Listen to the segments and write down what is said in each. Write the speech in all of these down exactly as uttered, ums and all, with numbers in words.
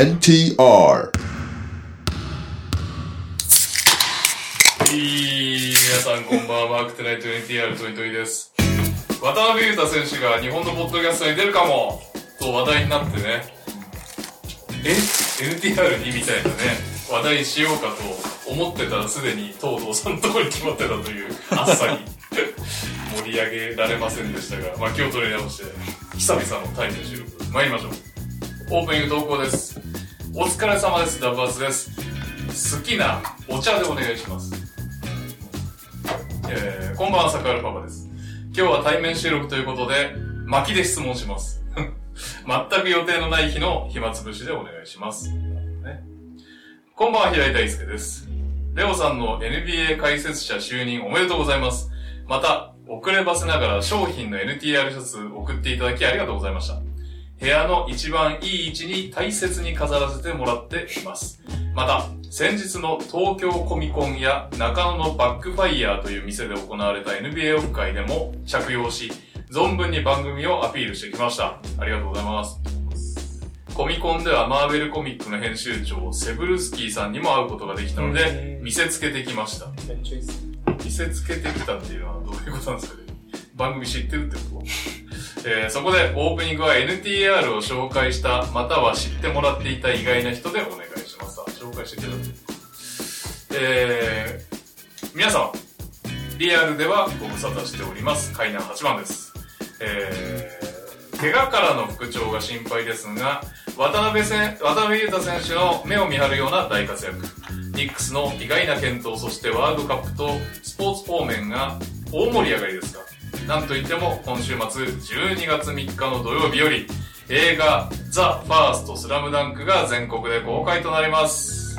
エヌティーアール。 皆さんこんばんは、マークテナイト エヌティーアール トイトイです。渡辺裕太選手が日本のポッドキャストに出るかもと話題になってね、え エヌティーアール にみたいなね、話題しようかと思ってたらすでに東堂さんのところに決まってたというあっさり盛り上げられませんでしたが、まあ、気を取り直して久々の対面収録参りましょう。オープニング投稿です。お疲れ様です。ダブアツです。好きなお茶でお願いします。えー、こんばんは、サクアルパパです。今日は対面収録ということで巻きで質問します全く予定のない日の暇つぶしでお願いします、ね、こんばんは、平井大輔です。レオさんの エヌビーエー 解説者就任おめでとうございます。また遅ればせながら商品の エヌティーアール シャツ送っていただきありがとうございました。部屋の一番いい位置に大切に飾らせてもらっています。また先日の東京コミコンや中野のバックファイヤーという店で行われた エヌビーエー オフ会でも着用し、存分に番組をアピールしてきました。ありがとうございます。コミコンではマーベルコミックの編集長セブルスキーさんにも会うことができたので見せつけてきました。めっちゃいいっす。見せつけてきたっていうのはどういうことなんですかね。番組知ってるってことえー、そこでオープニングは エヌティーアール を紹介した、または知ってもらっていた意外な人でお願いします。紹介していただいて、えー、皆様リアルではご無沙汰しております。海南はちばんです。えー、怪我からの復調が心配ですが、渡辺せ渡辺裕太選手の目を見張るような大活躍、ニックスの意外な健闘、そしてワールドカップとスポーツ方面が大盛り上がりですか。なんといっても今週末じゅうにがつみっかの土曜日より映画ザ・ファーストスラムダンクが全国で公開となります。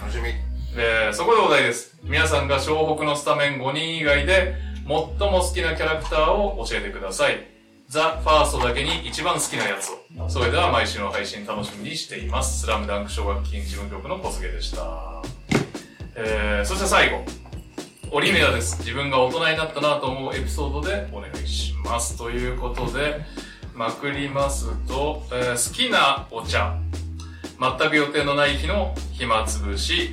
楽しみ。えー、そこでお題です。皆さんが湘北のスタメンごにん以外で最も好きなキャラクターを教えてください。ザ・ファーストだけに一番好きなやつを。それでは毎週の配信楽しみにしています。スラムダンク奨学金事務局の小菅でした。えー、そして最後、オリメラです。自分が大人になったなと思うエピソードでお願いします。ということでまくりますと、えー、好きなお茶、全く予定のない日の暇つぶし、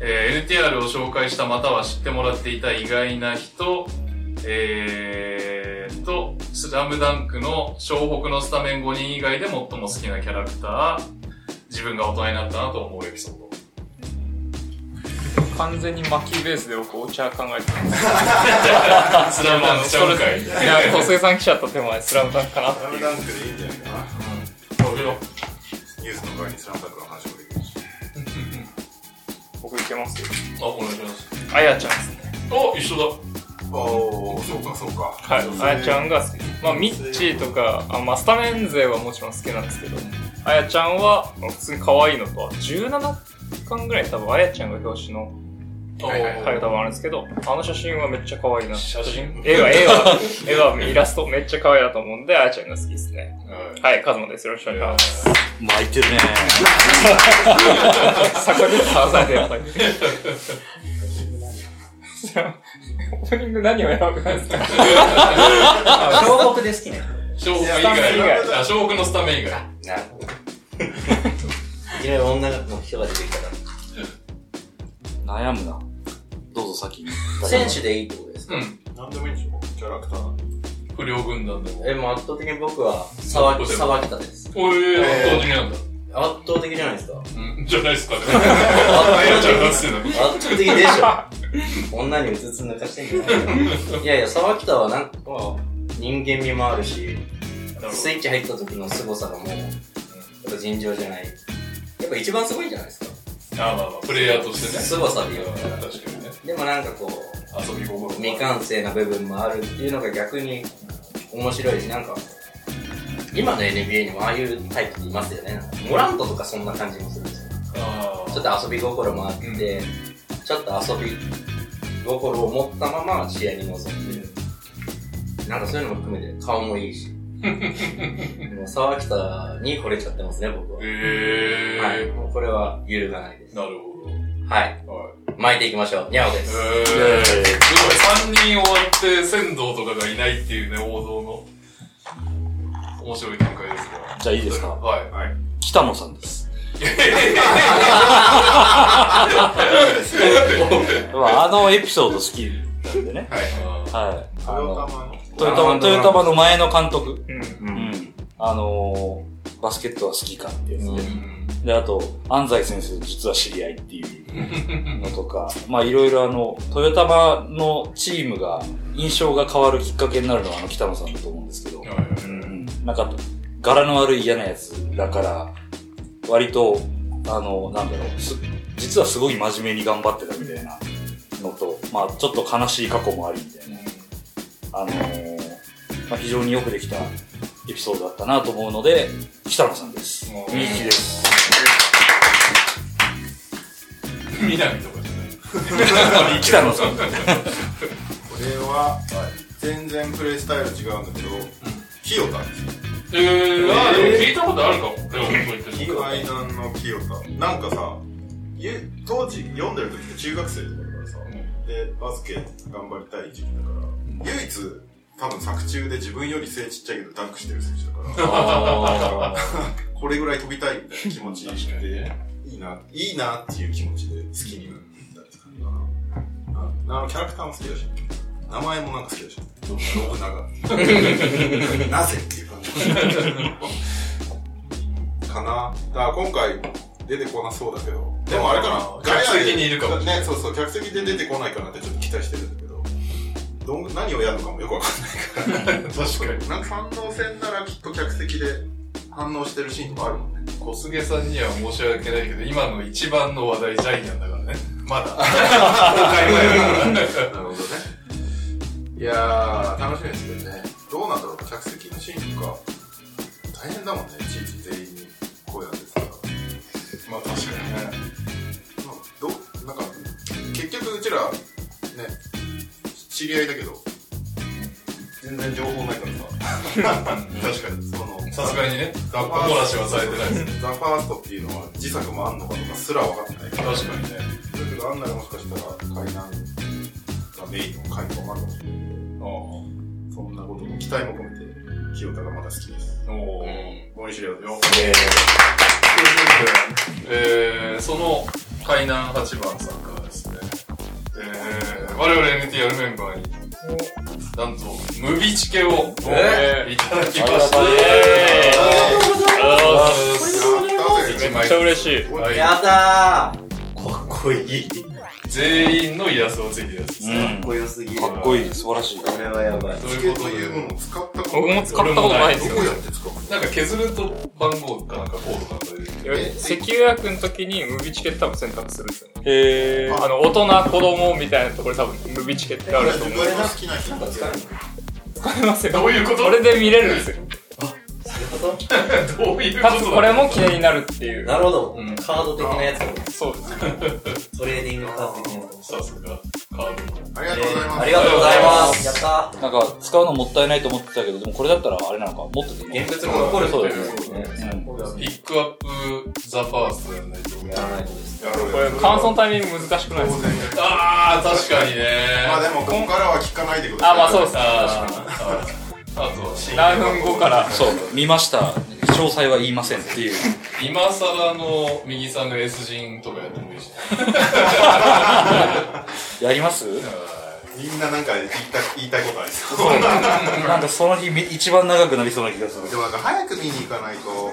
えー、エヌティーアール を紹介した、または知ってもらっていた意外な人、えー、とスラムダンクの湘北のスタメンごにん以外で最も好きなキャラクター、自分が大人になったなと思うエピソード。完全に巻きベースで僕お茶考えてます。スラムダンクちゃうんかい。いや、小杉さん来ちゃった手前スラムダンクかなって。スラムダンクでいいんじゃないかな。うん、そうよ。ニュースの代わりにスラムダンクの話もできるし。僕いけますよ。あ、お願いします。あやちゃんですね。お、一緒だ。おー、そうかそうか。はい、あやちゃんが好き。まあミッチーとか、あ、まあ、スタメン勢はもちろん好きなんですけど、あやちゃんは普通に可愛いのと、じゅうななかんぐらい多分あやちゃんが表紙の彼多分あるんですけど、あの写真はめっちゃ可愛いな。写真絵は絵は絵はイラストめっちゃ可愛いなと思うんで、あやちゃんが好きですね。うん、はい、カズマです。よろしくお願いします。巻いてるねー。サクッと話されてやっぱりオープニング何を選ぶんですか。湘北で好きね。湘北以外、あ、湘北のスタメン以外。なるほど。いきなり女の人が出てきたから悩むな。どうぞ先に。選手でいいってことですか。うん。何でもいいでしょ。キャラクター。不良軍団でも。え、もう圧倒的に僕は沢北です。おえー、圧倒的なんだ。圧倒的じゃないですか。うん、じゃないですかね。圧倒的でしょ。女にうつつ抜かしてんじゃない。いやいや、沢北はなんか人間味もあるし、スイッチ入った時の凄さがもう、やっぱ尋常じゃない。やっぱ一番すごいんじゃないですか。ああ、まあまあ、プレイヤーとしてね。凄さで言うから。確かにね。でもなんかこう、遊び心。未完成な部分もあるっていうのが逆に面白いし、なんか、今の エヌビーエー にもああいうタイプっていますよね。モラントとかそんな感じもするんですよ。あ、ちょっと遊び心もあって、うん、ちょっと遊び心を持ったまま試合に臨んでる。なんかそういうのも含めて顔もいいし。もう沢北に惚れちゃってますね、僕は。へ、えー。はい、もうこれは揺るがないです。なるほど。はい。はい、巻いていきましょう。ニャオです。えー、すごい。さんにん終わって、仙道とかがいないっていうね、王道の。面白い展開ですね。じゃあいいですか。はい。はい、北野さんです。あのエピソード好きなんでね。はい。はい。トヨタマのトヨタマの前の監督。うんうん。あのー、バスケットは好きかってやつで。うんで、あと、安西先生と実は知り合いっていうのとか、まあいろいろあの、トヨタマのチームが印象が変わるきっかけになるのはあの北野さんだと思うんですけど、うん、なんか、柄の悪い嫌なやつだから、割と、あの、なんだろう、実はすごい真面目に頑張ってたみたいなのと、まあちょっと悲しい過去もありみたいな、あのー、まあ、非常によくできたエピソードだったなと思うので、北野さんです。ミキです。南とかじゃない。北野さん。これは全然プレイスタイル違うんだけど、清田です。えー、聞いたことあるかも。階段の清田。なんかさ、当時読んでる時って中学生とかだからさ、でバスケ頑張りたい時期だから、唯一多分作中で自分より背ちっちゃいけどダンクしてる選手だから、これぐらい飛びたいみたいな気持ちで、いいな、いいなっていう気持ちで好きになったりするかな。あのキャラクターも好きだし、名前もなんか好きだし、僕なんかなぜっていう感じかな。だから今回出てこなそうだけど、でもあれかな、客席にいるかもね、そうそう客席で出てこないかなってちょっと期待してる。どん何をやるのかもよくわかんないから確かになんか反応戦ならきっと客席で反応してるシーンとかあるもんね。小菅さんには申し訳ないけど今の一番の話題ジャイアンだからね、まだ公開前だからなるほどね。いやー楽しみですけどね、どうなんだろう、客席のシーンとか大変だもんね、いちいち全員にこうやってさ、まあ確かにね、まあ、どなんか結局うちらね知り合いだけど、全然情報ないからさ確かに、そのさすがにね、ザ・ファーストっていうのは自作もあんのかとかすら分かってないから、確かにね、だけどあんならもしかしたら海南がメインの回答もあるかもしれないけど、そんなことも期待も込めて清田がまだ好きです。おー、森重ですよ。えー、その海南はちばんさんからですね、えー、我々 エヌティーアール メンバーになんとムビチケを、えー、いただきました。めっちゃ嬉しい、はい、やだー、かっこいい、全員のイラストをついてるやつです、うん、かっこよすぎる、かっこいい、素晴らしい、これはやばい。ムビチケというものを使ったことない、僕も使ったことないですよ。どこやって使うの？なんか削ると番号かなんかコードかなんか入れる、石油薬の時にムビチケって多分選択するんですよ。えー、あの大人、子供みたいなところで多分ムビチケってあると思う。これが好きな人が使えるの？使えますよ。どういうこと？これで見れるんですよ。あ、そういうこと？どういうこと？かつこれも記念になるっていう。なるほど。うん、カード的なやつ。そうです。トレーディングカード的なやつ。さすが。カード。ありがとうございます。ありがとうございます。やった。なんか使うのもったいないと思ってたけど、でもこれだったらあれなのか、持ってても。現物が残るそうですね。ピックアップザファーストやらないと。やらないとです。これ感想のタイミング難しくないですか？あー、確かにね。まあでも今からは聞かないでください。あ、まあそうですね。確かに。あと何分後からそう見ました、詳細は言いませんっていう。今更の右さんの S 陣とかやってもいいしやります？みんななんか言いた言いたいことありそう。なんかその日一番長くなりそうな気がする。でもなんか早く見に行かないとなんか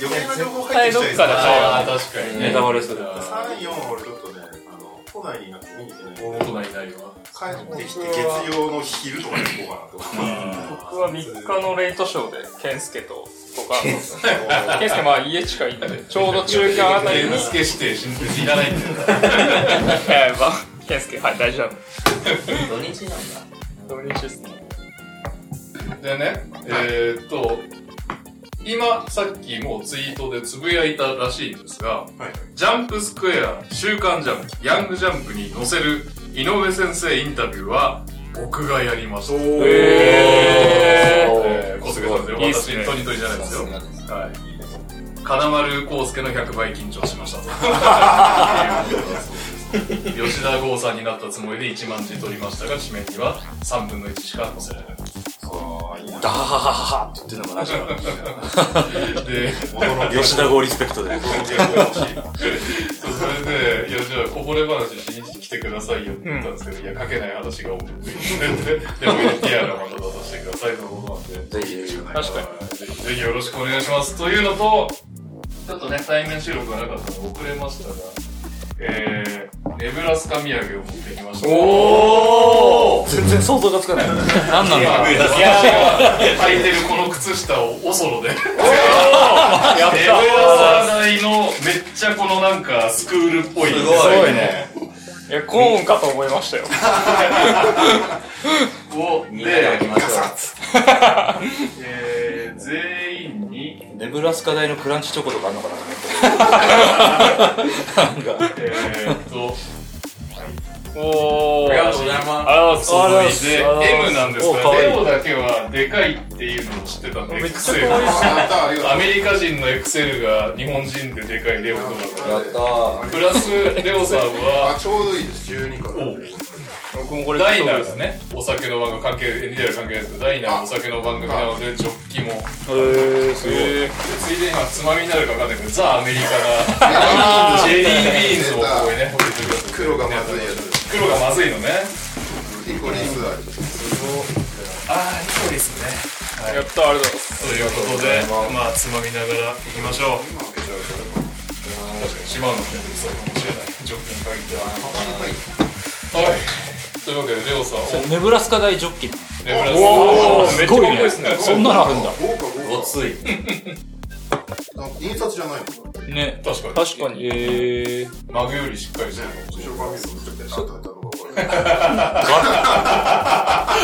余計な情報入ってきちゃいそう。あ、確かにね。ネタバレする。さん、よん俺ちょっとね、あの都内になって見に行ってない。都内にないよ。帰ってきて月曜の昼とかに行こうかなとか。僕はみっかのレイトショーで健介ととか。健介まあ家近いんだけどちょうど中間あたりに。健介して新宿いらないんだよ。ええまあ。健介、はい、大事なの。土日なんだ。土日ですね。でね、えー、っと、今、さっきもうツイートでつぶやいたらしいんですが、はい、ジャンプスクエア、週刊ジャンプ、ヤングジャンプに載せる井上先生インタビューは、僕がやりました。おー。えー、小菅さんですよ。私、ね、トニトリじゃないですよ。すはい。金丸康介のひゃくばい緊張しましたと。吉田剛さんになったつもりでいちまん字取りましたが、紙面にはさんぶんのいちしか載せられない。ああ、いいな。ダハハハハって言ってるのもなんかで吉田剛リスペクトでそれで、いやじゃあこぼれ話しに来てくださいよって言ったんですけど、うん、いや書けない話が多くて、でもティアラまた出させてくださいということなんで、ぜひ確かにぜひぜひよろしくお願いしますというのと、ちょっとね対面収録がなかったので遅れましたが、えー、ネブラスカ土産を持ってきました。おー、全然想像がつかない。何なんだ。いや私が履いてるこの靴下をオソロで。やった。ネブラサ内のめっちゃこのなんかスクールっぽい。すごいね。いやコーンかと思いましたよ。をでガサツ。えー、全員にネブラスカ大のクランチチョコとかあるのかな。えーっとおー、ありがとうございます。ありがとうございます。 M なんですが、レオだけはでかいっていうのを知ってたんで エックスエル アメリカ人の エックスエル が日本人ででかいレオとかだったプラスレオさんはちょうどいいです。じゅうにからダイナーがね、お酒の番組関係、エヌディーアール 関係ないですけど、ダイナーお酒の番組なのでジョッキも、へーすごい。でついでに今つまみになるか分かんないけど、ザ・アメリカなジェリービーンズをここにね、置いてください。黒がまずいやつ、黒がまずいのね。イコリスある。あー、イコリスね、はい、やった。ありがとうございます。ということで、まあつまみながらいきましょう。確かに島の人にそうかもしれない。ジョッキに限ってははい。というわけで、レオさんネブラスカ大ジョッキ。ネブラスカ大ジョッキ、めっちゃかっこいいですね。そんなのあるんだ。ごつい印刷じゃないもんね。確かに確かに、えー、マグよりしっかりしてるかもしれない。後ろから見ると、ちょっとあったのが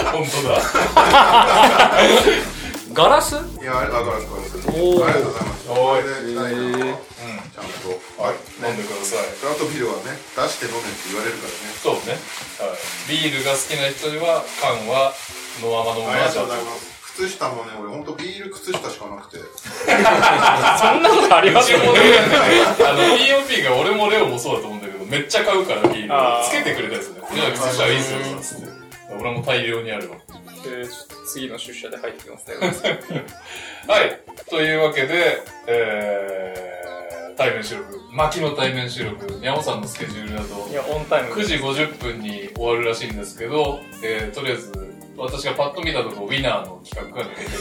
これ本当だガラス。いや、ありがとうございます。ありがとうございます。おー、えーちゃんと、はい、飲んでください。クラフトビールはね、出して飲めって言われるからね。そうね、はい、ビールが好きな人には、缶はのまま飲む。ありがとうございます。靴下もね、俺ほんとビール靴下しかなくてそんなことありますよね。あの、ピーオーピー が俺もレオもそうだと思うんだけど、めっちゃ買うからビールつけてくれたやつね。俺は靴下はいいっすよって俺も大量にあるわ。えー、次の出社で入ってきますねはい、というわけで、えー対面収録、牧の対面収録、にゃおさんのスケジュールだといやオンタイムくじごじゅっぷんに終わるらしいんですけど、えー、とりあえず私がパッと見たところウィナーの企画が抜けてる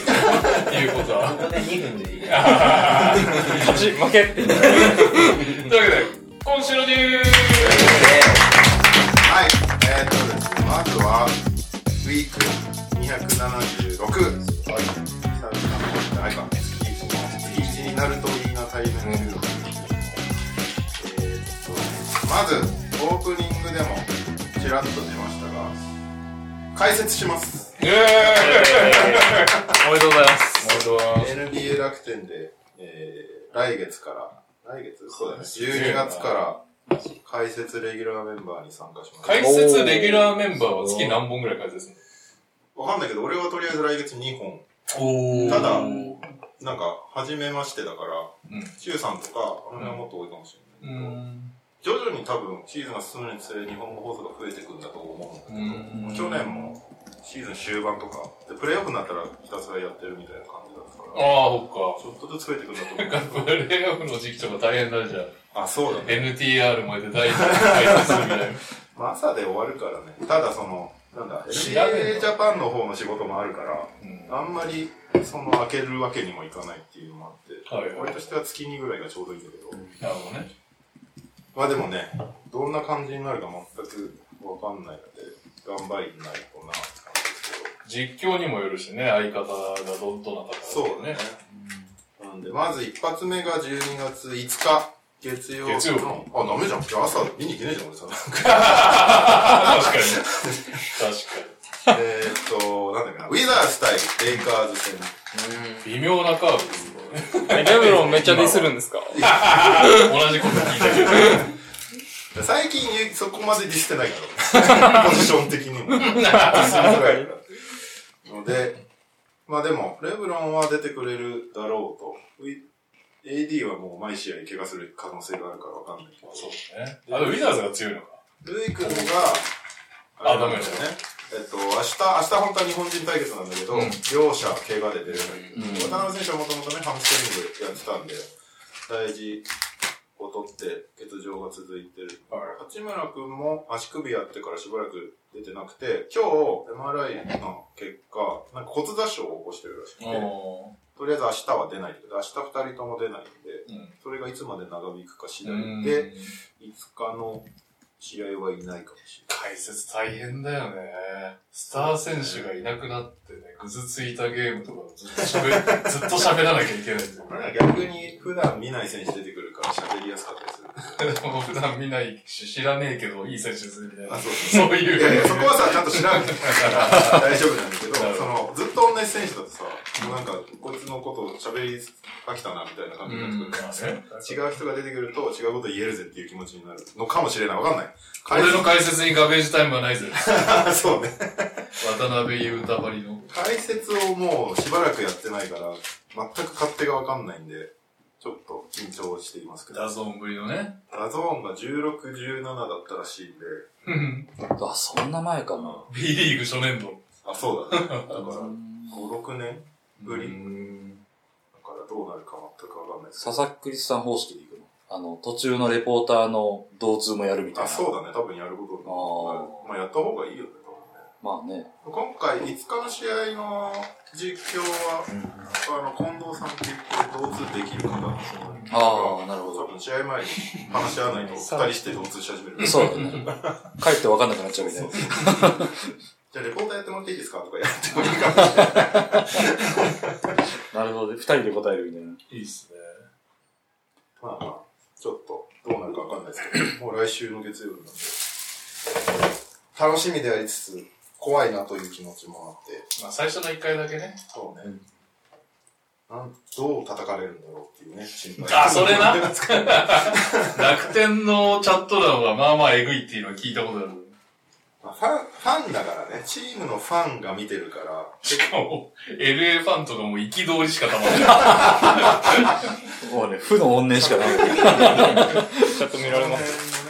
ということは本当ね、にふんでいい勝ち負けというわけで、今週のニューはい、えーっとですね、まずはウィークにひゃくななじゅうろく、はい、久々の今月ついたちになるといいな対面収録、うん。まず、オープニングでもちらっと出ましたが、解説します。イエーイおめでとうございます。エヌビーエー 楽天で、えー、来月から、来月そうだね、じゅうにがつから解説レギュラーメンバーに参加します。解説レギュラーメンバーは月何本ぐらい解説するの？わかんないけど、俺はとりあえず来月にほん。おー、ただ、なんか、初めましてだから、周、うん、さんとか、あの辺はもっと多いかもしれない。うん徐々に多分シーズンが進むにつれ日本語放送が増えてくんだと思うんだけど、去年もシーズン終盤とかでプレーオフになったらひたすらやってるみたいな感じだったから、ああ、そっか、ちょっとずつ増えてくんだと思う。なんかプレーオフの時期とか大変だじゃん。あ、そうだね、 エヌティーアール まで大変するみたいなまあ朝で終わるからね。ただそのなんだ エヌビーエー ジャパンの方の仕事もあるから、うん、あんまりその開けるわけにもいかないっていうのもあって、はいはい、俺としては月にぐらいがちょうどいいんだけど、うん、なるほどね。まあでもね、どんな感じになるか全くわかんないので、頑張りになるとなって感じですけど。実況にもよるしね、相方がどんどんな方が、ね。そうね。なんで、まず一発目がじゅうにがついつか、月曜日の。月曜日あ、ダメじゃん。朝見に行けねえじゃん、俺さ。確かに。確かに。えーっと、なんだっけな、ウィザーズ対レイカーズ戦。微妙なカーブです。レブロンめっちゃディスるんですか？同じこと聞いたけど最近そこまでディスってないからポジション的にもディスりづらいからので、まあでもレブロンは出てくれるだろうと。 エーディー はもう毎試合怪我する可能性があるからわかんないけど、そうね。あとウィザーズが強いのか、ルイ君があれなんだよね。えっと、明日、明日本当は日本人対決なんだけど、うん、両者怪我で出れない、うん、渡辺選手はもともとね、ハムストリングやってたんで、大事を取って、欠場が続いてる。はい、八村君も足首やってからしばらく出てなくて、今日、エムアールアイ の結果、なんか骨挫傷を起こしてるらしくて、とりあえず明日は出ないけど、明日ふたりとも出ないんで、うん、それがいつまで長引くか次第で、いつかの試合はいないかもしれない。解説大変だよね。スター選手がいなくなってね、ぐずついたゲームとかずっと喋、ずっと喋らなきゃいけないとか、ね。逆に普段見ない選手出てくるから喋りやすかったりする。でも普段見ないし、知らねえけどいい選手ですみたいな。あ、そうそう。そういう。いやいや、そこはさ、ちゃんと知らんから大丈夫なんだけど、その、ずっと同じ選手だとさ、もうなんか、こいつのこと喋り飽きたなみたいな感じになってくるから、ね、違う人が出てくると違うこと言えるぜっていう気持ちになるのかもしれない。わかんない。俺の解説にガベージタイムはないぜ。そうね。渡辺優太ばりの。解説をもうしばらくやってないから、全く勝手がわかんないんで、ちょっと緊張していますけど。ダゾーンぶりのね。ダゾーンがじゅうろく、じゅうななだったらしいんで。あ、そんな前かな。B リーグ初年度。あ、そうだね。だから、ご、ろくねんぶり。だからどうなるか全くわかんないです。佐々木クリスさん方式でいくの？あの、途中のレポーターの同通もやるみたいな。あ、そうだね。多分やることになる。あ、まあ、やった方がいいよね、多分ね。まあね。今回、いつかの試合の実況は、うん、あの、近藤さんって言って同通できる方なんですよね。ああ、なるほど。多分試合前に話し合わないと、二人して同通し始める。そうだね。帰って分かんなくなっちゃうみたいな。じゃあ、レポーターやってもらっていいですかとかやってもいいかもしれない。なるほど。二人で答えるみたいな。いいっすね。まあまあ。ちょっと、どうなるかわかんないですけど、もう来週の月曜日なんで、楽しみでありつつ、怖いなという気持ちもあって。まあ、最初のいっかいだけね。そうね。なんどう叩かれるんだろうっていうね、心配。あ、それな。楽天のチャット欄は、まあまあエグいっていうのは聞いたことある。まあ、ファン、ファンだからね、チームのファンが見てるから。しかも、エルエー ファンとかも憤りしかたまんない。もうね、負の怨念しかない。ちょっと見られます。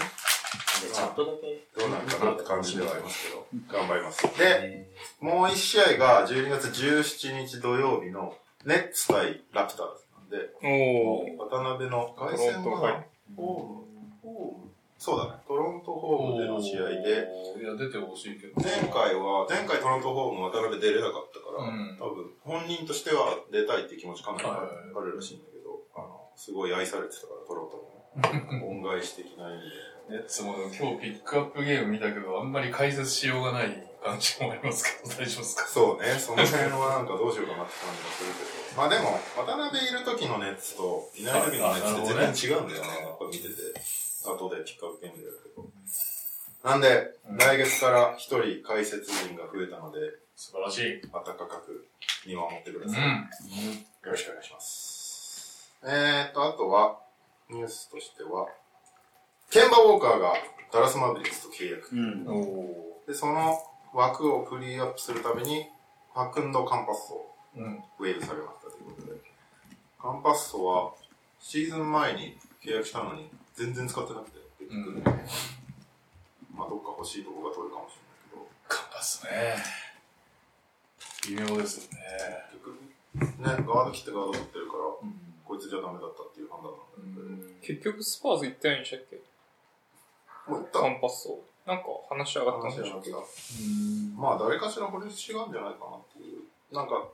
ちょっとだけ。どうなるかなって感じではありますけど、頑張ります。で、もう一試合がじゅうにがつじゅうしちにち土曜日のネッツ対ラプターズなんで、お渡辺の凱旋は、ホーム。そうだね。トロントホームでの試合で。いや、出てほしいけど。前回は、前回トロントホーム渡辺出れなかったから、うん、多分、本人としては出たいって気持ちかなりあるらしいんだけど、あの、すごい愛されてたから、トロントも。恩返しできないんで。ね、その、今日ピックアップゲーム見たけど、あんまり解説しようがない感じもありますけど、大丈夫ですか？そうね。その辺はなんかどうしようかなって感じがするけど。まあでも、渡辺いる時の熱と、いない時の熱って全然違うんだよね。やっぱ見てて。後でピックアップゲームでやるけど。なんで、うん、来月から一人解説人が増えたので、素晴らしい。温かく見守ってください。うんうん、よろしくお願いします。えーと、あとは、ニュースとしては、ケンバ・ウォーカーがダラス・マーベリックスと契約、うんお。で、その枠をフリーアップするために、パクンド・カンパッソをウェーブされましたということで、うん、カンパッソはシーズン前に契約したのに、全然使ってなくて、結局ね、うん、まあどっか欲しいとこが取るかもしれないけど。カンパスね。微妙ですよね。結局ね、ガード切ってガード取ってるから、うん、こいつじゃダメだったっていう判断なんだけど、うん。結局スパーズ行ったようにしたっけ？もう行った？カンパスを。なんか話し上がったんでしょうけど。まあ誰かしらこれ違うんじゃないかなっていう。なんか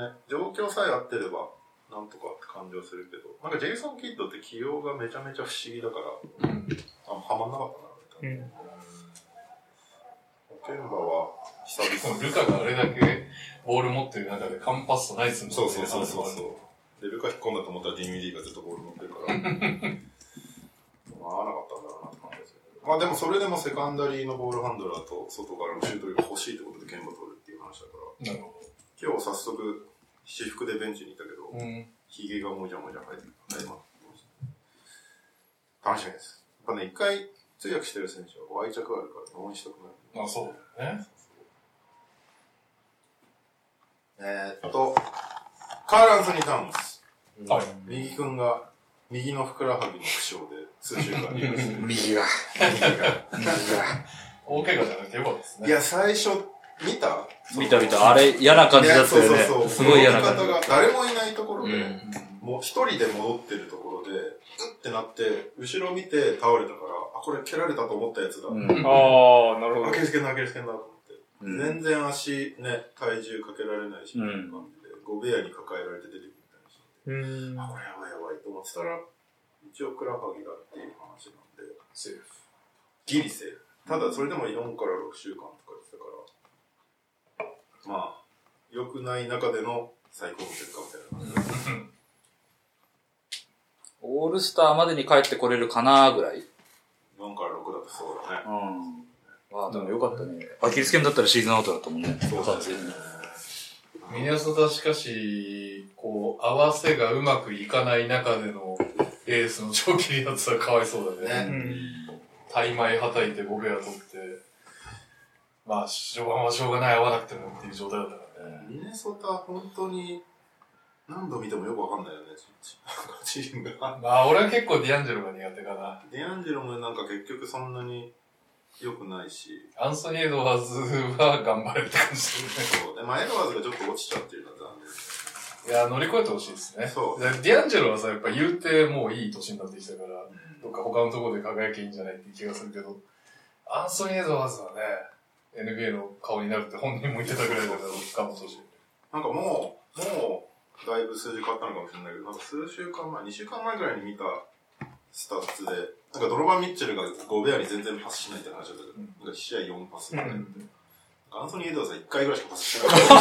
ね、状況さえ合ってれば。なんとかって感じはするけど、なんかジェイソン・キッドって起用がめちゃめちゃ不思議だから、うん、あはまんなかったなみたいな。ケンバは久々にルカがあれだけボール持ってる中でカンパスとナイスの。そうそうそうそうそう。でルカ引っ込んだと思ったら ディーエムディー がずっとボール持ってるから、回らなかったんだろうなって感じですけど。まあでもそれでもセカンダリーのボールハンドラーと外からのシュートが欲しいってことでケンバ取るっていう話だから。なるほど。今日早速。私服でベンチにいたけど、うん、ヒゲがもじゃもじゃ生えてる。楽しみです。やっぱね、一回通訳してる選手は愛着があるから応援したくなる。あ、そうだよね。えーっと、カール・アンソニー・タウンス。はい、右くんが、右のふくらはぎの負傷で数週間にいました。右が。右が。大怪我じゃなくてよかったですね。いや、最初、見た見た見た、あれ嫌な感じだったよね。そうそうそう、すごい嫌な感じ。誰もいないところで、うん、もう一人で戻ってるところで、うってなって、後ろ見て倒れたから、あ、これ蹴られたと思ったやつだ。うん、ああ、なるほど。あけつけんな、あけつけんなと思って、うん。全然足、ね、体重かけられないし、うん、ご部屋に抱えられて出てくるみたいな、うん、あ、これやばいやばいと思ってたら、一応クラファギだっていう話なんで、セーフ。ギリセーフ。ただそれでもよんからろくしゅうかんとか言ってたから、まあ、良くない中での最高の結果みたいな感じ、うん、オールスターまでに帰ってこれるかなぐらいよんからろくだとそうだね。うん。まあでも良かったね。アキレス腱だったらシーズンアウトだったもんね。そうだね。ミネソタしかし、こう、合わせがうまくいかない中でのエースの長期離脱はかわいそうだね。ね、うん、大枚はたいてご部屋取って、まあ、序盤はしょうがない、合わなくてもっていう状態だったからね。ミネソタ本当に何度見てもよくわかんないよね、チームが。まあ、俺は結構ディアンジェロが苦手かな。ディアンジェロもなんか結局そんなに良くないし。アンソニー・エドワーズは頑張れって感じするね。そう。で、まあ、エドワーズがちょっと落ちちゃってるのは残念。いや、乗り越えてほしいですね。そう。ディアンジェロはさ、やっぱ言うてもういい年になってきたから、うん、どっか他のところで輝けいいんじゃないって気がするけど、アンソニー・エドワーズはね、エヌビーエー の顔になるって本人も言ってたぐらいだから、頑張ってほしい。なんかもう、もう、だいぶ数字変わったのかもしれないけど、なんか数週間前、にしゅうかんまえぐらいに見たスタッツで、なんかドロバン・ミッチェルがゴベアに全然パスしないって話だったけど、うん、なんか試合よんパスみたいな。うん、アンソニー・エドワーズはいっかいぐらいしかパスしてなか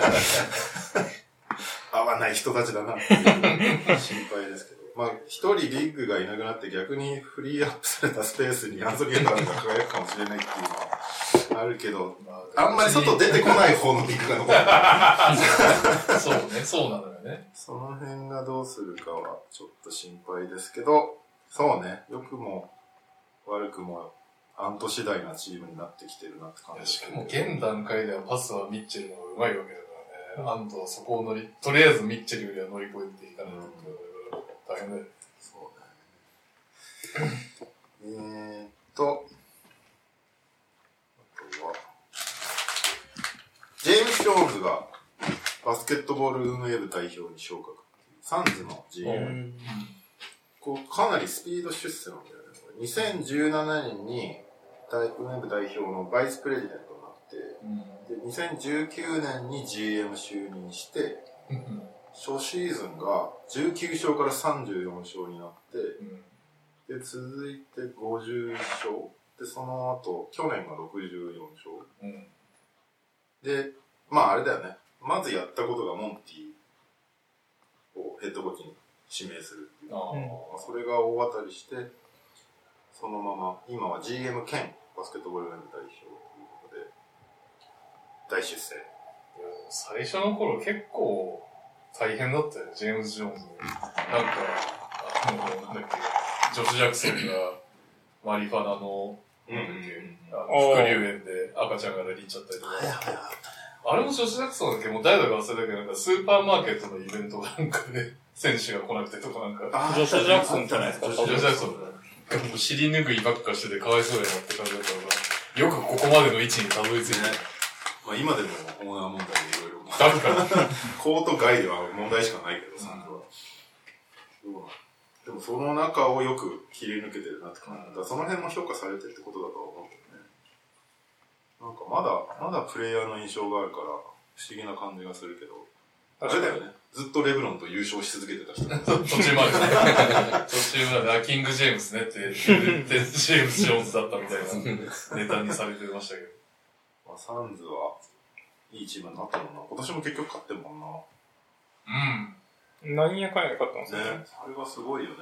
った。合わない人たちだなっていう心配ですけど。まあ、一人リーグがいなくなって逆にフリーアップされたスペースにアンソニー・エドワーズが輝くかもしれないっていうのはあるけど、あんまり外出てこない方のリーグが残った。そうね、そうなのよね。その辺がどうするかはちょっと心配ですけど、そうね、良くも悪くも、アント次第なチームになってきてるなって感じ。しかも現段階ではパスはミッチェルの方が上手いわけだからね。うん、アントはそこを乗り、とりあえずミッチェルよりは乗り越えていかないと、うん、大変だよね。そうだね。えーっと、あとは、ジェームス・ジョーンズがバスケットボール運営部代表に昇格。サンズの ジーエム。こうかなりスピード出世なんだよね。にせんじゅうななねんに、運営部代表のバイスプレジデントになって、うん、でにせんじゅうきゅうねんに ジーエム 就任して、うん、初シーズンがじゅうきゅうしょうからさんじゅうよんしょうになって、うん、で続いてごじゅういっしょう、でその後去年がろくじゅうよんしょう、うん、でまああれだよね、まずやったことがモンティをヘッドコーチに指名するっていう、あ、うん、それが大当たりして。そのまま、今は ジーエム 兼バスケットボールの代表ということで、大出世。最初の頃結構大変だったよね、ジェームズ・ジョーンズ。なんか、あの、なんだっけ、ジョシュ・ジャクソンがマリファナの、なんだっけ、うんうん、副流炎で赤ちゃんが出ていっちゃったりとか。あれもジョシュ・ジャクソンだっけ、もう誰だか忘れたけど、なんかスーパーマーケットのイベントなんかで、ね、選手が来なくてとかなんか。ジョシュ・ジャクソンじゃないですか。ジョシュ・ジャクソンじゃない。もう尻拭いばっかしててかわいそうやなって感じだからよくここまでの位置にたどり着いて、ね、まあ今でもオーナー問題でいろいろだからコート外では問題しかないけどさ、うん、でもその中をよく切り抜けてるなって感じ、うん、だからその辺も評価されてるってことだと思うけどね。なんかまだまだプレイヤーの印象があるから不思議な感じがするけど、あれだよね。ずっとレブロンと優勝し続けてた人だ途中までね。途中まで、あ、キング・ジェームスねって言って、ジェームス・ジョーンズだったみたいなネタにされてましたけど。まあ、サンズはいいチームになったもんな。今年も結局勝ってるもんな。うん。何やかんや勝ったんですよね。ね。それはすごいよね。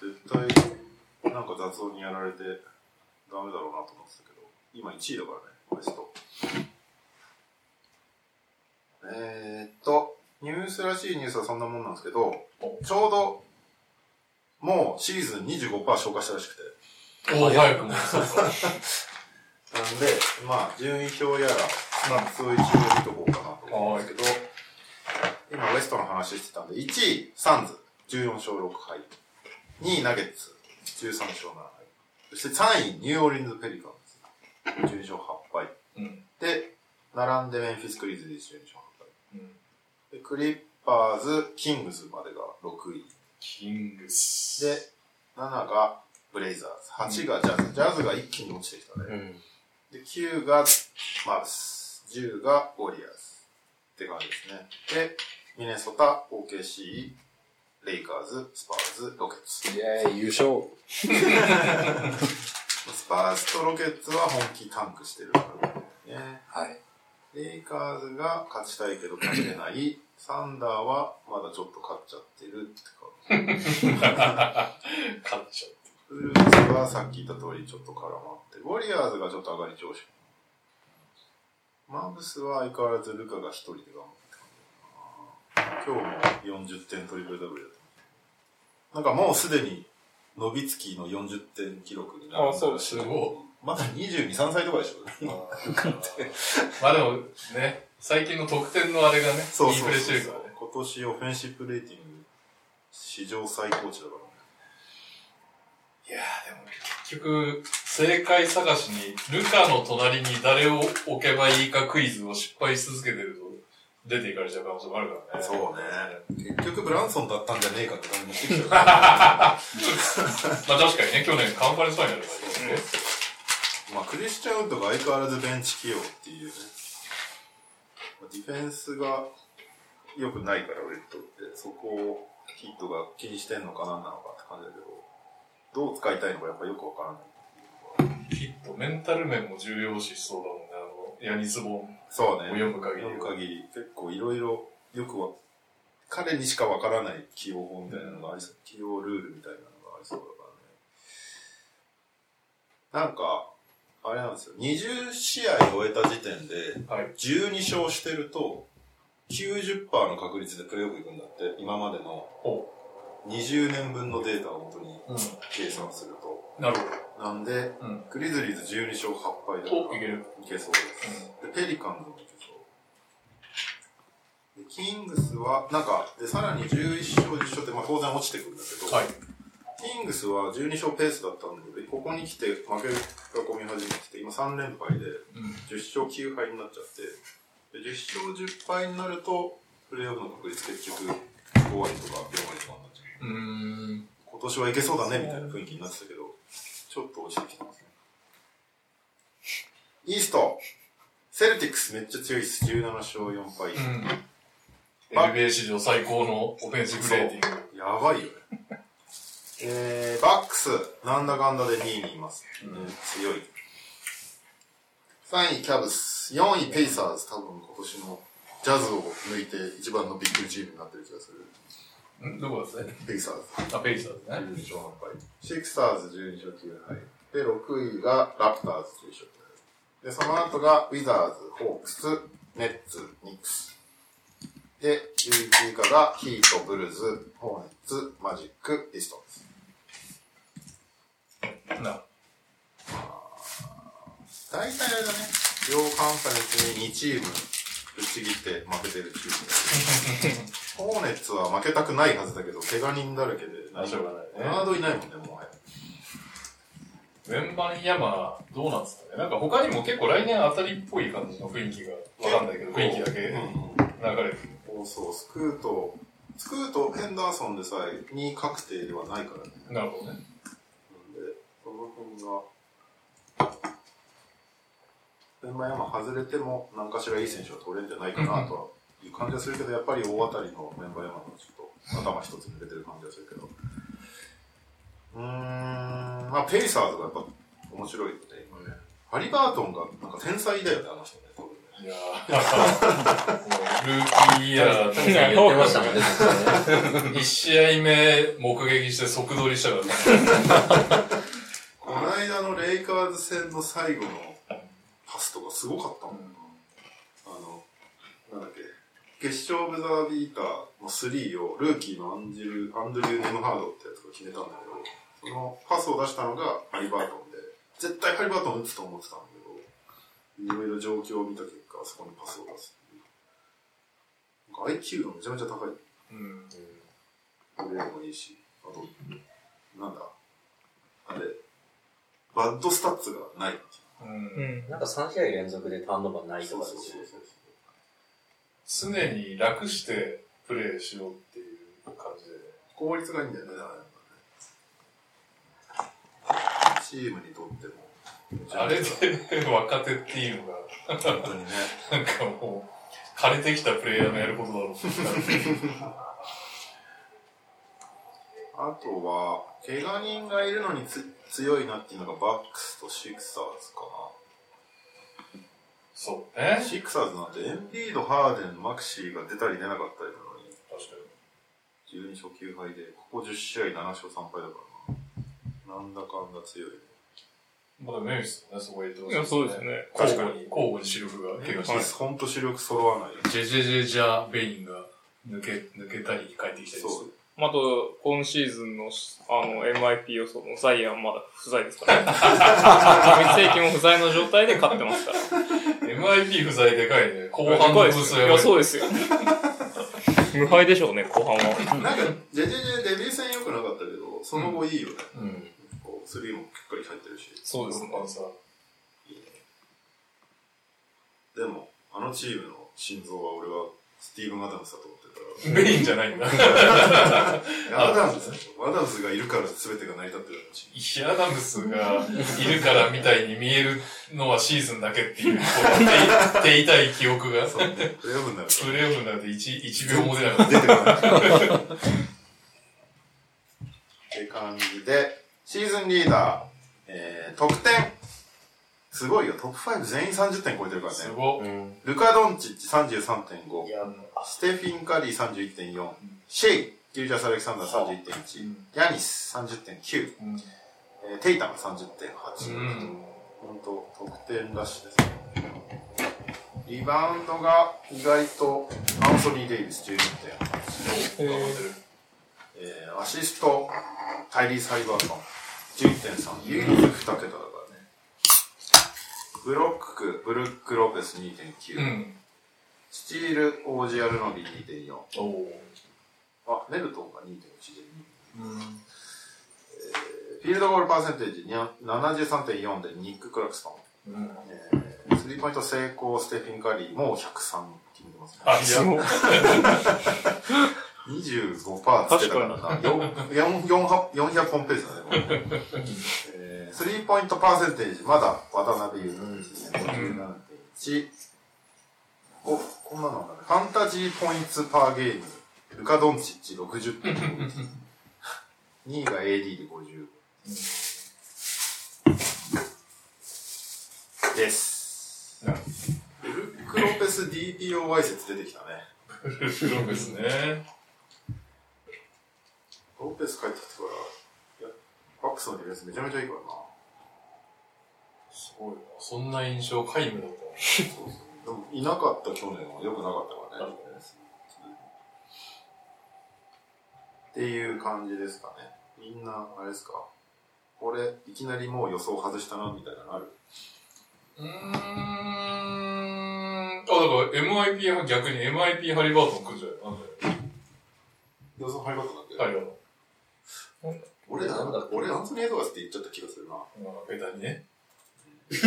絶対、なんか雑音にやられてダメだろうなと思ってたけど、今いちいだからね、ベスト。えーっと、ニュースらしいニュースはそんなもんなんですけど、ちょうど、もうシーズン にじゅうごパーセント 消化したらしくて。おー、早くね。そうか。なんで、まあ、順位表やら、スタッツを一応見とこうかなと思うんですけど、今、ウエストの話してたんで、いちい、サンズ、じゅうよんしょうろくはい。にい、ナゲッツ、じゅうさんしょうななはい。そしてさんい、ニューオーリンズ・ペリカンズ、じゅうにしょうはちはい。うん、で、並んでメンフィス・クリーズで一緒にしまった、うん、クリッパーズ、キングスまでがろくい。キングス。で、なながブレイザーズ、はちがジャズ。うん、ジャズが一気に落ちてきたね。うん、で、きゅうがマブス、じゅうがウォリアーズって感じですね。で、ミネソタ、オーケーシー、レイカーズ、スパーズ、ロケッツ。イエーイ、優勝。スパーズとロケッツは本気タンクしてるからね。はい。レイカーズが勝ちたいけど勝てない。サンダーはまだちょっと勝っちゃってるって感じ。勝っちゃってる。ブルースはさっき言った通りちょっと絡まってる。ウォリアーズがちょっと上がり調子。マーブスは相変わらずルカが一人で頑張って今日もよんじゅってんトリプルダブルだった。なんかもうすでにノビツキーのよんじゅってん記録になる。ああ、そうですね。まだにじゅうに、さんさいとかでしょ。まあでもね、最近の得点のあれがね、そうそうそうそう、いいプレーしてるからね。今年オフェンシップレーティング史上最高値だからね。いやーでも結局、正解探しにルカの隣に誰を置けばいいかクイズを失敗し続けてると。出ていかれちゃう可能性もあるからね。そうね。結局ブランソンだったんじゃねえかって感じもしてきちゃうから、ね。まあ確かにね、去年カンファレンスファイナルだったね。まあクリスチャン・ウッドが相変わらずベンチ起用っていうね。ディフェンスが良くないから、ウレットって。そこをヒットが気にしてんのか何なのかって感じだけど、どう使いたいのかやっぱよくわからないっていう。ヒット、メンタル面も重要視しそうだもんね。ヤニスボン。そうね。読む限り。読む限り、結構いろいろ、よくは、彼にしかわからない起用法みたいなのがありそう。うん、起用ルールみたいなのがありそうだからね。なんか、あれなんですよ。にじゅう試合終えた時点で、じゅうに勝してると、きゅうじゅっパーセント の確率でプレイオフ行くんだって、今までのにじゅうねんぶんのデータを元に計算すると。うん、なるほど。なんで、うん、グリズリーズじゅうにしょうはっぱいだといける。いけそうです、うんで。ペリカンズもいけそう。でキングスは、なんか、でさらにじゅういっしょう、じゅっしょうって、まあ、当然落ちてくるんだけど、はい、キングスはじゅうにしょうペースだったんだけど、ここに来て負けが込み始めてきて、今さんれんぱいでじゅっしょうきゅうはいになっちゃって、でじゅっしょうじゅっぱいになると、プレーオフの確率結局ごわりとかよんわりとかになっちゃう。うーん今年はいけそうだねみたいな雰囲気になってたけど、ちょっと落ちてきてますね。イースト、セルティックスめっちゃ強いです。じゅうななしょうよんぱい。うん、エヌビーエー 史上最高のオフェンシブレーティング。やばいよね。えー、バックス、なんだかんだでにいにいます、うんうん。強い。さんいキャブス、よんいペイサーズ。多分今年のジャズを抜いて一番のビッグチームになってる気がする。んどこだっけ？ペイサーズ。あ、ペイサーズね。じゅうにしょうはっぱい。シクサーズじゅうにしょうきゅうはい。で、ろくいがラプターズじゅうにしょうきゅうはい。で、その後がウィザーズ、ホークス、ネッツ、ニックス。で、じゅういちい以下がヒート、ブルーズ、ホーネッツ、マジック、ピストンズ。なあ。大体あれだね。両カンファレンスににチームぶっちぎって負けてるチームだ。ホーネッツは負けたくないはずだけど、怪我人だらけで、なしょうがないね。ガードいないもんね、もはや。ウェンバン山、どうなんですかね。なんか他にも結構来年当たりっぽい感じの雰囲気が、わかんないけど、雰囲気だけ流れる。うん、そう、スクート、スクート、ヘンダーソンでさえにい確定ではないからね。なるほどね。なんで、その辺が、ウェンバン山外れても、何かしらいい選手は取れるんじゃないかなとは。いう感じはするけど、やっぱり大当たりのメンバー山のちょっと頭一つ抜けてる感じはするけど、うーん、まあペイサーズがやっぱ面白いよね今ね。ハリバートンがなんか天才だよねあの人ね。多分ね。いやー、ルーキーイヤーって言ってましたもんね。一試合目目撃して即取りしたからね。この間のレイカーズ戦の最後のパスとかすごかったもんな。あのなんだっけ。決勝ブザービーターのスリーをルーキーのアンジュアンドリュー・ネムハードってやつが決めたんだけど、そのパスを出したのがハリバートンで、絶対ハリバートン打つと思ってたんだけど、いろいろ状況を見た結果、そこにパスを出すっていう。 アイキュー がめちゃめちゃ高い。うん。プレーもいいし、あと、なんだ、あれ、バッドスタッツがない。うん、なんかさん試合連続でターンオーバーないとかですよね。常に楽してプレーしようっていう感じで効率がいいんだよね。だからやっぱねチームにとってもあれで若手っていうのが本当にねなんかもう枯れてきたプレイヤーのやることだろうあとは怪我人がいるのにつ強いなっていうのがバックスとシクサーズかな。そうね。シクサーズなんてエンビード、ハーデン、マクシーが出たり出なかったりなのに確かにじゅうにしょうきゅうはいでここじゅっしあいななしょうさんぱいだからな。なんだかんだ強い。まだメンフィスね、そこへ行ってますね。そうですね。確かに交互に主力が怪我してます。ほんと主力揃わない。ジェジェジェジャベインが抜け抜けたり帰ってきたりする。あと、今シーズンの、あの、エムアイピー 予想のザイアンまだ不在ですからね。三世紀も不在の状態で勝ってますから。エムアイピー 不在でかいね。後半の不在。いや、そうですよ。無敗でしょうね、後半は。なんか、ジェジェジェデビュー戦良くなかったけど、その後いいよね。うん。こう、スリーもしっかり入ってるし。そうですね。いいね。でも、あのチームの心臓は俺は、スティーブン・アダムスだと思ってたら。メインじゃないんだ。アダムス、アダムスがいるから全てが成り立ってるらしい。いや、アダムスがいるからみたいに見えるのはシーズンだけっていう、こう、手痛い記憶が。そうね。プレーオフになる。プレーオフになるといちびょうも出なかった。出てこない。って感じで、シーズンリーダー、えー、得点。すごいよ、トップファイブ全員さんじゅってん超えてるからね。すごい、うん、ルカ・ドンチッチ さんじゅうさんてんご、 ステフィン・カリー さんじゅういってんよん、うん、シェイ、ギルジャス・アレクサンダー さんじゅういってんいち、うん、ヤニス さんじゅってんきゅう、うん、えー、テイタム さんじゅってんはち、うん、ほんと得点ラッシュですね。リバウンドが意外とアンソニー・デイビス じゅうよんてんはち、えーえー、アシストタイリー・サイバーソン じゅういってんさん、唯一にけただ。ブロック、ブルック・ロペス にてんきゅう、うん、スチール、オージアルノビ にてんよん、 あ、ネルトンが にてんいち で、うん、えー、フィールドゴールパーセンテージ ななじゅうさんてんよん でニック・クラクストン、うん、えー、スリーポイント成功ステフィン・カリーもひゃくさん決めてますね。あ、いやもうにじゅうごパーセント つけたからな。よんひゃくほんページだね、これ。スリーポイントパーセンテージ、まだ渡辺優太ですね。ごじゅうななてんいち。お、こんなのなんだね。ファンタジーポイントパーゲーム、ルカ・ドンチッチ ろくじゅってんご。にいが エーディー でごじゅう。です。ブルック・ロペス ディーピーオーワイ 説出てきたね。ブルック・ロペスね。ロペス帰ってきたから。バックスのディフェンスめちゃめちゃいいからな。すごいな。そんな印象皆無だった。そうそう。でもいなかった去年は良くなかったからね。っていう感じですかね。みんなあれですか。これいきなりもう予想外したなみたいなのある？うーん。あ、だから エムアイピー は逆に エムアイピー ハリバートン来るじゃん。なんで？予想ハリバートンだっけ？ハリバートン。俺だ、俺アンソニー・エドワーズって言っちゃった気がするな。ベタにね。ルー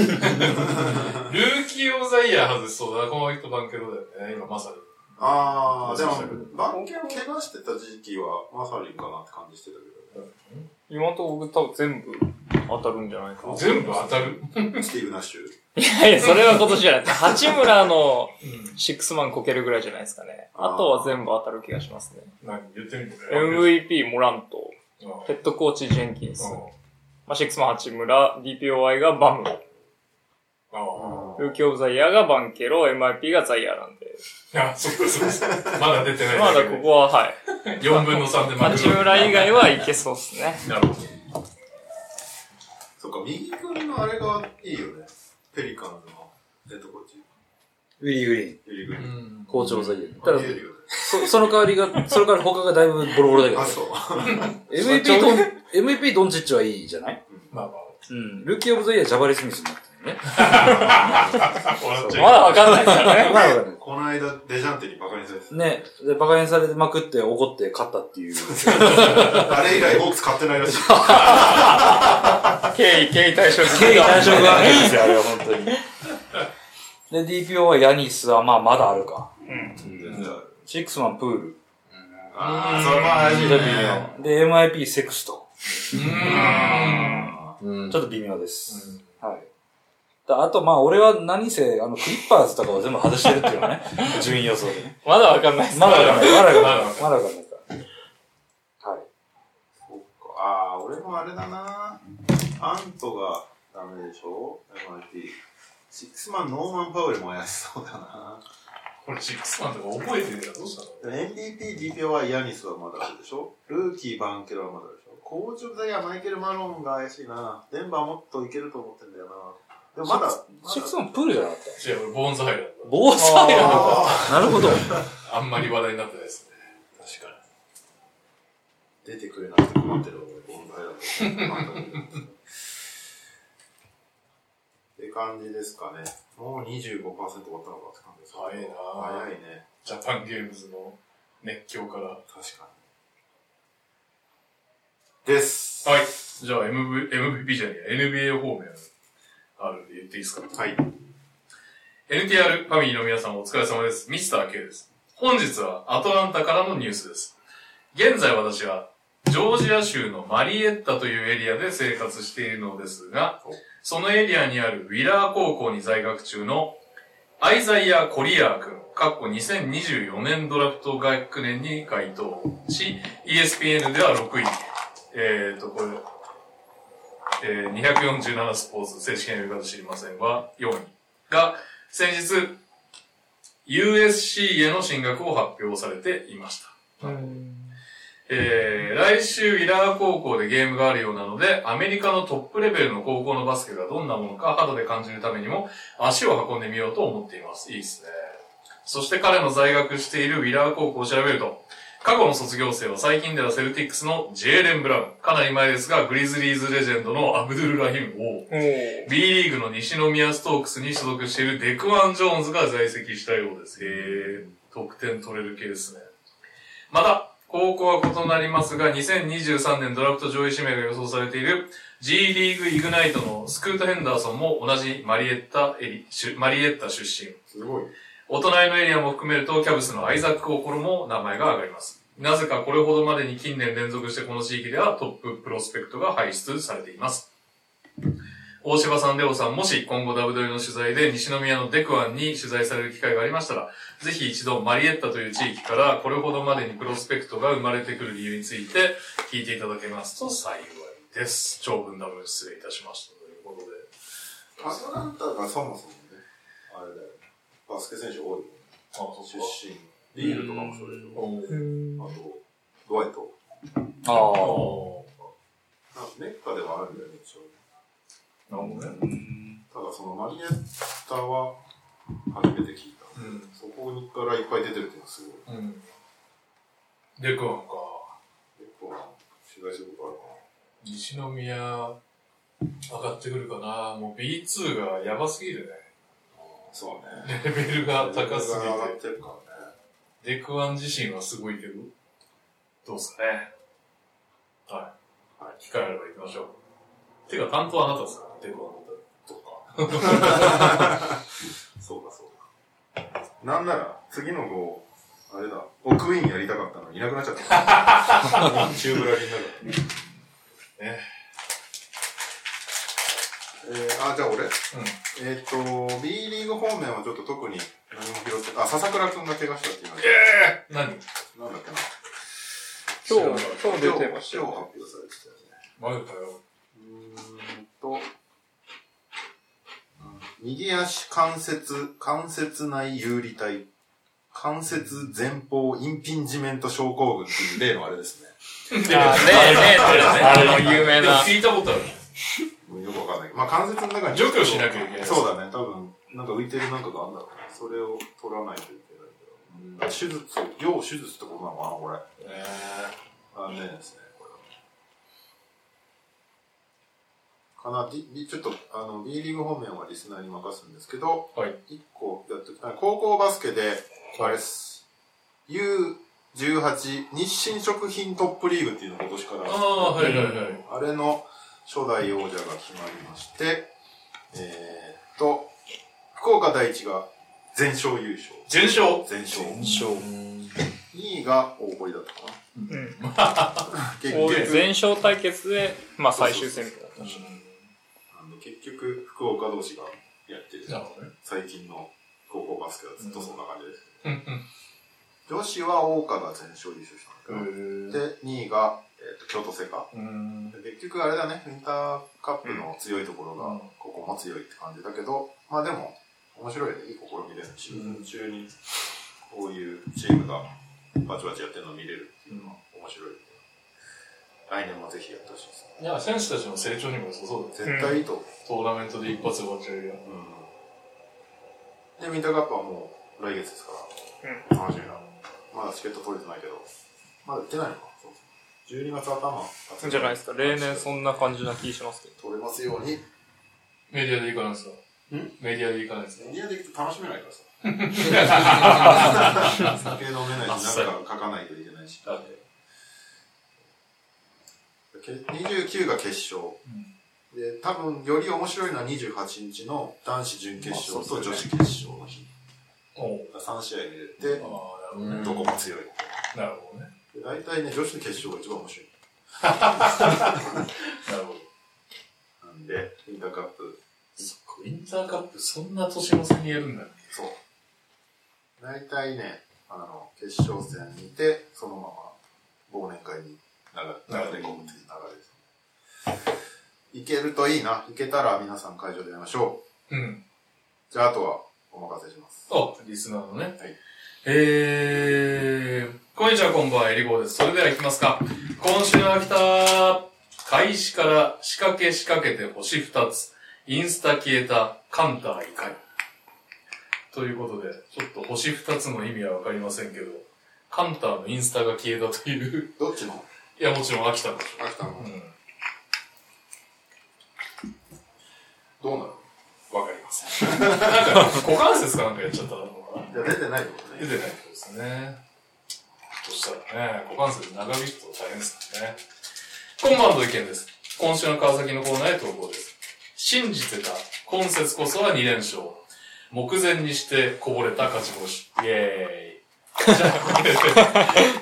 キー・オブ・ザ・イヤー外しそうだな。この人バンケロだよね、今まさに。あー、でも、バンケロ怪我してた時期はまさにかなって感じしてたけどね。今のところ多分全部当たるんじゃないかな。全部当たるスティーブ・ナッシュ。いやいや、それは今年じゃない。八村のシックスマンこけるぐらいじゃないですかね。あとは全部当たる気がしますね。何言ってみてね。エムブイピー、モラント。ヘッドコーチジェンキンス、まあ、シックスマン八村、ディーピーオーアイ がバムロ、ルーキーオブザイヤーがバンケロ、エムアイピー がザイヤーなんで。あ、そうかそうか。まだ出てない。まだここははい。よんぶんのさんでマクロ。八村以外はいけそうですね。なるほど。そっか、右君のあれがいいよね。ペリカンズのヘッドコーチ。ウィリー・グリーン。ウィリー・グリーン。校長ザイヤー。ただそ, その代わりが、その代わり他がだいぶボロボロだけど、ね。あ、そう。エムブイピー ドン、エムブイピー ドンチッチはいいじゃない、うん、まあまあ。うん。ルーキーオブザイヤージャバリスミスになってね。まだわかんないからね。まだわかんない。この間、デジャンテにバカにされてた。ね。で、バカにされてまくって怒って勝ったっていう。あれ以来ホークス勝ってないらしい。敬意、敬意退職。敬意退職があるんですよ、あれは本当に。で、ディーピーオー はヤニスはまあまだあるか。うん。シックスマンプール。ああ、それも怪しいね。で、エムアイピー セクスト。うーん。ちょっと微妙です。はい。あと、まあ、俺は何せ、あの、クリッパーズとかを全部外してるっていうのね。順位予想でね。まだわかんないです。まだわかんない。まだわかんない。まだわかんないから。はい。そっか。ああ、俺もあれだな。アントがダメでしょ ?エムアイティー。シックスマン、ノーマン・パウエルも怪しそうだな。これシックスマンとか覚えてるんだどうしたの ?エムブイピー、ディーピーオー はヤニスはまだあるでしょルーキー、バンケロはまだあるでしょ好調だけはマイケル・マロンが怪しいな。デンバーもっといけると思ってんだよな。でもまだ、シックスマンプールじゃなかった違う、俺ボーンズハイランド。ボーンズハイランドなるほど。あんまり話題になってないですね。確かに。出てくれなくて困ってる俺、ボーンズハイランド。って感じですかね。もう にじゅうごパーセント 終わったのかって感じです。早いなぁ。早いね。ジャパンゲームズの熱狂から。確かに。です。はい。じゃあ エムブイ、エムブイピー じゃねえ、エヌビーエー 方面。あるで言っていいですか？はい。エヌティーアール ファミリーの皆さんお疲れ様です。ミスター K です。本日はアトランタからのニュースです。現在私はジョージア州のマリエッタというエリアで生活しているのですが、そのエリアにあるウィラー高校に在学中のアイザイア・コリアー君、にせんにじゅうよねんドラフト学年に該当し、イーエスピーエヌ ではろくい。えーと、これ、えー、にひゃくよんじゅうななスポーツ、正式な呼び方知りませんが、よんいが、先日、ユーエスシー への進学を発表されていました。うんえー、来週、ウィラー高校でゲームがあるようなので、アメリカのトップレベルの高校のバスケがどんなものか肌で感じるためにも、足を運んでみようと思っています。いいですね。そして彼の在学しているウィラー高校を調べると、過去の卒業生は最近ではセルティックスのジェーレン・ブラウン。かなり前ですが、グリズリーズレジェンドのアブドゥル・ラヒム王。B リーグの西宮ストークスに所属しているデクワン・ジョーンズが在籍したようです。へー。得点取れる系ですね。また、高校は異なりますが、にせんにじゅうさんねんドラフト上位指名が予想されている G リーグイグナイトのスクート・ヘンダーソンも同じマリエッタエリ、マリエッタ出身。すごい。お隣のエリアも含めると、キャブスのアイザック・オコロも名前が挙がります。なぜかこれほどまでに近年連続してこの地域ではトッププロスペクトが輩出されています。大柴さん、レオさん、もし今後ダブドリの取材で西宮のデクワンに取材される機会がありましたら、ぜひ一度マリエッタという地域からこれほどまでにプロスペクトが生まれてくる理由について聞いていただけますと幸いです。長文ダブル失礼いたしましたということで。アトランタがそもそもね、あれだよね。バスケ選手多い。あ、出身。リールとかもそうでしょ。あと、ドワイト。ああ。メッカではあるんだよね、一応。なるほどね。ただそのマリエッタは初めて聞いた。うん、そこにからいっぱい出てるっていうのはすごい。うん、デクワンか。デクワン、取材することあるかな。西宮、上がってくるかな。もう ビーツー がやばすぎるね。そうね。レベルが高すぎて。上がってるからね。デクワン自身はすごいけど、どうすかね。はい。はい。機会あれば行きましょう。てか、担当はあなたですか？デクワンの担当。そっか。そうだそうだ。なんなら、次の号、あれだ、オクイーンやりたかったのにいなくなっちゃった。日中ぶらりになかった。ね。えー、あ、じゃあ俺、うん、えっ、ー、と、B リーグ方面はちょっと特に何も拾って、あ、笹倉くんが怪我したっていうので。えぇ、ー、何なんだっけな。今日、今日出てましたよ、ね。今日発表されてたよね。マジかよ。うーんと、右足関節、関節内有利体、関節前方インピンジメント症候群っていう例のあれですね。あ、ねえ、ねえ、ねえ、あれの有名な。聞いたことある。よくわかんないけど、まあ、関節の中に除去しなきゃいけない。そうだね、多分なんか浮いてるなんかがあるんだろうね。それを取らないといけないんだろう。手術、要手術ってことなのかな、これ。えー、残念ですね、これは。かな。ちょっとあの B リーグ方面はリスナーに任すんですけど、はい、いっこやっておきたい。高校バスケであれです、ユーじゅうはち 日清食品トップリーグっていうのが今年からあって、はいはいはい、あれの初代王者が決まりまして、えー、っと福岡第一が全勝優勝、全勝、全勝、全勝、にいが大堀だったかな。うん、結局全勝対決で、まあ、最終戦みたいな。そうそうそう、あの結局福岡同士がやってる、ね、最近の高校バスケはずっとそんな感じです、ね、うん、女子は大岡が全勝優勝したんだけど、でにいが、えー、と京都セカ、うん、結局あれだね、ウィンターカップの強いところが、うん、ここも強いって感じだけど、まあでも面白いね、いい試みですね。シーズン中にこういうチームがバチバチやってるのを見れるっていうのは面白い、うん、来年もぜひやってほしいです、ね、いや選手たちの成長にも良さそうだ、絶対いいと、うん、トーナメントで一発で終わっちゃうよ、うん、でウィンターカップはもう来月ですから、うん、楽しみな、まだチケット取れてないけど、まだ売ってないのか、そうそう、じゅうにがつ頭暑いじゃないですか、例年そんな感じな気しますけど、取れますように。メディアで行かないですか、ん、メディアで行かないですか、メディアで行くと楽しめないからさ酒飲めないし、なんか書かないといけないし、にじゅうきゅうが決勝、うん、で多分より面白いのはにじゅうはちにちの男子準決勝と女子決勝の日、まあね、さん試合入れて、あ、ね、どこも強い、なるほどね、大体ね、女子の決勝が一番面白いなるほど、なんでウィンターカップ、そっか、ウィンターカップそんな年の差にやるんだね。そう、大体ね、あの決勝戦にてそのまま忘年会に流れ込むという流れですね。いけるといいな。いけたら皆さん会場でやりましょう。うん。じゃああとはお任せします。あ、リスナーのね。はい。えー、こんにちは、こんばんは、エリゴーです。それでは行きますか。今週の秋田、開始から仕掛け仕掛けて星ふたつ。インスタ消えたカンター怒り。ということで、ちょっと星ふたつの意味はわかりませんけど、カンターのインスタが消えたという。どっちの？いや、もちろん秋田の。秋田の。うん。どうなる？わかりません。なんか股関節かなんかやっちゃったのかな。いや、出てないことね。出てないことですね。そしたらね、股関節長引くと大変ですよね。今晩の意見です。今週の川崎のコーナーへ投稿です。信じてた今節こそはに連勝。目前にしてこぼれた勝ち星。イエーイ。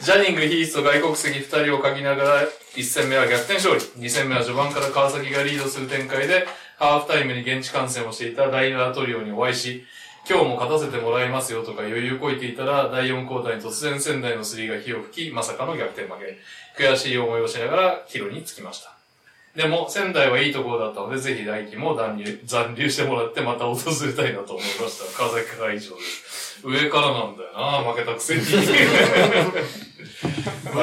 ジャニングヒースと外国籍ふたりを書きながらいち戦目は逆転勝利、に戦目は序盤から川崎がリードする展開で、ハーフタイムに現地観戦をしていたライナートリオにお会いし、今日も勝たせてもらいますよとか余裕こいていたら、だいよんクォーターに突然仙台のスリーが火を吹き、まさかの逆転負け。悔しい思いをしながら帰路につきました。でも仙台はいいところだったので、ぜひ来季も残留、残留してもらってまた訪れたいなと思いました。川崎から以上です。上からなんだよな、負けたくせに。な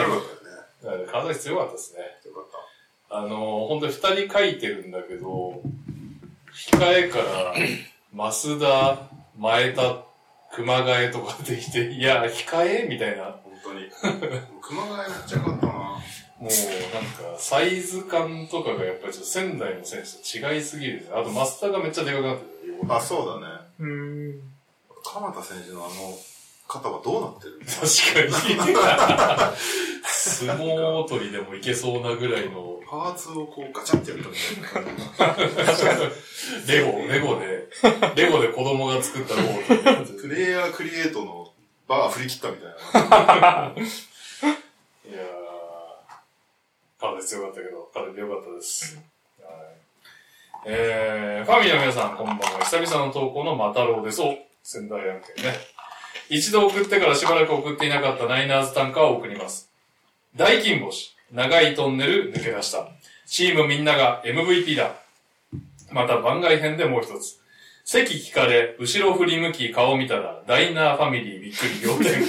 るほどね。川崎強かったですね。よかった。あのー、本当に二人書いてるんだけど、控えから増田、前田、熊谷とかできて、いや控えみたいな。本当に。熊谷めっちゃよかったな。もうなんかサイズ感とかがやっぱりちょっと仙台の選手と違いすぎるですね。あとマスターがめっちゃでかくなってる。あ、そうだね。うーん。鎌田選手のあの肩はどうなってる？確かに。相撲取りでもいけそうなぐらいの。パーツをこうガチャってやるとみたいな感じ。レゴ、レゴで、レゴで子供が作ったロボット。プレイヤークリエイトのバー振り切ったみたいな。いやー。カード強かったけど、カードで良かったです。はい、えー、ファミリーの皆さん、こんばんは。久々の投稿のマタロウです。お、仙台案件ね。一度送ってからしばらく送っていなかったナイナーズ短歌を送ります。大金星、長いトンネル抜け出した。チームみんなが エムブイピー だ。また番外編でもう一つ。席聞かれ、後ろ振り向き顔見たら、ダイナーファミリーびっくり仰天。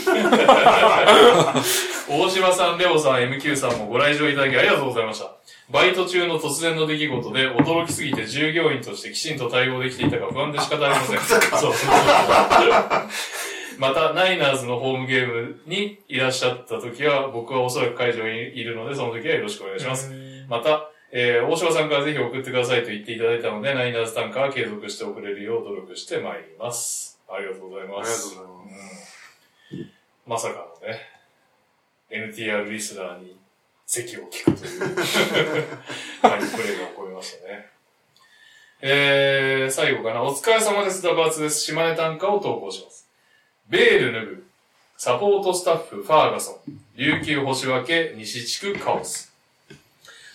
大島さん、レオさん、エムキュー さんもご来場いただきありがとうございました。バイト中の突然の出来事で、驚きすぎて従業員としてきちんと対応できていたか不安で仕方ありません。そうそうそう。また、ナイナーズのホームゲームにいらっしゃった時は、僕はおそらく会場にいるので、その時はよろしくお願いします。また、えー、大島さんからぜひ送ってくださいと言っていただいたので、ナイナーズ短歌は継続して送れるよう努力してまいります。ありがとうございます。ありがとうございます。うん、まさかのね、エヌティーアール リスナーに席を聞くという、ハイプレイが起こりましたね。えー、最後かな。お疲れ様です。ダバーツです。島根短歌を投稿します。ベール脱ぐ。サポートスタッフ、ファーガソン。琉球星分け、西地区カオス。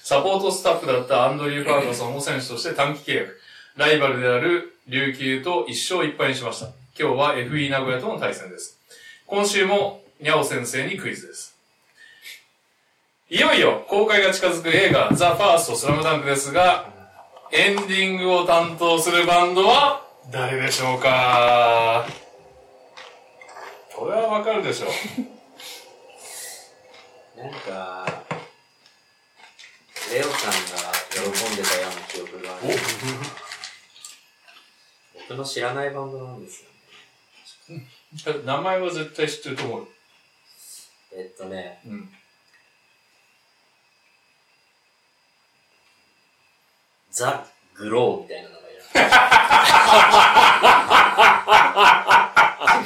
サポートスタッフだったアンドリュー・ファーガソンを選手として短期契約。ライバルである琉球と一勝一敗にしました。今日は エフイー 名古屋との対戦です。今週も、にゃお先生にクイズです。いよいよ、公開が近づく映画、ザ・ファースト・スラムダンクですが、エンディングを担当するバンドは誰でしょうか？これはわかるでしょう。なんかレオさんが喜んでたような記憶がある。僕の知らないバンドなんですよね。名前は絶対知ってると思う。えっとね、うんザ・グローみたいな名前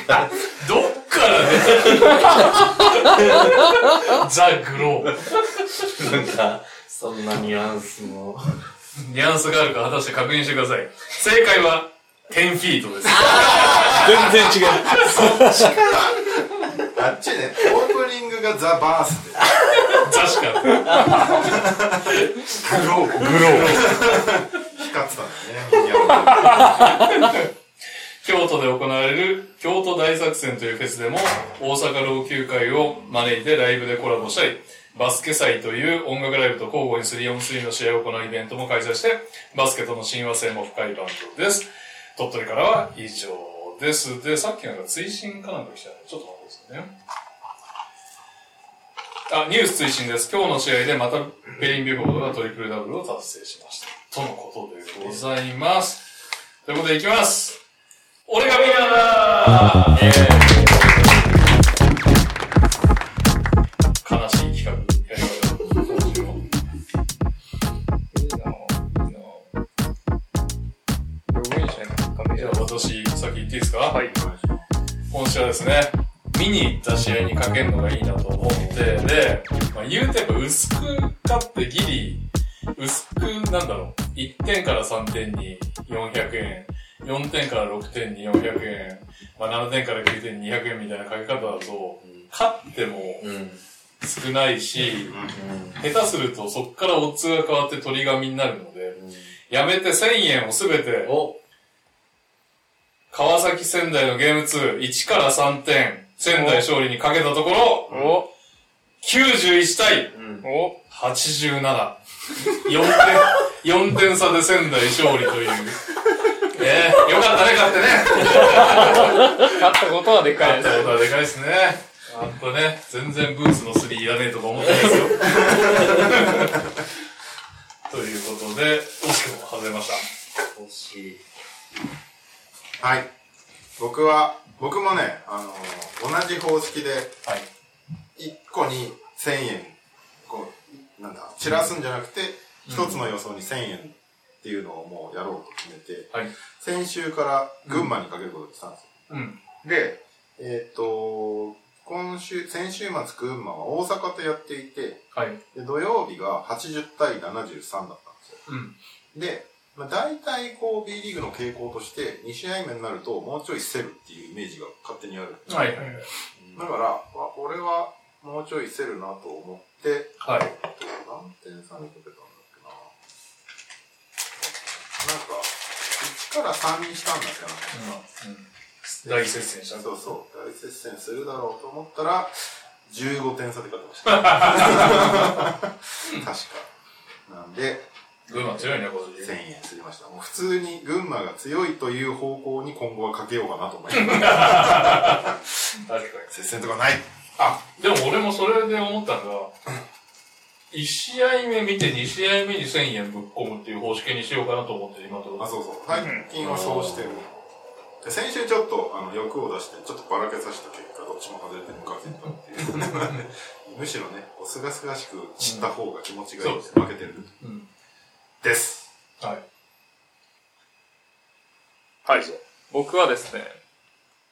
だ。どっからね。ザ・グロー。なんか、そんなニュアンスも。ニュアンスがあるか果たして確認してください。正解は、じゅうフィートです。全然違う。そっちか。あっちね、オープニングがザ・バースで。確かに。グロー、グロー。光ってたんだね。京都で行われる京都大作戦というフェスでも大阪老朽会を招いてライブでコラボしたり、バスケ祭という音楽ライブと交互に スリーオンスリー の試合を行うイベントも開催して、バスケとの親和性も深いバンドです。鳥取からは以上です。で、さっきなんか追伸かなんか来たね。ちょっと待ってくださいね。あ、ニュース推進です。今日の試合でまたペリンビューボードがトリプルダブルを達成しました。とのことでございます。ということでいきます。俺がビガーだー、えー、悲しい企画。やりましょう。ログインしないとダメじゃあ私、先言っていいですか？はい。今週はですね。見に行った試合にかけるのがいいなと思って、で、まあ、言うてやっぱ薄く勝ってギリ、薄く、なんだろう、いってんからさんてんによんひゃくえん、よんてんからろくてんによんひゃくえん、まあ、ななてんからきゅうてんににひゃくえんみたいなかけ方だと、勝っても少ないし、うん、下手するとそっからオッズが変わって鳥紙になるので、うん、やめてせんえんをすべて、川崎仙台のゲームに、いちからさんてん、仙台勝利にかけたところ、おきゅうじゅういち対はちじゅうなな。よんてん、よんてん差で仙台勝利という。ええー、よかったね、勝ってね。勝ったことはでかいです。勝ったことはでかいですね。あとね、全然ブーツのスリーいらねえとか思ってないですよ。ということで、惜しくも外れました。惜しい。はい。僕は、僕もね、あのー、同じ方式で、いっこにせんえん、こう、なんだ、散らすんじゃなくて、ひとつの予想にせんえんっていうのをもうやろうと決めて、はい、先週から群馬にかけることにしたんですよ。うん、で、えっと、今週、先週末群馬は大阪とやっていて、はい、で土曜日がはちじゅう対ななじゅうさんだったんですよ。うん、でまあ、大体こう B リーグの傾向としてに試合目になるともうちょいセルっていうイメージが勝手にある。はいはいはい。だから俺はもうちょいセルなと思って、はい、何点差にかけたんだっけな。なんかいちからさんにしたんだけど、うんうん、大接戦した。そうそう大接戦するだろうと思ったらじゅうごてん差で勝ってました。確か。なんで。群馬強いね、これで。せんえん釣りました。もう普通に群馬が強いという方向に今後はかけようかなと思います。確かに。接戦とかない。あ、でも俺もそれで思ったのが、いち試合目見てに試合目にせんえんぶっ込むっていう方式にしようかなと思って、今のところ。あ、そうそう。最近はそうしてる。うん、先週ちょっとあの欲を出して、ちょっとばらけさせた結果、どっちも外れてムカついたっていう。むしろね、おすがすがしく散った方が気持ちがいい、うん、負けてる。うんです。はい。はい。僕はですね、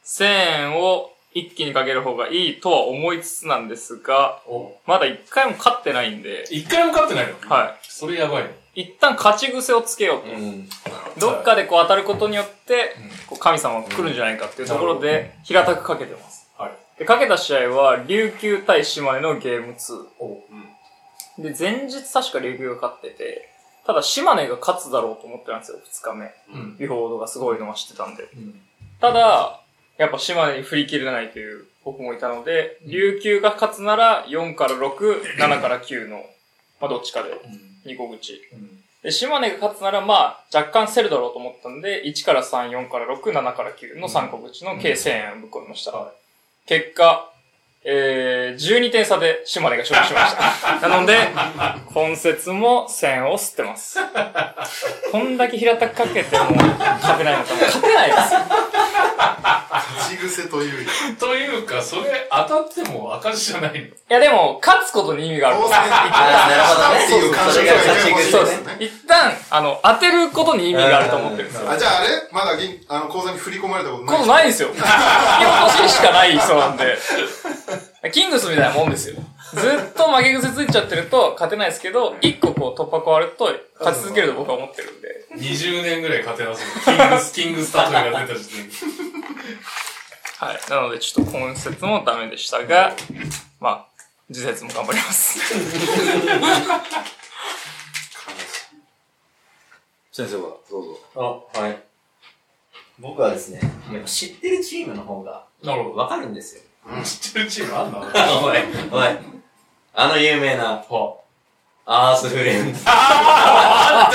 せんえんを一気にかける方がいいとは思いつつなんですが、まだ一回も勝ってないんで。一回も勝ってないの？はい。それやばい。一旦勝ち癖をつけようと。うん、どっかでこう当たることによって、こう神様が来るんじゃないかっていうところで、平たくかけてます。はい。で、かけた試合は、琉球対島根のゲームツー。で、前日確か琉球が勝ってて、ただ島根が勝つだろうと思ってたんですよ、ふつかめ。うん。ビフォードがすごいのは知ってたんで。うん、ただ、やっぱ島根に振り切れないという僕もいたので、琉球が勝つならよんからろく、ななからきゅうの、まあどっちかで、にこ口。で、島根が勝つならまあ若干競るだろうと思ったんで、いちからさん、よんからろく、ななからきゅうのさんこ口の計せんえんをぶっ込みました。はい、結果、えー、じゅうにてん差で島根が勝利しました。なので、今節もせんえんを吸ってます。こんだけ平たくかけても勝てないのかも勝てないです。勝ち癖というというか、それ当たっても赤字じゃないの？いやでも、勝つことに意味がある。そうですね。一旦、あの、当てることに意味があると思ってるんですよ。あ、じゃああれまだ銀、あの、口座に振り込まれたことない？ことないですよ。引き落とししかないそうなんで。キングスみたいなもんですよ。ずっと負け癖ついちゃってると勝てないですけど、一個こう突破口あると勝ち続けると僕は思ってるんで。にじゅうねんぐらい勝てなそう。キングス、キングスタトゥーが出た時点で。はい。なのでちょっと今節もダメでしたが、まあ、次節も頑張ります。先生はどうぞ。あ、はい。僕はですね、やっぱ知ってるチームの方が、わかるんですよ。知ってるチームあんの？おい、おい。あの有名な、アースフレンズ。あー、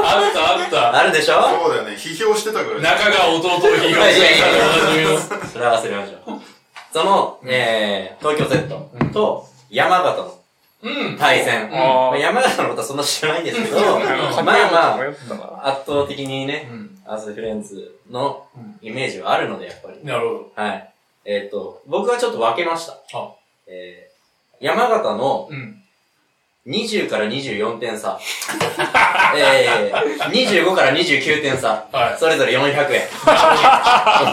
あったあったあったあるでしょ？そうだよね、批評してたぐらい。中川弟を批評してたから。それは忘れましょう。その、えー、東京セットと、山形の対戦。山形のことはそんな知らないんですけど、まあまあ、圧倒的にね、アースフレンズのイメージはあるので、やっぱり。なるほど。はい。えっと、僕はちょっと分けました。あえー、山形のにじゅうからにじゅうよんてん差。えー、にじゅうごからにじゅうきゅうてん差。はい、それぞれよんひゃくえ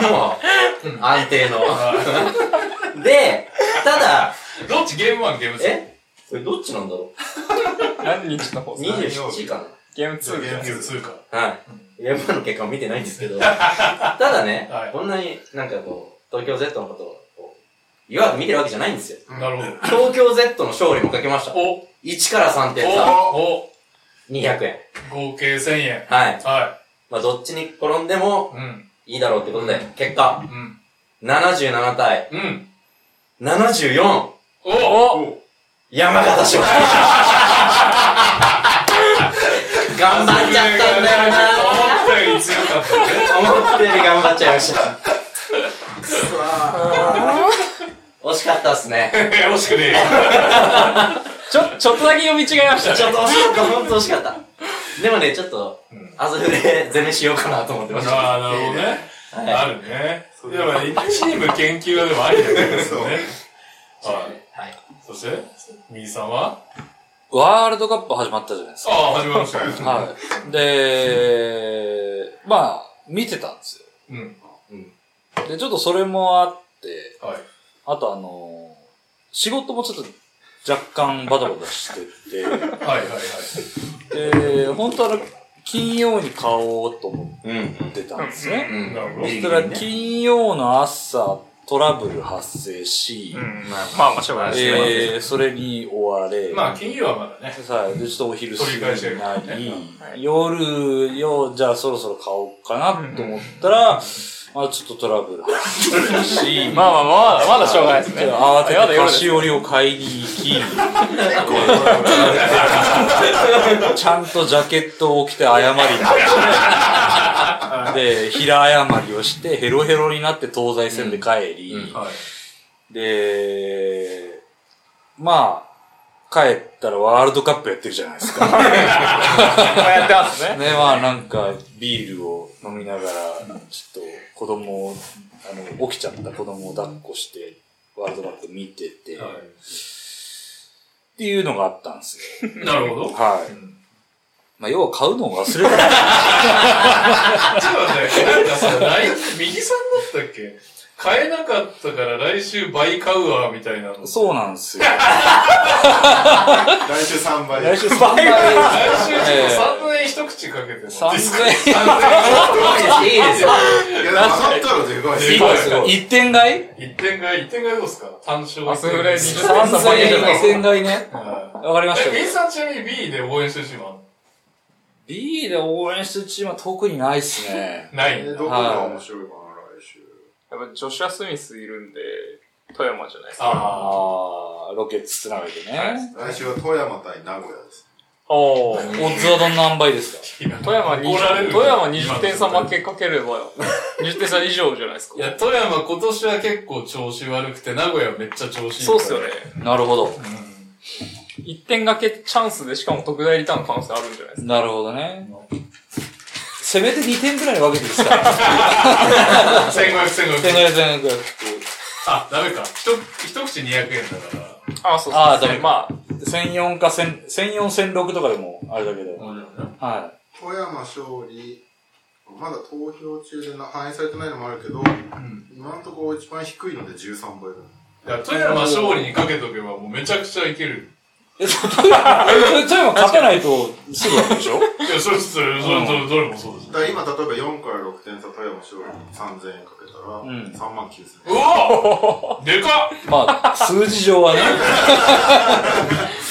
ん。もう、安定の。で、ただ、どっちゲームワンゲームツー？え？それどっちなんだろう？何日の放送？にじゅうしちかな？ゲームツー。ゲームツーか。はい。ゲームワンの結果も見てないんですけど、ただね、はい、こんなになんかこう、東京 Z のことを、言わず見てるわけじゃないんですよ。なるほど。東京 Z の勝利もかけました。お !いち からさんてん差。お !にひゃくえん。合計せんえん。はい。はい。まあ、どっちに転んでも、いいだろうってことで、結果、ななじゅうなな対、ななじゅうよん。お山形勝利。頑張っちゃったんだよな。思ったより強かった。思ったより頑張っちゃいました。惜しかったっすね。惜しくねえ。ちょ、ちょっとだけ読み違えました。ちょっと惜しかった、ほんと惜しかった。でもね、ちょっと、あそこで攻めしようかなと思ってました。ああ、なるほどね。あるね。でもね、チーム研究はでもありだけどね。はい。そして、みーさんはワールドカップ始まったじゃないですか。ああ、始まりましたね。はい。で、まあ、見てたんですよ。うん。で、ちょっとそれもあって、はい、あとあのー、仕事もちょっと若干バタバタしてて、はいはいはい。で、本当は金曜に買おうと思ってたんですね。そしたら金曜の朝、トラブル発生し、うん、まあまあ、しょうがないですね。それに追われ、まあ金曜はまだね。さあ、で、ちょっとお昼過ぎになり、夜、よ、じゃあそろそろ買おうかなと思ったら、まあちょっとトラブルし、まあまあまあまだしょうがないですね。慌てて菓子折りを買いに行き、ちゃんとジャケットを着て謝りにで、平謝りをしてヘロヘロになって東西線で帰り、で、まあ帰ったらワールドカップやってるじゃないですか。やってますね。ね、まあなんかビールを飲みながら、ちょっと子供を、あの、起きちゃった子供を抱っこして、ワールドカップ見てて、はい、っていうのがあったんですよ。なるほど。はい。まあ、要は買うのを忘れた。違うね。なんかさ、来、右さんだったっけ？買えなかったから来週倍買うわ、みたいなの。そうなんですよ。来週さんばい。来週さんばい。来週ちょっとさんまんえん一口かけて。さんまんえん。いいですよ。いや、買ったらでかいですよ。一点買い？一点買い、一点買いどうですか？単勝。あ、それぐらいにじゅうさんまんえん。一点買いね。わかりました。え、みんさんちなみに B で応援してるチームは？B で応援してるチームは特にないっすね。ないんだ。どこが面白いかな、来週。やっぱジョシュア・スミスいるんで、富山じゃないですか。ああ、ロケッツつながりでね。来週は富山対名古屋です。おー、オッズはどんな何倍ですか？富山にじゅう、富山にじゅってんさ負けかければ、にじゅってんさ以上じゃないですか。いや、富山今年は結構調子悪くて、名古屋めっちゃ調子いい。そうっすよね。なるほど。うん、いってん掛けチャンスでしかも特大リターンの可能性あるんじゃないですか。なるほどね。せめてにてんくらいのわけですから。せんごひゃく、せんごひゃく。せんごひゃく、せんごひゃく。あ、ダメか。一、一口にひゃくえんだから。あ、そうそう。あ、ダメ。まあ、せんよんかせん、せんよん、せんろくとかでもあれだけど。うん、はい。富山勝利、まだ投票中で反映されてないのもあるけど、うん、今のところ一番低いのでじゅうさんばいだ。いや、富山勝利にかけとけばもうめちゃくちゃいける。え、それ、それも勝てないと、すぐやるでしょ？いや、それ、それ、それ、それ、どれもそうです。だから今、例えばよんからろくてん差、富山勝利にさんぜんえんかけたら、うん、さんまんきゅうせんえん。うわでかっ。まあ、数字上はね。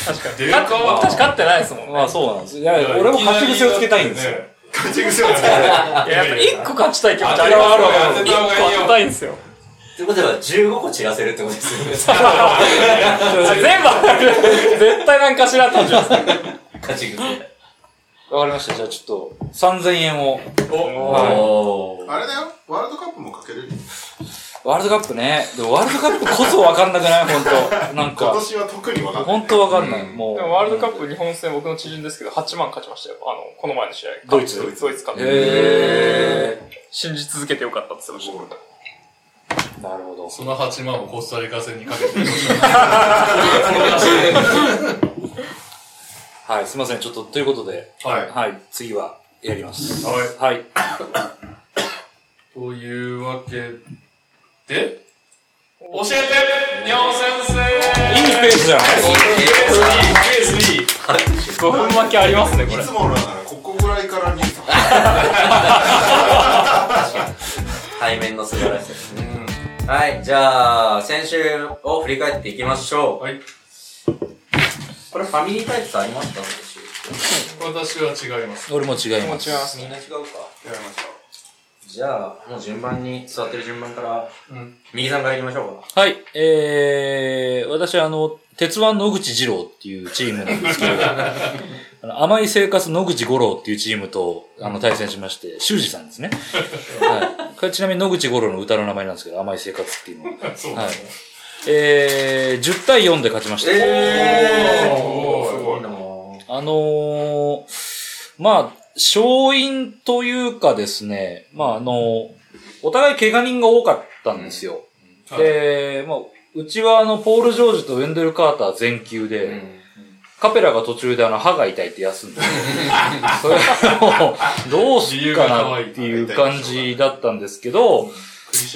確かに。でかっ。私勝ってないですもんね。まあ、そうなんです。いや、俺も勝ち癖をつけたいんですよ。勝ち癖をつけたい。いや、やっぱいっこ勝ちたい気持ちありますよね。いっこ勝ちたいんですよ。ってことはじゅうごこ散らせるってことですよね。全部絶対なんかしらってじゃないですか。勝ち組。わかりました。じゃあちょっとさんぜんえんを。お、はい、あれだよ。ワールドカップもかけれる。ワールドカップね。でもワールドカップこそわかんなくない？本当なんか。今年は特にわかんない。本当わかんない。うん、もう。でもワールドカップ日本戦僕の知人ですけどはちまん勝ちましたよ。あのこの前の試合。ドイツドイツドイツ勝って。へー。信じ続けてよかったって言ってました。なるほど。そのはちまんをコスタリカ戦にかけてみましょう。はい、すいません。ちょっと、ということで、はい、はい、次はやります。はい。はい、というわけで、教えてにょん先生、いいペースじゃない？いいペース、いいペース、いい。ごふん巻きありますね、これ。いつものならここぐらいからに。確かに。対面の素晴らしさですね。はい、じゃあ、先週を振り返っていきましょう。はい。これファミリータイプありました？私は違います。俺も違います。違います。みんな違うか。違いました。じゃあ、もう順番に、座ってる順番から、うん、右さんからいきましょうか。はい、えー、私はあの、鉄腕野口二郎っていうチームなんですけど、あの甘い生活野口五郎っていうチームとあの対戦しまして、修二さんですね。はい。これちなみに野口五郎の歌の名前なんですけど、甘い生活っていうのは。そうですね。はい、えー、じゅうたいよんで勝ちました。えー、おー、すごいな。あのー、まあ、勝因というかですね、まああのー、お互い怪我人が多かったんですよ。うん、で、まあうちはあの、ポール・ジョージとウェンデル・カーター全休で、うん、カペラが途中であの、歯が痛いって休んで、それはもう、どうしようかなっていう感じだったんですけど、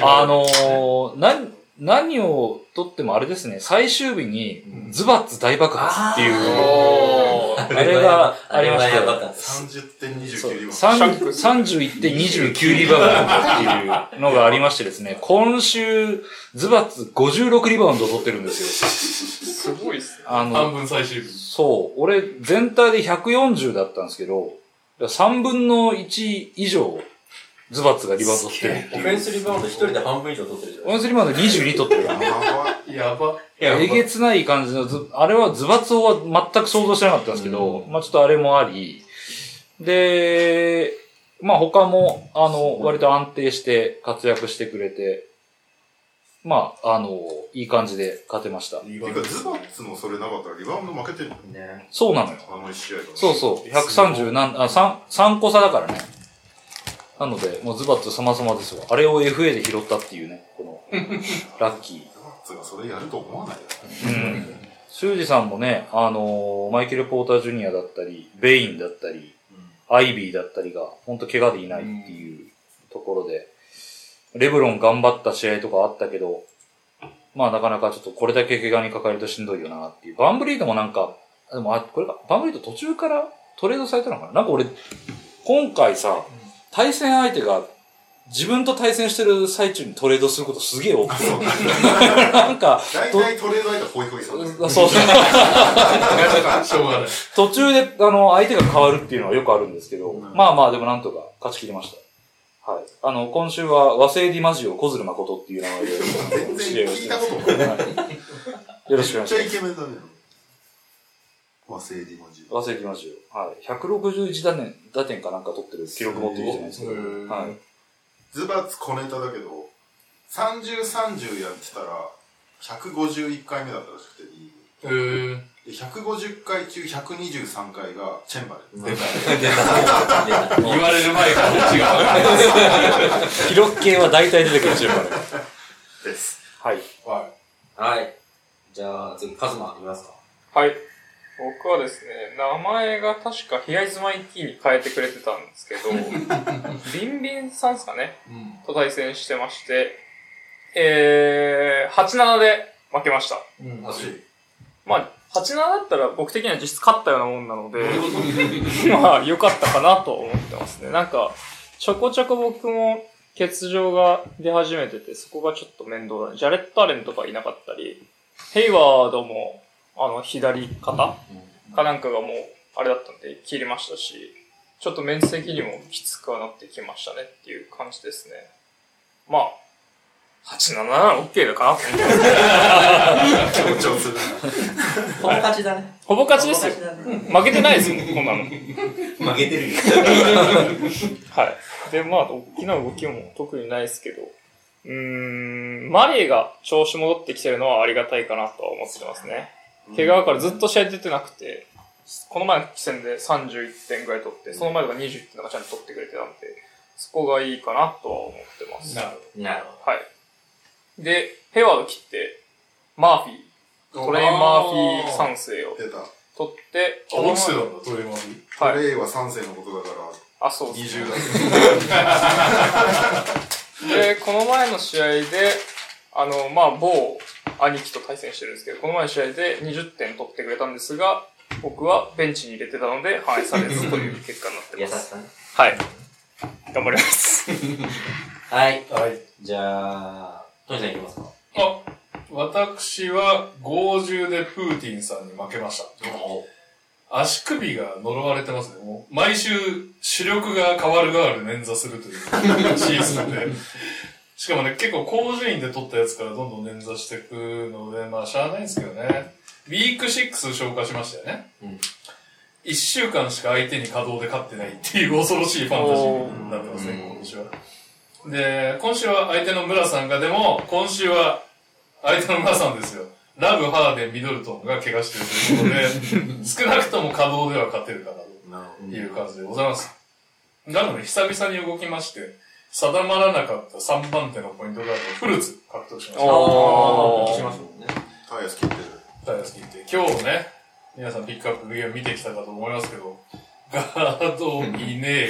あのー、な、何をとってもあれですね、最終日にズバッツ大爆発っていう、うん、あ, あれがありました。さんじゅってんにじゅうきゅうリバウンド。さんじゅういってんにじゅうきゅうリバウンドっていうのがありましてですね、今週ズバッツごじゅうろくリバウンド取ってるんですよ。すごいっすね。あの、半分最終日。そう。俺全体でひゃくよんじゅうだったんですけど、さんぶんのいち以上、ズバッツがリバウンド取ってるっていう。オフェンスリバウンドひとりで半分以上取ってるじゃん。オフェンスリバウンドにじゅうに取ってるやん。やば。やば。えげつない感じの、あれはズバッツは全く想像してなかったんですけど、まあちょっとあれもあり、で、まあ他も、あの、割と安定して活躍してくれて、まああの、いい感じで勝てました。リバウンド。ズバッツもそれなかったらリバウンド負けてるのね。そうなのよ。あのいち試合から。そうそう。ひゃくさんじゅうなん、あ、さんこ差だからね。なので、もうズバッツ様々ですよ。あれを エフエー で拾ったっていうね、この、ラッキー。ズバッツがそれやると思わないよね。うん。修二さんもね、あのー、マイケル・ポーター・ジュニアだったり、ベインだったり、アイビーだったりが本当怪我でいないっていうところで、レブロン頑張った試合とかあったけど、まあなかなかちょっとこれだけ怪我にかかるとしんどいよなっていう。バンブリードもなんか、でもあこれかバンブリード途中からトレードされたのかな。なんか俺今回さ、対戦相手が自分と対戦してる最中にトレードすることすげえ多くて。なんか。大体トレード相手はホイホイさんです。そうそう。途中で、あの、相手が変わるっていうのはよくあるんですけど、うん、まあまあでもなんとか勝ち切りました。はい。あの、今週は和製ディマジオ、小鶴誠っていう名前で。全然聞いたことない。よろしくお願いします。めっちゃイケメンだね。和製ディマジオ。和製ディマジオ。はい。ひゃくろくじゅういち打点かなんか取ってる記録持ってるじゃないですか。はい。ズバツ小ネタだけど、さんじゅう、さんじゅうやってたら、ひゃくごじゅういっかいめだったらしくて、リーグ。へぇー。で、ひゃくごじゅっかい中ひゃくにじゅうさんかいがチェンバレン。出た。言われる前から違う。記録系は大体出てくるチェンバレン。です。はい。はい。はい。じゃあ、次、カズマ、いきますか。はい。僕はですね、名前が確かヒアイズマイキーに変えてくれてたんですけど、ビンビンさんですかね、うん、と対戦してまして、えー、はちたいなな で負けました。うん、まあ、はちたいなな だったら僕的には実質勝ったようなもんなので、まあ、良かったかなと思ってますね。なんか、ちょこちょこ僕も欠場が出始めてて、そこがちょっと面倒だね。ジャレット・アレンとかいなかったり、ヘイワードも、あの、左肩かなんかがもう、あれだったんで、切りましたし、ちょっと面積にもきつくはなってきましたねっていう感じですね。まあ、はちたいなななら OK だかなって思って。強調する。ほぼ勝ちだね。ほぼ勝ちですよ。ね、負けてないですよ、こんなの。負けてるよ。はい。で、まあ、大きな動きも特にないですけど、うーん、マリーが調子戻ってきてるのはありがたいかなとは思ってますね。怪我からずっと試合出てなくて、この前の戦でさんじゅういってんぐらい取って、その前とかにじゅってんとかちゃんと取ってくれてたんで、そこがいいかなとは思ってます。なるほど。なるほど。はい。で、ヘワード切って、マーフィー、トレイ・マーフィーさん世を取って、あ、僕世なんだ、トレイ・マーフィー。はい、トレイはさん世のことだから、あ、そうですね。にじゅう代。で、この前の試合で、あの、まあ、某、兄貴と対戦してるんですけど、この前の試合でにじゅってん取ってくれたんですが、僕はベンチに入れてたので反映されずという結果になってます。はい。頑張ります。はい。はい。じゃあ、トニさんいきますか。あ、私はごじゅうでプーティンさんに負けました。足首が呪われてますね。もう毎週主力が変わる変わる捻挫するというシーズンで。しかもね、結構工事員で取ったやつからどんどん捻挫していくので、まあ、しゃあないんですけどね。ウィークろく消化しましたよね。うん。いっしゅうかんしか相手に稼働で勝ってないっていう恐ろしいファンタジーになってますね、今週は。で、今週は相手の村さんが、でも、今週は相手の村さんですよ。ラブ、ハーデン、ミドルトンが怪我してるということで、少なくとも稼働では勝てるかなという感じでございます。なので、久々に動きまして、定まらなかったさんばん手のポイントガードをフルーツ獲得しました。おー。しましたもんね。タイヤス切ってる。タイヤス切って。今日ね、皆さんピックアップゲーム見てきたかと思いますけど、ガードいねえ、いね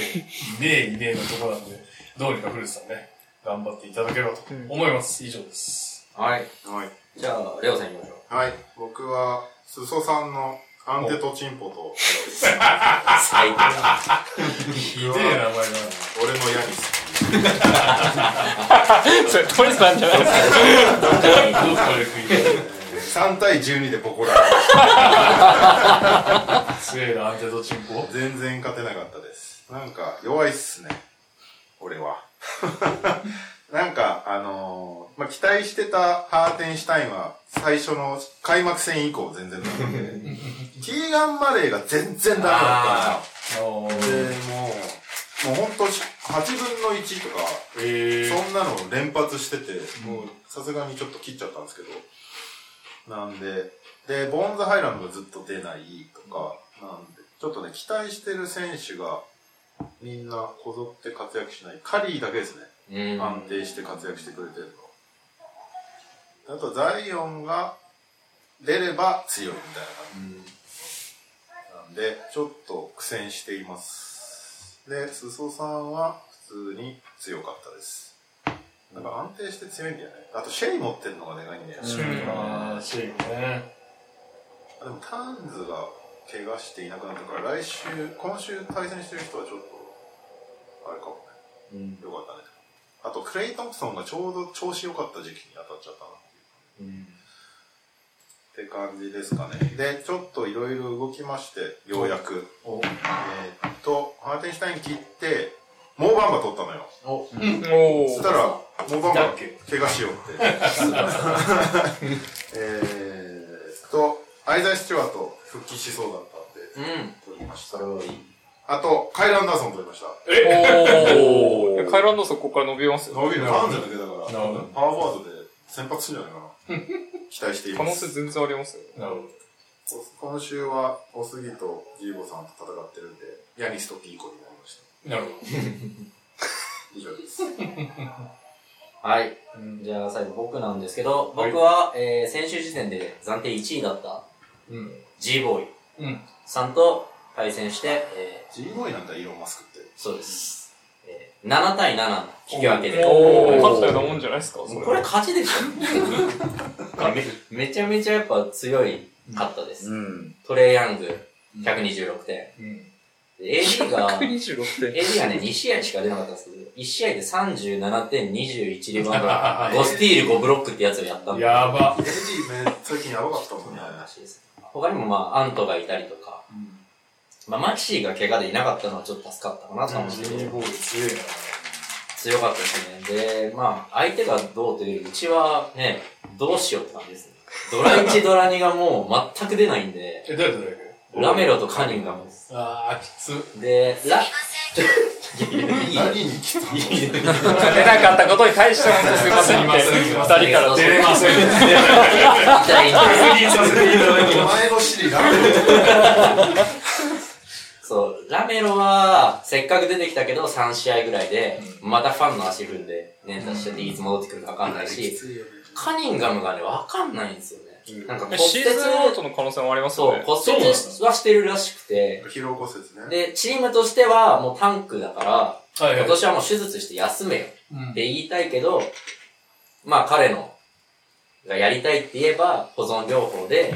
え、いねえのところなんで、どうにかフルーツさんね、頑張っていただければと思います。以上です。はい。はい。じゃあ、レオさん行きましょう。はい。僕は、すそさんのアンテとチンポと、最高だ。ひでえ名前だな。俺のヤニス。それトリさんじゃないですか。さん対じゅうにでボコられました。強いな、アンテドチンポ。全然勝てなかったです。なんか弱いっすね、俺は。なんかあのー、まあ、期待してたハーテンシュタインは最初の開幕戦以降全然ダメで、キーガン・マレーが全然ダメだったな。でもう。もうほんとはちぶんのいちとか、えー、そんなの連発してて、もうさすがにちょっと切っちゃったんですけど、なんで、で、ボーンズハイランドがずっと出ないとか、なんで、ちょっとね、期待してる選手がみんなこぞって活躍しない。カリーだけですね。安定して活躍してくれてるの。あと、ザイオンが出れば強いみたいな感じ。なんで、ちょっと苦戦しています。で裾さんは普通に強かったです。なんか安定して強いんだよね。あとシェイ持ってるのがでかいんだよね。シェイあシェイね。でもターンズが怪我していなくなったから来週今週対戦してる人はちょっとあれかもね、うん、よかったね。あとクレイ・トンプソンがちょうど調子良かった時期に当たっちゃったなっていう、うんって感じですかね。で、ちょっといろいろ動きまして、ようやくえー、っと、ハーテンシュタイン切ってモーバンバ取ったのよ。お、うん、おそしたら、モーバンバ怪我しようってえーっと、アイザイ・スチュワート復帰しそうだったんで、うん、取りました。あと、カイル・アンダーソン取りました。えおーカイル・アンダーソンここから伸びますよ、ね、伸びるね。ファンじゃなきゃだから、パワーフォワードで先発するんじゃないかな。期待しています。可能性全然ありますよ、ね。なるほど。今週はおすぎとジーボさんと戦ってるんで、ヤニスとピーコになりました。なるほど。以上です。はい。じゃあ最後僕なんですけど、僕は、はいえー、先週時点で暫定いちいだった、うん、G ボーイさんと対戦して、えー、G ボーイなんだイーロンマスクって。そうです。うんなな対ななの引き分けで。おー、勝ったようなもんじゃないですかそれ。これ勝ちでしょめ, めちゃめちゃやっぱ強い勝ったです。うん、トレイヤング、ひゃくにじゅうろくてん。うん、エーディー が、エーディー がね、に試合しか出なかったんですけど、いち試合でさんじゅうななてん、にじゅういちリバウンド、ごスティール、ごブロックってやつをやったんで。やば。エーディー めっちゃやばかったもんね。他にもまあ、アントがいたりとか、うんまあ、マキシーが怪我でいなかったのはちょっと助かったかなと思って、うん、強い強かったですね。で、まあ、相手がどうというより、うちはね、どうしようって感じですね。ドラいち、ドラにがもう全く出ないんで、え、誰と誰？ラメロとカニンガムです。あー、きつ。で、ラ、何にきつい出なかったことに対しても本当すいませんって二人から出れませんって確認させていただきます。前の尻ラメロそう、ラメロはせっかく出てきたけどさん試合ぐらいで、うん、またファンの足踏んで捻挫してていつ戻ってくるか分かんないし、うん、カニンガムがね、分かんないんですよね。うん、なんか骨折シーズンアウトの可能性もありますよね。そう、骨折はしてるらしくて。疲労骨折ね。で、チームとしてはもうタンクだから、はいはい、今年はもう手術して休めよって言いたいけど、うん、まあ彼のがやりたいって言えば保存療法で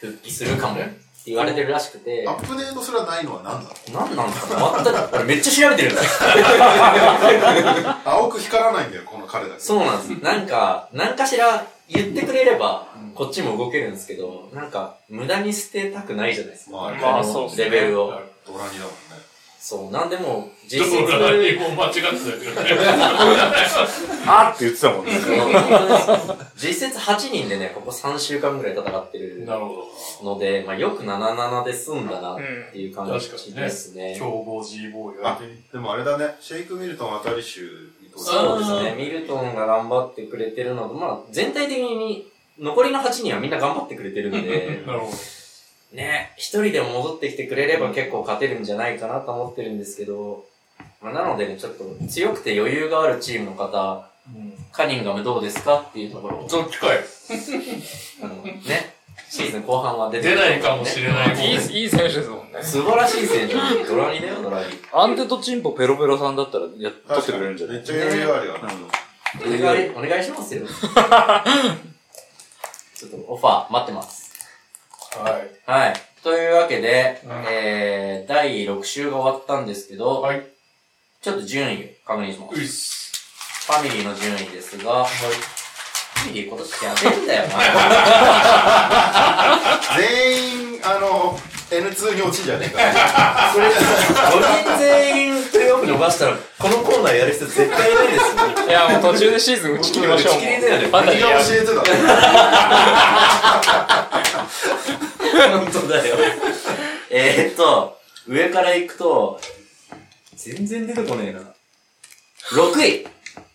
復帰するかも。うんって言われてるらしくて、アップデートすらないのは何なの？何なんだろう。全く俺めっちゃ調べてるんだよ。青く光らないんだよこの彼だけ。そうなんです。なんか何かしら言ってくれればこっちも動けるんですけど、なんか無駄に捨てたくないじゃないですか。まあ、まあ、そうですね。レベルを。ドラにだもんね。そうなんでも実質。ドラにもう間違ってたよね。あーって言ってたもんね。実質はちにんでね、ここさんしゅうかんぐらい戦ってるので、まあよくななたいななで済んだなっていう感じですね。強豪 G ボーイが。あ、でもあれだね、シェイク・ミルトンあたり州にとそうですね、ミルトンが頑張ってくれてるのと、まあ全体的に残りのはちにんはみんな頑張ってくれてるんで、なるほどね、一人でも戻ってきてくれれば結構勝てるんじゃないかなと思ってるんですけど、まあなのでね、ちょっと強くて余裕があるチームの方、うん、カニンガムどうですかっていうところをどっちかよあのね、シーズン後半は出てくる、ね、出ないかもしれないもん、ね、いい、いい選手ですもんね。素晴らしい選手ドラにだよ、ドラにアンテとチンポペロペロさんだったらやっとってくれるんじゃない。めっちゃ余裕があるよ、ね、お願い、お願いしますよちょっとオファー待ってます。はいはい。というわけで、うん、えー、だいろく週が終わったんですけど、はい、ちょっと順位確認します。うっす。ファミリーの順位ですが、はい、ファミリー今年やべえんだよな全員、あの、エヌツー に落ちんじゃねえかそれごにん全員プレーオフ逃したら、このコーナーやる人絶対いないですよいや、もう途中でシーズン打ち切りましょう。打ち切りだよね。ファンタジーやる。教えてた本当だよえーっと、上から行くと全然出てこねえな。ろくい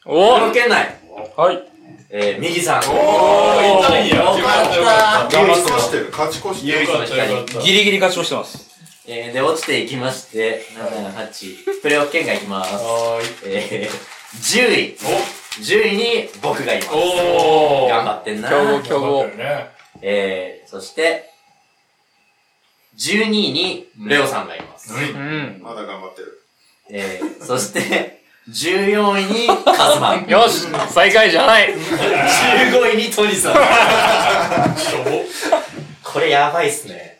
おぉ県内はいえー、右さんおぉ痛いやよかったー。勝ち越してる、勝ち越してる、勝ち越してるギリギリ勝ち越してます。えー、で、落ちていきましてなな、はち、プレーオフ圏外いきまーす。はーいえー、じゅういおじゅういに僕がいます。おー頑張ってんなー。強豪、強豪えー、そしてじゅうにいにレオさんがいます。うんまだ頑張ってる。えー、そしてじゅうよんいにカズマよし最下位じゃないじゅうごいにトニさんこれやばいっすね。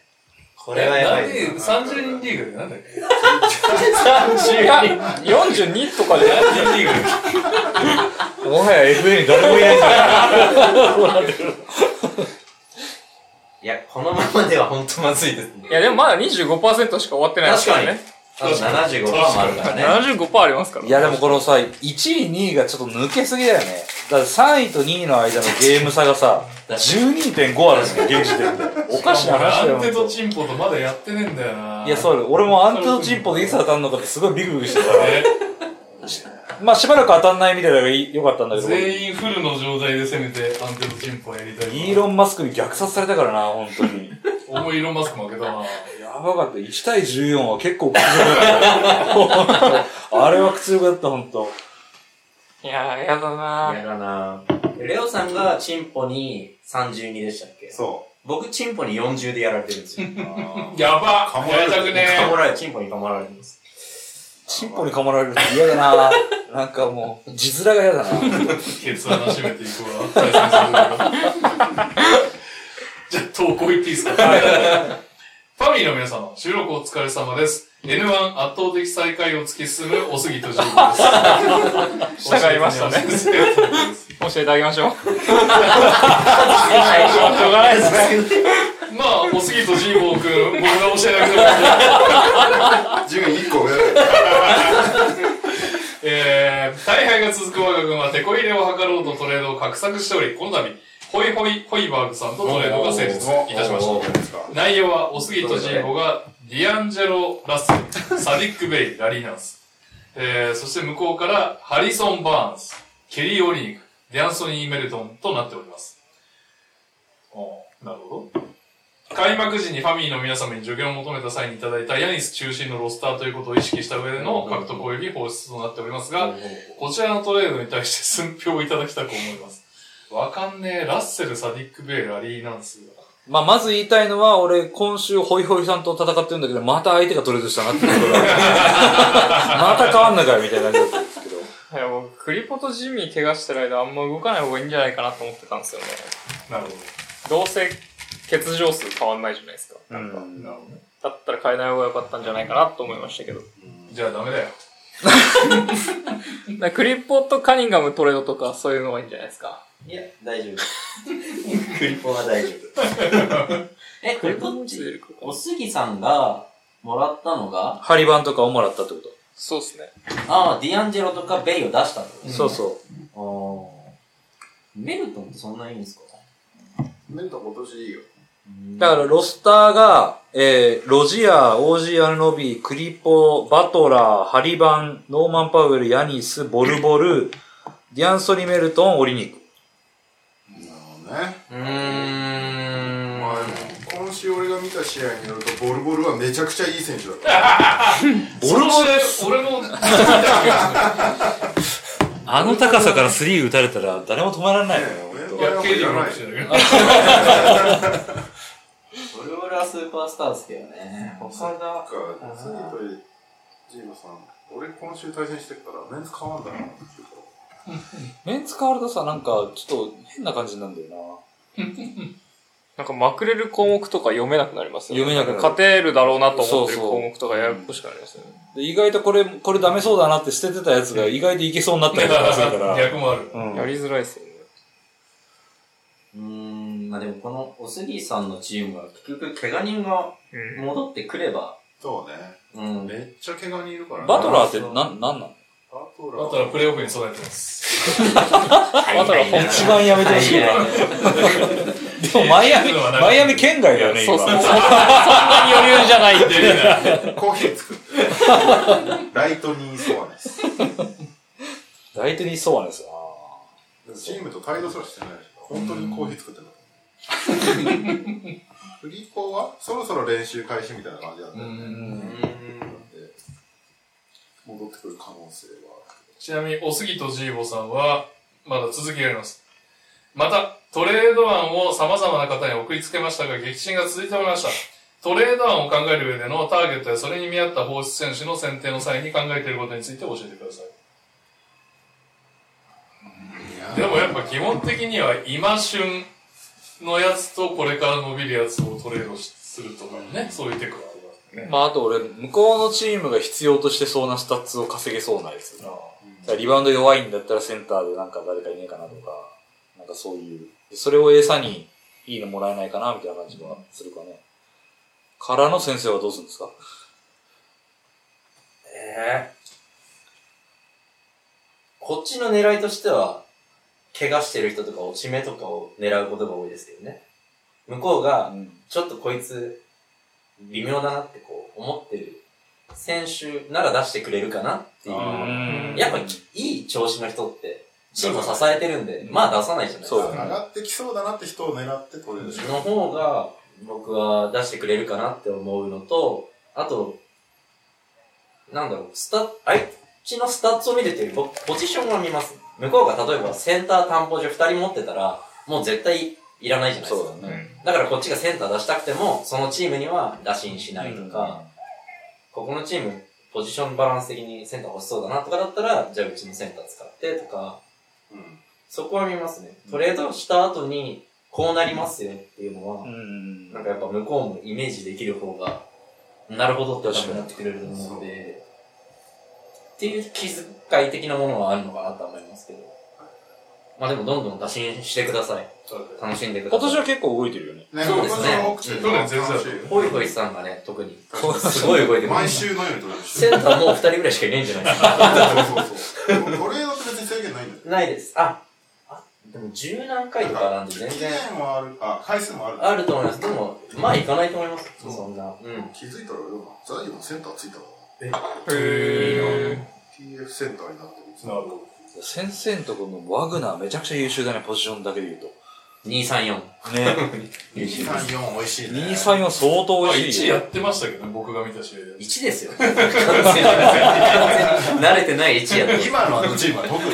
これはやばいっすね。さんじゅうにんリーグでなんだっけさんじゅうにん よんじゅうにとかでさんじゅうにんリーグもはや エフエー に誰もいないんじゃないいや、このままではほんとまずいですね。いや、でもまだ にじゅうごパーセント しか終わってないですからね。確かに。あと ななじゅうごパーセント もあるからね。ななじゅうごパーセント ありますから、ね。いや、でもこのさ、いちい、にいがちょっと抜けすぎだよね。だってさんいとにいの間のゲーム差がさ、じゅうにてんご あるんですよ、現時点で。おかしな話だよ。アンテとチンポとまだやってねえんだよな。いや、そうだよ。俺もアンテとチンポでいつ当たんのかってすごいビクビクしてたからね。まあしばらく当たんないみたいなのが良かったんだけど全員フルの状態で攻めてアンテとチンポやりたい。イーロン・マスクに虐殺されたからな、本当に。俺もイーロン・マスク負けたな。やばかった。いち対じゅうよんは結構苦痛だった。あれは苦痛だった、ほんと。いやー、やだなー。やだなー。レオさんがチンポにさんじゅうにでしたっけ？そう。僕、チンポによんじゅうでやられてるんですよ。やばっ！やりたくねー。かもられる。チンポにかもられるんです。チンポにかもられるって嫌だなぁ。なんかもう、字面が嫌だなぁ。ケツ穴閉めていこうな。じゃあ、投稿いっていいですか？ファミリーの皆様、収録お疲れ様です。エヌワン 圧倒的最下位を突き進むおすぎとじゅうごです。従いましたね。教えてあげましょう。しょうがないですね。まあ、おすぎとジーボーくん、僕が教えなくなる。ジムいっこ上だよ。えー、大敗が続く我が軍は手こ入れを図ろうとトレードを画策しており、この度、ホイホイホイバーグさんとトレードが成立いたしました。内容は、おすぎとジーボーが、ディアンジェロ・ラッセル、サディック・ベイ、ラリーナンス。えー、そして向こうから、ハリソン・バーンズ、ケリー・オリーク、デアンソニー・メルトンとなっております。なるほど。開幕時にファミリーの皆様に助言を求めた際にいただいたヤニス中心のロスターということを意識した上での獲得及び放出となっておりますが、こちらのトレードに対して寸評をいただきたく思います。わかんねえ、ラッセル、サディック・ベイ、ラリーなんですよ。まあ、まず言いたいのは、俺、今週、ホイホイさんと戦ってるんだけど、また相手がトレードしたなっていうことが。また変わんなかよ、みたいな感じだったんですけど。いや、僕、クリポとジミー怪我してる間、あんま動かない方がいいんじゃないかなと思ってたんですよね。なるほど。どうせ、欠場数変わんないじゃないですか。なんか、うん、なるほどね。だったら変えない方が良かったんじゃないかなと思いましたけど。じゃあダメだよ。だクリポとカニンガムトレードとかそういうのがいいんじゃないですか。いや、大丈夫。クリポは大丈夫。え、クリポって、おすぎさんがもらったのがハリバンとかをもらったってこと？そうっすね。ああ、ディアンジェロとかベイを出したってこと、ね、そうそう。ああ。メルトンってそんなにいいんですか？メルトン今年いいよ。だから、ロスターが、えー、ロジア、オージー・アルノビー、クリポ、バトラー、ハリバン、ノーマン・パウエル、ヤニス、ボルボル、ディアンソニー・メルトン、オリニク。なるほどね。うーん。まあでも、今週俺が見た試合によると、ボルボルはめちゃくちゃいい選手だから。ボルボル俺も、あの高さからスリー打たれたら誰も止まらないよ。いや、ケイジもなくしてるけど。ブルブルはスーパースターですけどね。他だ。スニーとジーマさん、俺今週対戦してるからメンツ変わんだな。メンツ変わるとさ、なんかちょっと変な感じなんだよな。なんかまくれる項目とか読めなくなりますね。読めなくなる。勝てるだろうなと思ってる項目とかややこしくなりますね。そうそう。意外とこれ、これダメそうだなって捨ててたやつが意外といけそうになったりとかするから。逆もある、うん。やりづらいですよね。うーん、まあでもこのおすぎさんのチームは結局怪我人が戻ってくれば、そうね、うん、めっちゃ怪我人いるからね。バトラーってなん、なんなの？バトラーバトラープレイオフに備えてます。バトラー一番やめてほしい。でもマイアミ、マイアミ県外だよね、今。そうそう。そんなに余裕じゃないって。コーヒー作って。ライトニー・ソワネス。ライトニー・ソワネス。チームと態度すらしてないでしょ。本当にコーヒー作ってるの。フリーポーはそろそろ練習開始みたいな感じだったよね。うんで戻ってくる可能性は。ちなみにおすぎとジーボさんはまだ続きがあります。またトレード案を様々な方に送りつけましたが、激震が続いておりました。トレード案を考える上でのターゲットやそれに見合った放出選手の選定の際に考えていることについて教えてください。でもやっぱ基本的には今旬のやつとこれから伸びるやつをトレードするとかね、そういうテクニックがあってね。まああと俺、向こうのチームが必要としてそうなスタッツを稼げそうなやつ。うん、リバウンド弱いんだったらセンターでなんか誰かいねえかなとか、なんかそういう。それを餌にいいのもらえないかなみたいな感じはするかね。からの先生はどうするんですか？ええー。こっちの狙いとしては、怪我してる人とか落ち目とかを狙うことが多いですけどね。向こうが、ちょっとこいつ、微妙だなってこう思ってる選手なら出してくれるかなっていう。やっぱいい調子の人って、チームを支えてるんで、まあ出さないじゃないですか。そう、上がってきそうだなって人を狙って取れるし。の方が、僕は出してくれるかなって思うのと、あと、なんだろう、スタッ、あいちのスタッツを見るというポジションを見ます。向こうが例えばセンター担保所ふたり持ってたら、もう絶対いらないじゃないですか。そうだね。だからこっちがセンター出したくても、そのチームには打診しないとか、うん、ここのチーム、ポジションバランス的にセンター欲しそうだなとかだったら、じゃあうちのセンター使ってとか、うん、そこは見ますね。トレードした後に、こうなりますよっていうのは、うん、なんかやっぱ向こうもイメージできる方が、なるほどって確かになってくれると思うので、っていう気遣い的なものはあるのかなと思いますけど。まあでもどんどん打診してください。楽しんでください。今年は結構動いてるよね。ね、そうですね。去年全然だし。ホイホイさんがね、特に。すごい動いてる。毎週のように取れる。センターもう二人ぐらいしかいないんじゃないですか。そうそうそう。トレードって別に制限ないんだよ。ないです。あ、でも十何回とかなんで全然。期間もある、あ、回数もある。あると思います。でも、まあいかないと思います。そんな。うん。気づいたら、ザイオンセンターついたわ。えへぇー。ティーエフ センターになってる。なるほど。先生のところのワグナーめちゃくちゃ優秀だね、ポジションだけで言うと。にさんよん。ね。にさんよん美味しいね。にさんよん相当美味しい。いちやってましたけどね、僕が見た試合で。いちですよ。完全に。慣れてないいちやって。今のあのチームは特に。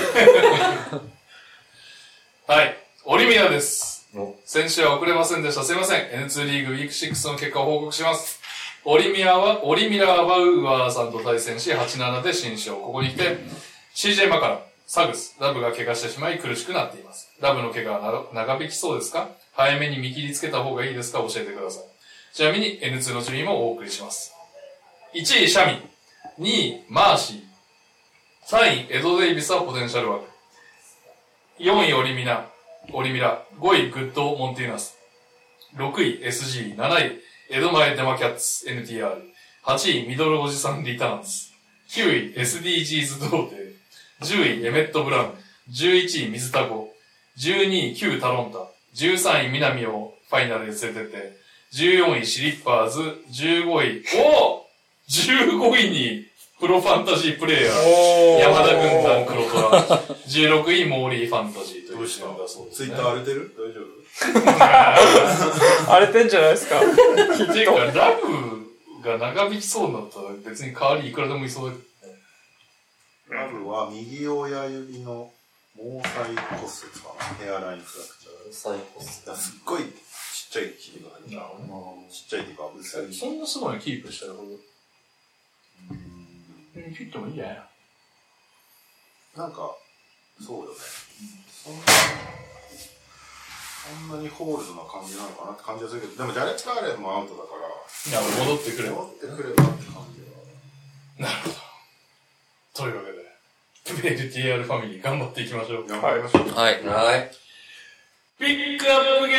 はい。オリミアです。先週は遅れませんでした。すいません。エヌツー リーグウィークろくの結果を報告します。オリミアは、オリミラ・バウアーさんと対戦し、はちたいなな で新勝。ここに来て、シージェー マカラ、サグス、ラブが怪我してしまい苦しくなっています。ラブの怪我は長引きそうですか？早めに見切りつけた方がいいですか？教えてください。ちなみに エヌツー の順位もお送りします。いちい、シャミ。にい、マーシー。さんい、エド・デイビスはポテンシャル枠。よんいオリミナ、オリミラ、ごいグッドモンティーナス、ろくい エスジー、なないエドマエデマキャッツ エヌティーアール、はちいミドルおじさんリターンズ、きゅうい エスディージーズ 童貞、じゅういエメットブラウン、じゅういちい水タコ、じゅうにい旧タロンタ、じゅうさんい南をファイナルへ連れてって、じゅうよんいシリッパーズ、じゅうごい、おぉ !じゅうごいにプロファンタジープレイヤー、山田軍団黒虎、じゅうろくいモーリーファンタジーという人がそうですね。ツイッター荒れてる？大丈夫？荒れてんじゃないですか。っていうか、ラブが長引きそうになったら別に代わりいくらでもいそうだよね。ラブは右親指の毛細骨折かな。ヘアラインフラクチャー。毛細骨折。すっごいちっちゃいキーが入る。なるほど。ちっちゃいキーが薄い。そんなすごいキープしたらほど。切ってもいいじゃないなんか、そうよね、うん、そんなにホールドな感じなのかなって感じはするけどでもジャレット・カーレンもアウトだからいや、戻ってくれば戻ってくればって感じはなるほどというわけで エルティーアール ファミリー頑張っていきましょう頑張りましょうはい、はいピックアップゲ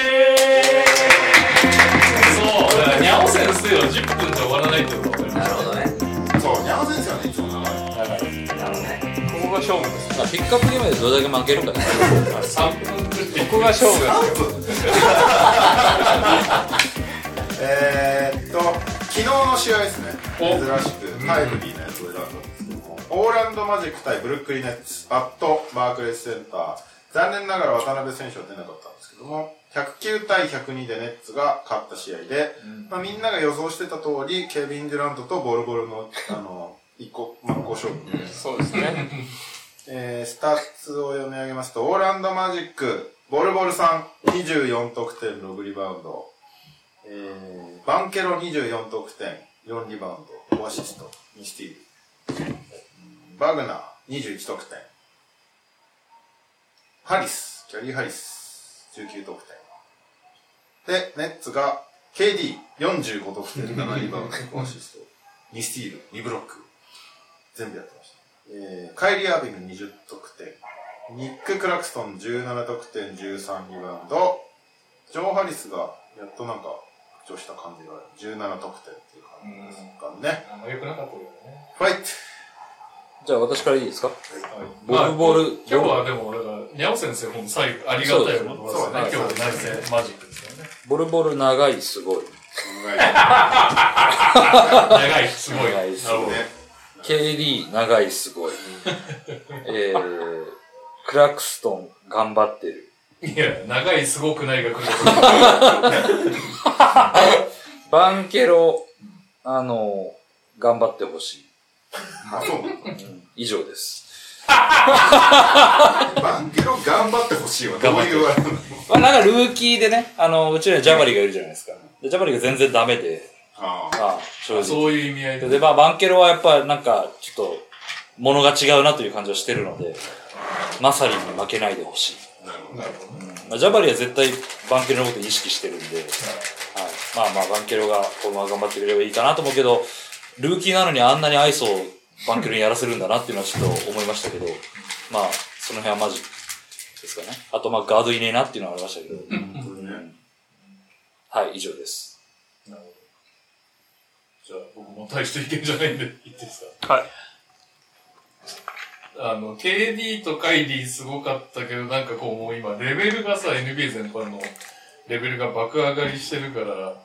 ームそう、だからニャオ先生はじゅっぷんじゃ終わらないってことだよなるほどねそう、ニャオ先生はね、いつも長い長いなるほどねここが勝負ですまあ、ピックアップゲームでどれだけ負けるかねさんぷんここが勝負ですよさんぷんえーっと、昨日の試合ですね珍しくタイムリーなやつを選んだんですけどもオーランドマジック対ブルックリンネッツバット、バークレスセンター残念ながら渡辺選手は出なかったんですけどもひゃくきゅうたいひゃくにでネッツが勝った試合で、うんまあ、みんなが予想してた通り、ケビン・デュラントとボルボルの、あの、一個、まあ、ご勝負、うん。そうですね。えー、スタッツを読み上げますと、オーランドマジック、ボルボルさん、にじゅうよんとくてん、ろくリバウンド、ええー、バンケロにじゅうよん得点、よんリバウンド、ごアシスト、にスティール。バグナーにじゅういち得点。ハリス、キャリーハリスじゅうきゅう得点。で、ネッツが ケーディーよんじゅうご 得点、ななリバウンド、ごアシスト、にスティール、にブロック。全部やってました。えー、カイリー・アービングにじゅう得点。ニック・クラクストンじゅうなな得点、じゅうさんリバウンド。ジョー・ハリスがやっとなんか復調した感じがじゅうなな得点っていう感じですかね。あんま良くなかったけどね。ファイト。じゃあ私からいいですか。はい、ボールボール、まあ、今日はでも俺がニャオ先生も最後ありがたいようなそうですね。今日はナイスねマジックですよね。ボルボール長いすごい。長い。長いすごい。長いすごい。ケーディー 長いすごい。えー、クラクストン頑張ってる。いや、長いすごくないが来る。バンケロ、あの、頑張ってほしい。はい、うん、以上です。バンケロ頑張ってほしいわ。どういうわけなの？なんかルーキーでね、あの、うちにはジャバリがいるじゃないですか。でジャバリが全然ダメで。ああ、正直。そういう意味合いで。で、まあ、バンケロはやっぱなんか、ちょっと、物が違うなという感じはしてるので、マサリに負けないでほしい。なるほど、なるほど、うんまあ、ジャバリは絶対バンケロのことを意識してるんで、はい、まあまあバンケロがこのまま頑張ってくれればいいかなと思うけど、ルーキーなのにあんなにアイスをバンケロにやらせるんだなっていうのはちょっと思いましたけど、まあその辺はマジですかね。あとまあガードいねえなっていうのはありましたけど、うん、はい以上です。なるほど。じゃあ僕も大して意見じゃないんで言っていいですか。はい。あの、ケーディー とカイリーすごかったけど、なんかこうもう今、レベルがさ、エヌビーエー 全般のレベルが爆上がりしてるから、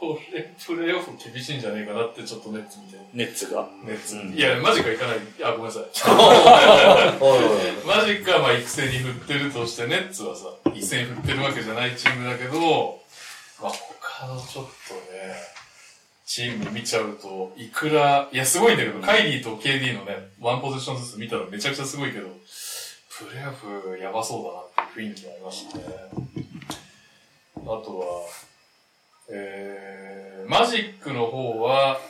これ、プレイオフ厳しいんじゃないかなって、ちょっとネッツみたいな。ネッツがネッツ、うん。いや、マジかいかない。あ、ごめんなさい。マジか、まあ、育成に振ってるとして、ネッツはさ、育成に振ってるわけじゃないチームだけど、まあ、他のちょっとね、チーム見ちゃうと、いくら、いや、すごいんだけど、カイリーと ケーディー のね、ワンポジションずつ見たらめちゃくちゃすごいけど、プレーオフやばそうだなっていう雰囲気がありましたね。あとは、えー、マジックの方は、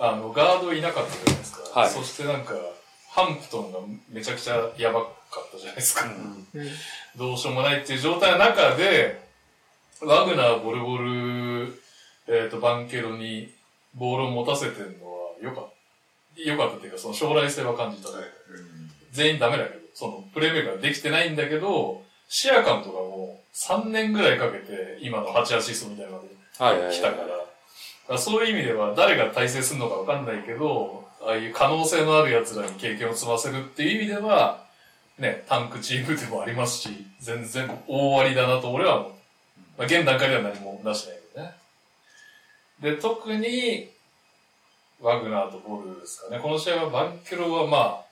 あの、ガードいなかったじゃないですか。はい。そしてなんか、ハンプトンがめちゃくちゃやばかったじゃないですか。うん、どうしようもないっていう状態の中で、ワグナー、ボルボル、えっ、ー、と、バンケロにボールを持たせてるのは良かった。良かったっていうか、その将来性は感じた、はいうん。全員ダメだけど、そのプレイメーカーできてないんだけど、シアカンとかもさんねんぐらいかけて今のはちアシストみたいなので来たから、はいはいはいはい、だからそういう意味では誰が対戦するのかわかんないけど、ああいう可能性のある奴らに経験を積ませるっていう意味では、ね、タンクチームでもありますし、全然大ありだなと俺は思う。まあ、現段階では何も出してないけどね。で、特に、ワグナーとボルですかね。この試合はバンケロはまあ、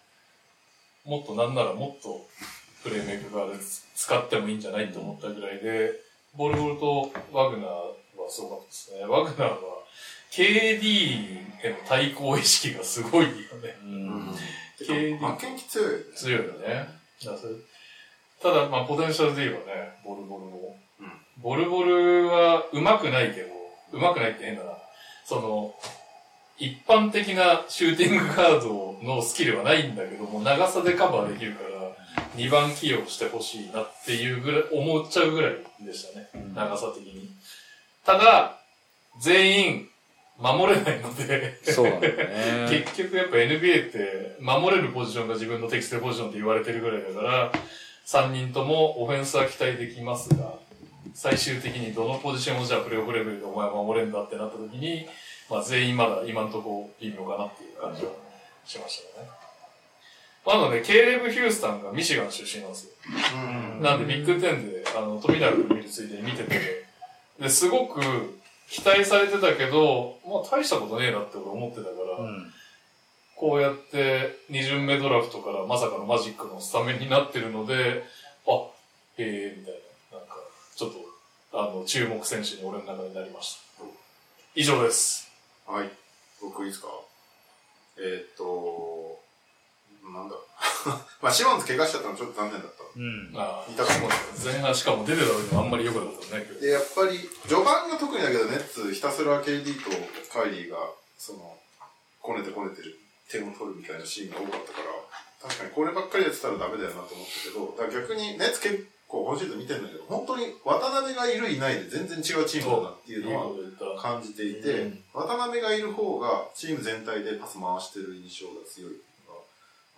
もっとなんならもっとプレイメーカーで使ってもいいんじゃないと思ったぐらいで、ボルボルとワグナーはすごかったですね。ワグナーは ケーディー への対抗意識がすごいよね。うん。ケーディー 負けんき強いよね。強いよね。ただまあ、ポテンシャルで言えばね、ボルボルも。うん、ボルボルは上手くないけど、うまくないって変だな。その、一般的なシューティングガードのスキルはないんだけども、長さでカバーできるから、にばん起用してほしいなっていうぐらい、思っちゃうぐらいでしたね。長さ的に。ただ、全員、守れないのでそうなんだ、ね、結局やっぱ エヌビーエー って、守れるポジションが自分の適正ポジションって言われてるぐらいだから、さんにんともオフェンスは期待できますが、最終的にどのポジションをじゃあプレーオフレベルでお前守れんだってなった時に、まあ全員まだ今のところ微妙かなっていう感じはしましたね。まあ、なので、ケイレブ・ヒュースタンがミシガン出身なんですよ。うんなんでビッグじゅうで、あの、富永君見るついでに見てて、で、すごく期待されてたけど、まあ大したことねえなって俺思ってたから、うん、こうやってに巡目ドラフトからまさかのマジックのスタメンになってるので、あ、へえ、みたいな。ちょっと、あの、注目選手に俺の中になりました。以上です。はい。僕いいですか？えっと、なんだろうまあシモンズ怪我しちゃったのちょっと残念だった、うん、ああ痛かった前半しかも出てた時もあんまり良くなったね。でやっぱり序盤が特にだけどネッツひたすら ケーディー とカイリーがそのこねてこねてる点を取るみたいなシーンが多かったから確かにこればっかりやってたらダメだよなと思ったけど、だから逆にネッツ結構今シーズン見てるんだけど本当に渡辺がいるいないで全然違うチームだなっていうのは感じていて、うん、渡辺がいる方がチーム全体でパス回してる印象が強い。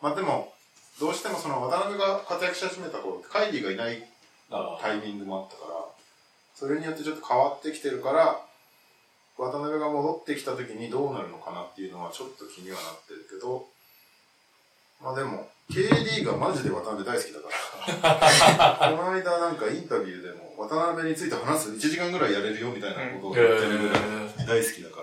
まあでもどうしてもその渡辺が活躍し始めた頃ってカイリーがいないタイミングもあったからそれによってちょっと変わってきてるから渡辺が戻ってきた時にどうなるのかなっていうのはちょっと気にはなってるけど、まあでも ケーディー がマジで渡辺大好きだからこの間なんかインタビューでも渡辺について話すいちじかんぐらいやれるよみたいなことを言ってるぐらい大好きだから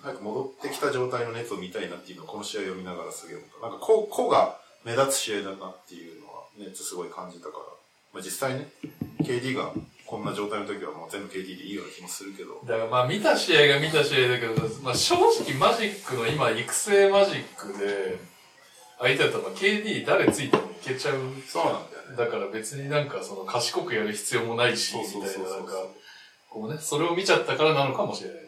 早く戻ってきた状態の熱を見たいなっていうのはこの試合を見ながらすげえ思った。なんか個個が目立つ試合だなっていうのは熱すごい感じたから、まあ、実際ね ケーディー がこんな状態の時はもう全部 ケーディー でいいような気もするけど、だからまあ見た試合が見た試合だけど、まあ、正直マジックの今育成マジックで相手だったら ケーディー 誰ついてもいけちゃう。そうなんだよね。だから別になんかその賢くやる必要もないしみたいな、なんかこうねそれを見ちゃったからなのかもしれない。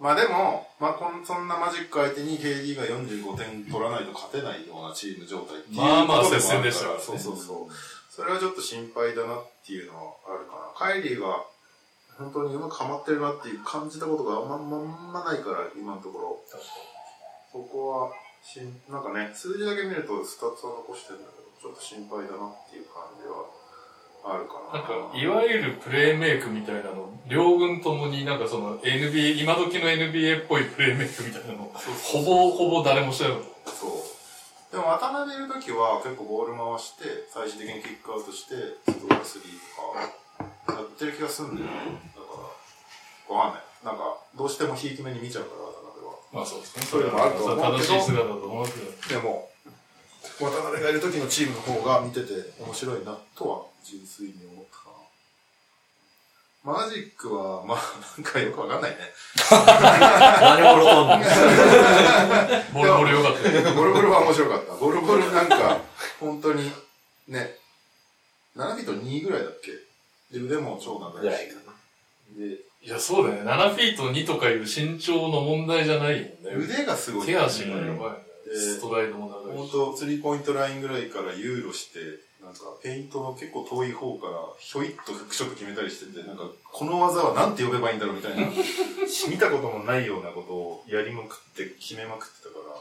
まあでも、まあ、こんそんなマジック相手に ケーディー がよんじゅうごてん取らないと勝てないようなチーム状態っていうことでもあるから、まあまあ接戦でしたからね。そうそうそう。それはちょっと心配だなっていうのはあるかな。カイリーは本当にうまくハマってるなっていう感じたことがあんま、まんまないから、今のところ。確かに。そこはし、なんかね、数字だけ見るとスタッツは残してるんだけど、ちょっと心配だなっていう感じは。あるかな。なんかいわゆるプレーメイクみたいなの両軍ともになんかその エヌビーエー 今時の エヌビーエー っぽいプレーメイクみたいなのほぼほぼ誰もしてないの。そう。でも渡辺いる時は結構ボール回して最終的にキックアウトしてストールスリーとかやってる気がするんだよね。だからわかんない。なんかどうしてもひいき目に見ちゃうから渡辺は。まあそうですね。それでもあると思うけど。楽しい姿だと思うけど。でも。渡辺がいる時のチームの方が見てて面白いなとは純粋に思ったかな。マジックはまあなんかよくわかんないね。何ボロボロボロボロ良かった。ボロボロは面白かった。ボロボロなんか本当にねななフィートにぐらいだっけ。で腕も超長いし。でいやそうだねななフィートにとかいう身長の問題じゃないよね。腕がすごい。手足がやばい。ストライドも長いし。ほんと、スリーポイントラインぐらいからユーロして、なんか、ペイントの結構遠い方から、ひょいっとクショク決めたりしてて、なんか、この技はなんて呼べばいいんだろうみたいな、見たこともないようなことをやりまくって、決めまくってたから、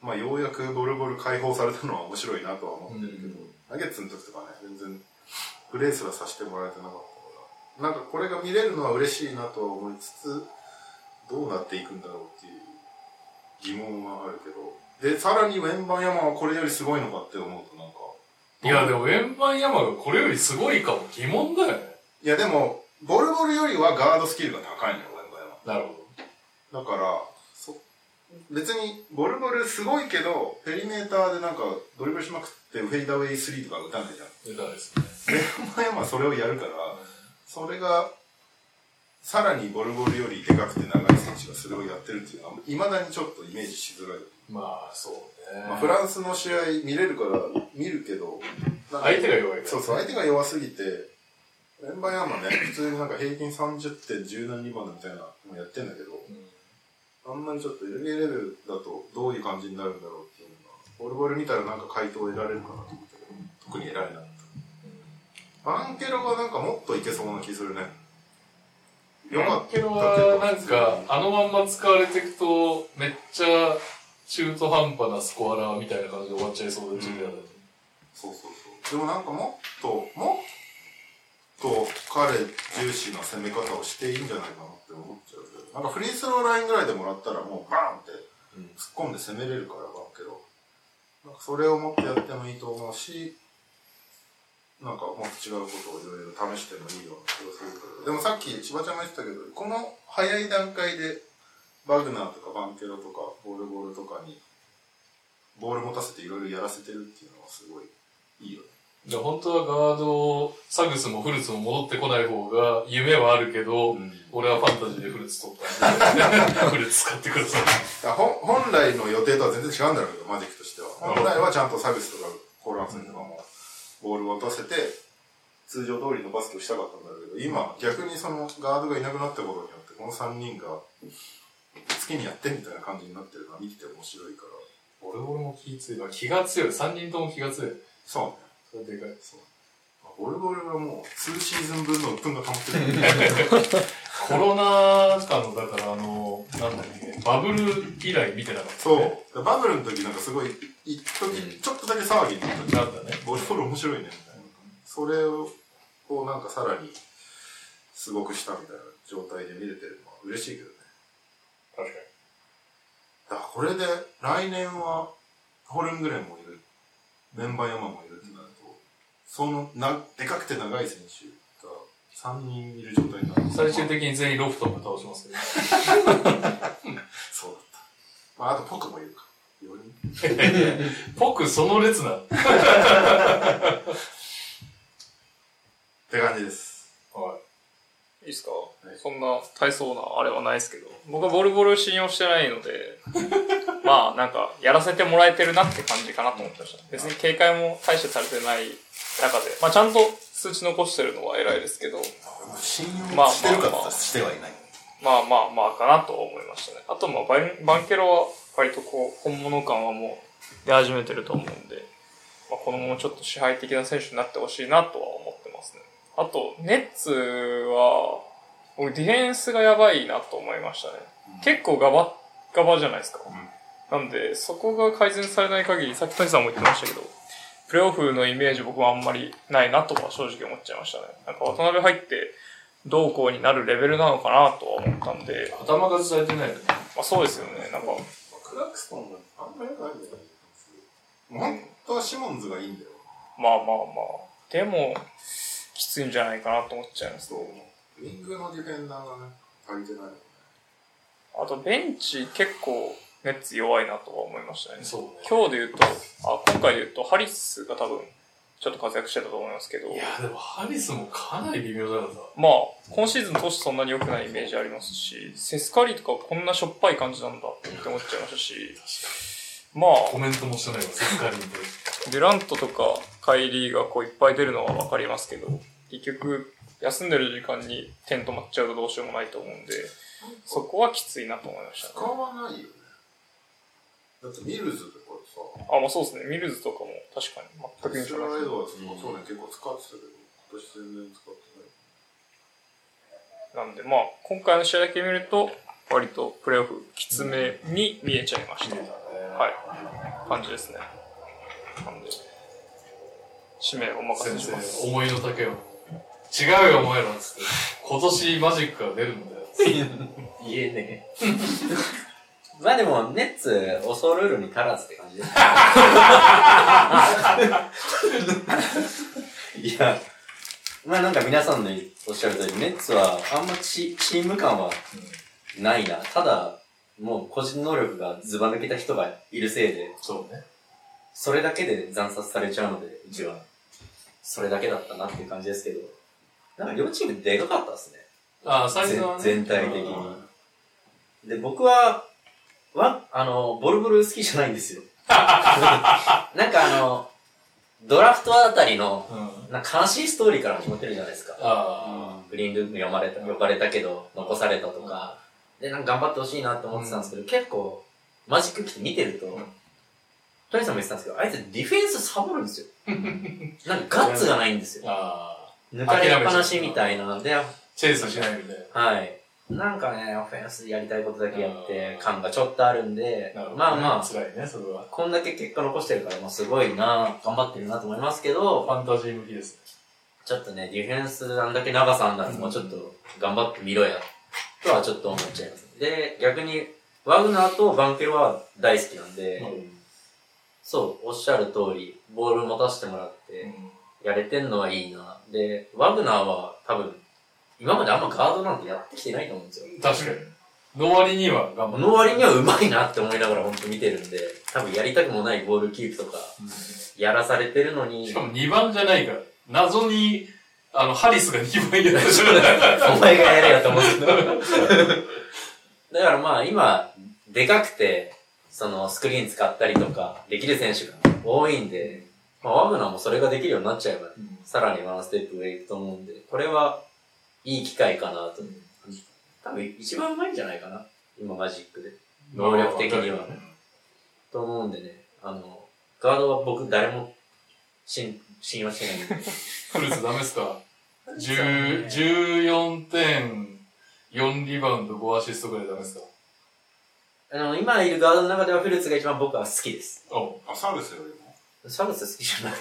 まあ、ようやくゴルゴル解放されたのは面白いなとは思ってるけど、ナゲッツの時とかね、全然、プレーすらさせてもらえてなかったから、なんか、これが見れるのは嬉しいなとは思いつつ、どうなっていくんだろうっていう疑問はあるけど、で、さらにウェンバンヤマはこれよりすごいのかって思うとなんか。いや、でもウェンバンヤマがこれよりすごいかも疑問だよね。いや、でも、ボルボルよりはガードスキルが高いのよ、ウェンバンヤマ。なるほど。だから、そ、別に、ボルボルすごいけど、ペリメーターでなんかドリブルしまくってフェイダーウェイスリーとか打たないじゃん。打たないですね。ウェンバンヤマはそれをやるから、それが、さらにボルボルよりでかくて長い選手がそれをやってるっていうのは、未だにちょっとイメージしづらい。まあそうね。まあ、フランスの試合見れるから見るけど、なんか相手が弱いから。そうそう、相手が弱すぎて、ウェンバンヤマね、普通になんか平均さんじゅってん、十何リバウンドみたいなのやってんだけど、うん、あんまりちょっと エルエー レベルだとどういう感じになるんだろうっていうのが、ボルボル見たらなんか回答を得られるかなと思ったけど、特に得られなかった。バンケロがなんかもっといけそうな気するね。よかったけど。バンケロはなんかあのまんま使われていくと、めっちゃ、中途半端なスコアラーみたいな感じで終わっちゃいそうな時代だと、うん、そうそうそう。でもなんかもっともっと彼重視な攻め方をしていいんじゃないかなって思っちゃうけど、なんかフリースローラインぐらいでもらったらもうバーンって突っ込んで攻めれるからだけど、なんかそれをもっとやってもいいと思うし、なんかもっと違うことをいろいろ試してもいいような気がするけど、でもさっき千葉ちゃんが言ってたけど、この早い段階でバグナーとかバンケロとかボールボールとかにボール持たせていろいろやらせてるっていうのはすごいいいよね。いや本当はガードサグスもフルツも戻ってこない方が夢はあるけど、うん、俺はファンタジーでフルツ取ったんでフルツ使ってください。本来の予定とは全然違うんだろうけど、マジックとしては本来はちゃんとサービスとかコールアンスとかもボールを打たせて通常通りのバスケをしたかったんだけど、今逆にそのガードがいなくなったことによってこのさんにんが好きにやってみたいな感じになってるのは見てて面白いから。ボルボルも気強い、気が強い、さんにんとも気が強い。そうね、それでかい。そうボルボルはもうにシーズン分の鬱憤が溜まってるコロナ禍のだからあのなんだっけバブル以来見てなかった、ね、そうバブルの時なんかすごい一時ちょっとだけ騒ぎになったんだね、ボルボル面白いねみたいな、それをこうなんかさらにすごくしたみたいな状態で見れてるのは嬉しいけどね。確かに。だからこれで来年はホルングレンもいる、メンバヤマもいるってなると、そのなでかくて長い選手がさんにんいる状態になる。最終的に全員ロフトも倒しますけどそうだった、まあ、あとポクもいるかよにんポクその列なって感じです。はい。いいっすか、はい、そんな大層なあれはないですけど、僕はボルボル信用してないのでまあなんかやらせてもらえてるなって感じかなと思ってました。別に警戒も大してされてない中で、まあ、ちゃんと数値残してるのは偉いですけど、信用してるかとしてはいない、まあまあまあかなと思いましたね。あとまあ バ, バンケロは割とこう本物感はもう出始めてると思うんで、まあ、このままちょっと支配的な選手になってほしいなとは思ってますね。あとネッツは僕ディフェンスがやばいなと思いましたね、うん、結構ガバガバじゃないですか、うん、なんでそこが改善されない限り、さっき谷さんも言ってましたけどプレーオフのイメージ僕はあんまりないなとは正直思っちゃいましたね。なんか渡辺入ってどうこうになるレベルなのかなとは思ったんで。頭が伝えてないよね。まあそうですよね。なんかクラクストンがあんまり良くないんじゃないですか。本当はシモンズがいいんだよ。まあまあまあでもきついんじゃないかなと思っちゃいますね。ウィングのディフェンダーがね足りてないよね。あとベンチ結構ネッツ弱いなとは思いましたね。そうね。今日で言うと、あ、今回で言うと、ハリスが多分、ちょっと活躍してたと思いますけど。いや、でもハリスもかなり微妙だよな。まあ、今シーズン通してそんなに良くないイメージありますし、セスカリとかこんなしょっぱい感じなんだって思っちゃいましたし、まあ、コメントもしてないわ、セスカリで。デュラントとかカイリーがこういっぱい出るのはわかりますけど、結局、休んでる時間に点止まっちゃうとどうしようもないと思うんで、そこはきついなと思いましたね。使わないよ。だってミルズとかさあ、まあそうですね、ミルズとかも確かに全く印象ないですね。エドワーズもそうね、結構使ってたけど今年全然使ってない。なんでまあ今回の試合だけ見ると割とプレーオフきつめに見えちゃいました、うん、はい、感じですね。なんで使命お任せします。思いの丈を違うよお前らっつって今年マジックが出るんだよ言えねえまあでも、ネッツ、オソルールに足らずって感じですいや、まあなんか皆さんのおっしゃる通り、ネッツはあんまチーム感はないな。ただ、もう個人能力がずば抜けた人がいるせいで、そうね。それだけで惨殺されちゃうので、うちは。それだけだったなっていう感じですけど、なんか両チームでかかったですね。ああ、最初はね。全体的に。で、僕は、わ、あの、ボルボル好きじゃないんですよ。なんかあの、ドラフトあたりの、うん、なんか悲しいストーリーから始まってるじゃないですか。あうん、グリーンルームに呼ばれた、呼ばれたけど、残されたとか、うん、で、なんか頑張ってほしいなって思ってたんですけど、うん、結構、マジック来て見てると、うん、トニーさんも言ってたんですけど、あいつディフェンスサボるんですよ。なんかガッツがないんですよ。あ抜かれっぱなしみたいな。で、チェイスしないみたいな。はい。なんかね、オフェンスやりたいことだけやって、感がちょっとあるんで、ね、まあまあ、辛いね、それは。こんだけ結果残してるから、まあすごいな、頑張ってるなと思いますけど、ファンタジー向きですね。ちょっとね、ディフェンスあんだけ長さあんだら、もうちょっと頑張ってみろや、とはちょっと思っちゃいます。で、逆に、ワグナーとバンケルは大好きなんで、うん、そう、おっしゃる通り、ボール持たせてもらって、やれてんのはいいな。で、ワグナーは多分、今まであんまガードなんてやってきてないと思うんですよ。確かに。の割には頑張る。の割にはうまいなって思いながら本当見てるんで、多分やりたくもないボールキープとか、やらされてるのに。しかもにばんじゃないから、謎に、あの、ハリスがにばんやるでしょ。お前がやれよと思うんだけど。だからまあ今、でかくて、そのスクリーン使ったりとかできる選手が多いんで、まあ、ワグナーもそれができるようになっちゃえば、ね、うん、さらにワンステップ上行くと思うんで、これはいい機会かなと、うん、多分一番うまいんじゃないかな今マジックで、能力的には、ね、と思うんでね、あのガードは僕誰も信用してないんでカルツダメですかじゅうよんてんよんリバウンドごアシストぐらいダメですか。あの今いるガードの中ではフルーツが一番僕は好きです。あ、サグスよりもサグス好きじゃない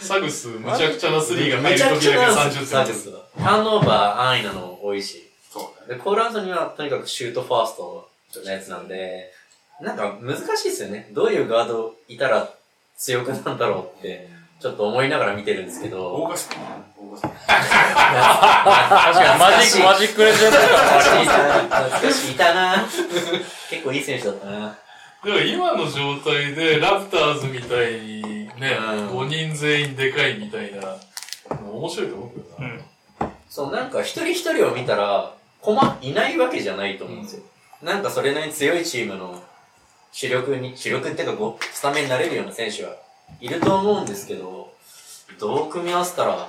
サグスむちゃくちゃなスリーが入るときだけさんじゅってんだ。ターンオーバー安易なの多いし、そう、ね、でコールアンソニーはとにかくシュートファーストのやつなんで、なんか難しいですよね。どういうガードいたら強くなんだろうってちょっと思いながら見てるんですけど、大賀さん大賀さん確かにマジックマジックレジェンド懐かしいいたな結構いい選手だったな。でも今の状態でラプターズみたいにね、うん、ごにん全員でかいみたいな面白いと思うけどな、うん、そう、なんか一人一人を見たら駒いないわけじゃないと思うんですよ、うん、なんかそれなりに強いチームの主力に、主力っていうかこうスタメンになれるような選手はいると思うんですけど、どう組み合わせたら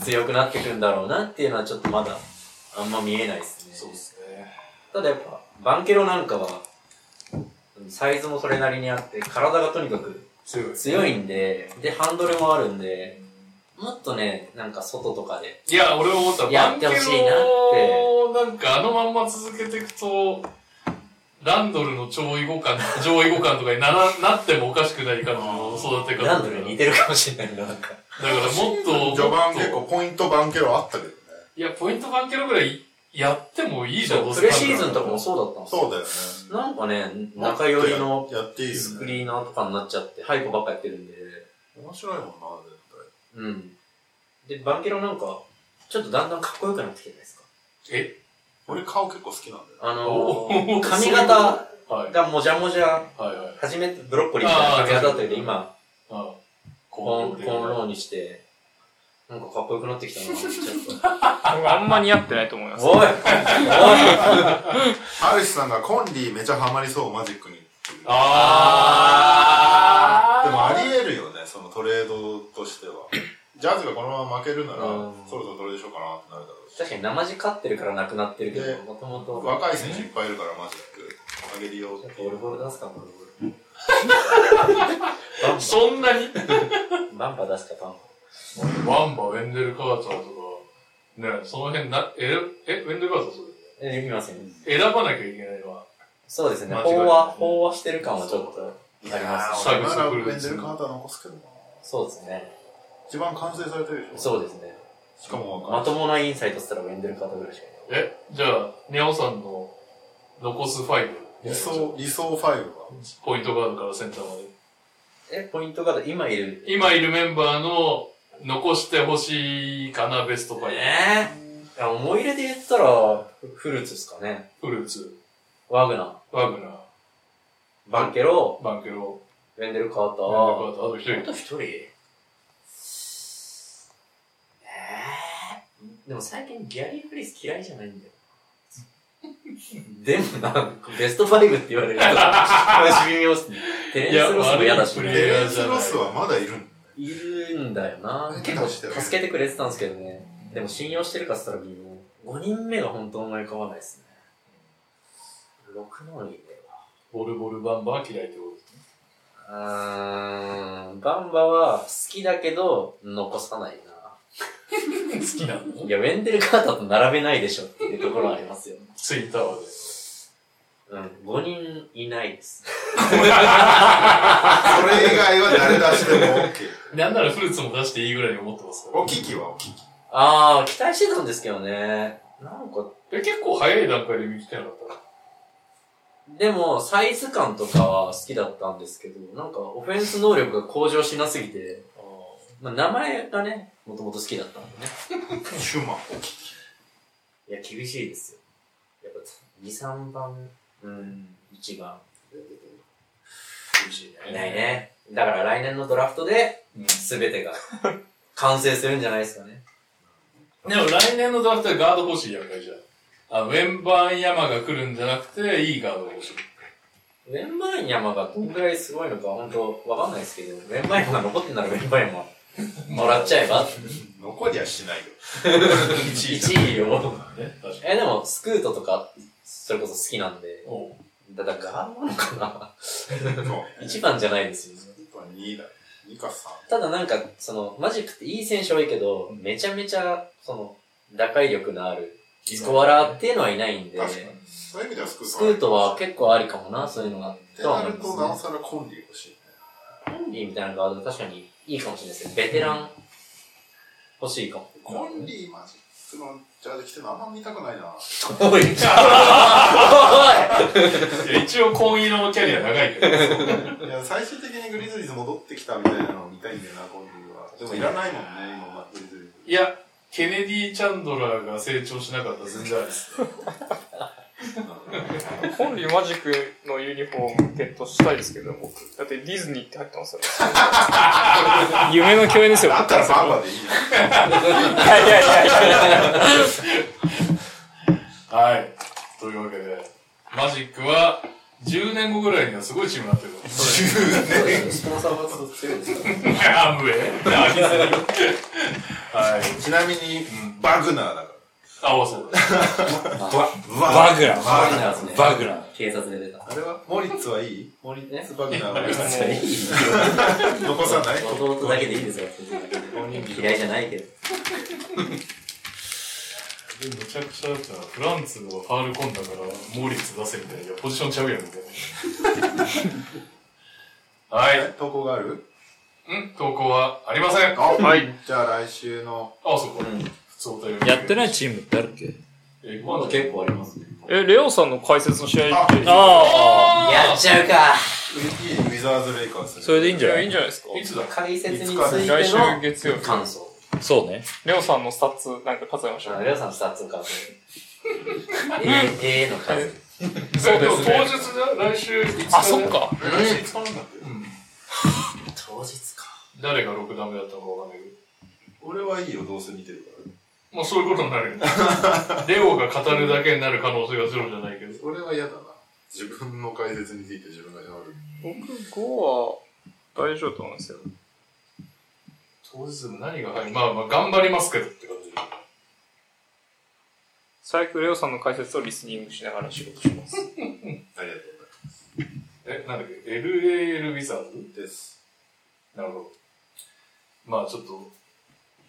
強くなっていくんだろうなっていうのはちょっとまだあんま見えないですね。そうですね。ただやっぱバンケロなんかはサイズもそれなりにあって体がとにかく強いんで、でハンドルもあるんで、もっとね、なんか外とかで、いや俺も思ったやってほしいなって、なんかあのまんま続けていくとランドルの上位互換、上位互換とかに な, なってもおかしくない感じの育て方。ランドルに似てるかもしれないな、なんか。だからもっと。序盤結構ポイントバンケロあったけどね。いや、ポイントバンケロぐらいやってもいいじゃん、どうせ。プレシーズンとかもそうだったんですよ。そうだよね。なんかね、中寄りのスクリーナーとかになっちゃって、ハイコばっかやってるんで。面白いもんな、絶対。うん。で、バンケロなんか、ちょっとだんだんかっこよくなってきてないですか？え？俺顔結構好きなんだよ。あのー、髪型がもじゃもじゃ、初めてブロッコリーみたいな髪型だったけど、今、コーンローにして、なんかかっこよくなってきたな、ちょっと。あんま似合ってないと思います。おいおいアルシさんがコンリーめちゃハマりそう、マジックに。あー。でもあり得るよね、そのトレードとしては。ジャズがこのまま負けるなら、そろそろどれでしょうかなってなるだろうし。確かに生地勝ってるからなくなってるけど、もともと。若い選手いっぱいいるから、マジック。あげるよって。オルゴール出すか、オルゴール。そんなにバンバ出すか、バンバ。バンバ、ウェンデル・カーチャーとか、ね、その辺な、え、え、ウェンデル・カーチャーそうだよね。え、見ません。選ばなきゃいけないのは。そうですね。飽和、飽和してる感はちょっとあります。サービスが来る。ウェンデル・カーチャー残すけどな。そうですね。一番完成されてるでしょ。そうですね。しかもまともなインサイトしたらウェンデルカーターぐらいしかいない。え、じゃあニャオさんの残すご理想理想ごはポイントガードからセンターまで。え、ポイントガード今いる今いるメンバーの残してほしいかなベストご。ええー、思い入れで言ったらフルーツですかね。フルーツ。ワグナー。ワグナー。バンケロ。バンケロ。ウェンデルカーター。ウェンデルカーターあと一人。あと一人。でも最近ギャリー・プリス嫌いじゃないんだよ。でもなんかベストごって言われると微妙っすね。テレンス・ロスも嫌だし、ね、テレンス・ロスはまだいるんだよ。いるんだよな。結構助けてくれてたんですけどね。でも信用してるかっつったら微妙。ごにんめが本当思い浮かばないですね。ろくのにではボルボル・バンバは嫌いってことですね。うーん、バンバは好きだけど残さないな。好きなの？いや、ウェンデル・カーターと並べないでしょっていうところはありますよね。ツイッターで。うん、ごにんいないです。それ以外は誰出しても OK。なんならフルーツも出していいぐらいに思ってますから。おキキはおキキ。あー、期待してたんですけどね。なんか、え、結構早い段階で見きてなかった。でも、サイズ感とかは好きだったんですけど、なんかオフェンス能力が向上しなすぎて、まあ、名前がね、もともと好きだったんでね。シュマン。いや、厳しいですよ。やっぱ、に、さんばん、うん、いちばん。厳しいね。いないね。だから来年のドラフトで、すべてが完成するんじゃないですかね。でも来年のドラフトでガード欲しいやんか、じゃあ。あ、ウェンバンヤマが来るんじゃなくて、いいガードが欲しい。メンバイン山がどんぐらいすごいのか本当わかんないですけど、メンバインが残ってんならメンバインももらっちゃえば残りはしないよ。いちいよ。え、でもスクートとかそれこそ好きなんで、だからガーなのかな。いちばんじゃないですよ。にばんにだ。にかさん。ただなんかそのマジックっていい選手多いけど、うん、めちゃめちゃその打開力のあるスコアラーっていうのはいないんで。そういう意味ではスクートは結構ありかもな、そういうのが。ってなると、なおさらコンディ欲しいね。コンディみたいなのが確かにいいかもしれないですけど、ベテラン欲しいかも。コンディマジックのジャージ着てるのあんま見たくないな。おいおいいや一応コンディのキャリア長いけど。いや、最終的にグリズリーズ戻ってきたみたいなのを見たいんだよな、コンディは。でもいらないもんね、今、グリズリーズ。いや、ケネディ・チャンドラーが成長しなかったら全然ありです。コンリーマジックのユニフォームゲットしたいですけども、だってディズニーって入ってますよね。夢の共演ですよ。だったらバンバでいいな。いやいやいやいや。はい。というわけで、マジックはじゅうねんごぐらいにはすごいチームになってる。じゅうねん。スポンサーはずっと強いですから。アムウェイ。はい。ちなみに、うん、バグナーだから。あ、おそうだ。バグラ。バグラ。警察で出た。あれはモリッツはいい？モリッツバグナーは。モリッツはいい。残さない？弟だけでいいですよ。嫌いじゃないけど。でむちゃくちゃだったらフランツがファール込んだからモリッツ出せみたいな。ポジションちゃうやんみたいな。はい。投稿がある？ん？投稿はありません。はい。じゃあ来週の。あ、そうこれ。やってないチームってあるっけ？え、今度結構ありますね。え、レオさんの解説の試合って。ああ、やっちゃうか。いいウィザーズレイカーズ。それでいいんじゃない？いいんじゃないですか。いつだ？解説についての月曜日感想。そうね。レオさんのスタッツなんか数えましょう。レオさんのスタッツの数。ええの数。そうですね。当日来週いつか。あ、そっか。来週いつかなんだって。当日か。誰がろく段目だったのかわかんないけど。俺はいいよ、どうせ見てるから。もうそういうことになるよね。レオが語るだけになる可能性がゼロじゃないけど。それは嫌だな。自分の解説について自分がやる。僕ごは大丈夫と思うんですよ。当日でも何が入る？まあまあ頑張りますけどって感じで。最悪レオさんの解説をリスニングしながら仕事します。ありがとうございます。え、なんだっけ エルエーエル ビザーズです。なるほど。まあちょっと、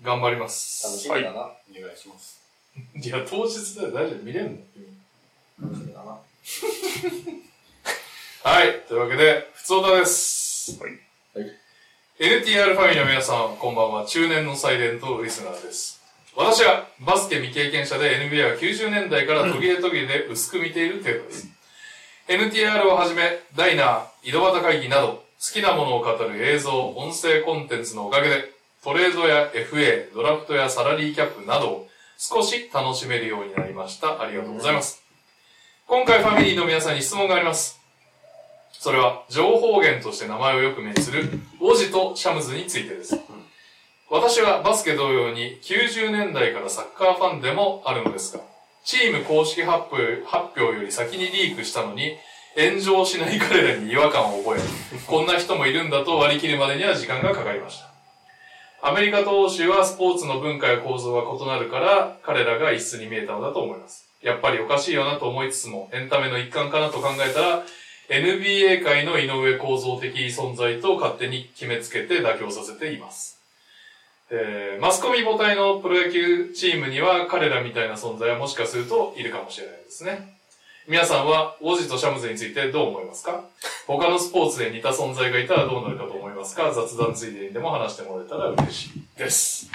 頑張ります。楽しみだな。はい、お願いします。いや、当日だよ。大丈夫。見れるの？楽しみだな。はい。というわけで、ふつおたです。はい。はい、エヌティーアール ファミリーの皆さん、こんばんは。中年のサイレントリスナーです。私はバスケ未経験者で エヌビーエー はきゅうじゅうねんだいから途切れ途切れで薄く見ている程度です。エヌティーアール をはじめ、ダイナー、井戸端会議など、好きなものを語る映像、音声コンテンツのおかげで、トレードや エフエー、ドラフトやサラリーキャップなどを少し楽しめるようになりました。ありがとうございます。今回ファミリーの皆さんに質問があります。それは情報源として名前をよく目にするウォジとシャムズについてです。私はバスケ同様にきゅうじゅうねんだいからサッカーファンでもあるのですが、チーム公式発表、発表より先にリークしたのに炎上しない彼らに違和感を覚え、こんな人もいるんだと割り切るまでには時間がかかりました。アメリカと欧州はスポーツの文化や構造が異なるから彼らが異質に見えたのだと思います。やっぱりおかしいよなと思いつつもエンタメの一環かなと考えたら エヌビーエー 界の井上構造的存在と勝手に決めつけて妥協させています。えー、マスコミ母体のプロ野球チームには彼らみたいな存在はもしかするといるかもしれないですね。皆さんはウォジとシャムズについてどう思いますか？他のスポーツで似た存在がいたらどうなるかと思いますか？雑談ついでにでも話してもらえたら嬉しいです。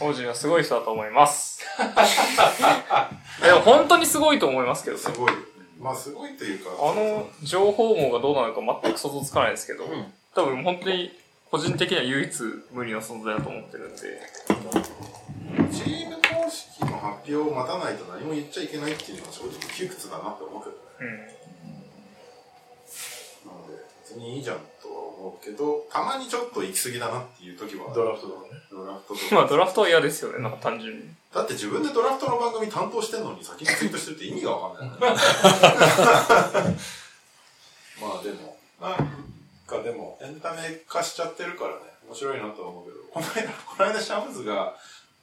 ウォジはすごい人だと思います。いや本当にすごいと思いますけどね。すごい。まあすごいというか。あの情報網がどうなるか全く想像つかないですけど、うん、多分本当に個人的には唯一無二の存在だと思ってるんで。チーム公式の発表を待たないと何も言っちゃいけないっていうのは正直窮屈だなって思うけどね、うん、なので別にいいじゃんとは思うけど、たまにちょっと行き過ぎだなっていう時はドラフトとかね。ドラフトとかまあドラフトは嫌ですよね。なんか単純にだって自分でドラフトの番組担当してんのに先にツイートしてるって意味がわかんない、ね、まあでもなんかでもエンタメ化しちゃってるからね、面白いなとは思うけど、この間この間シャムズが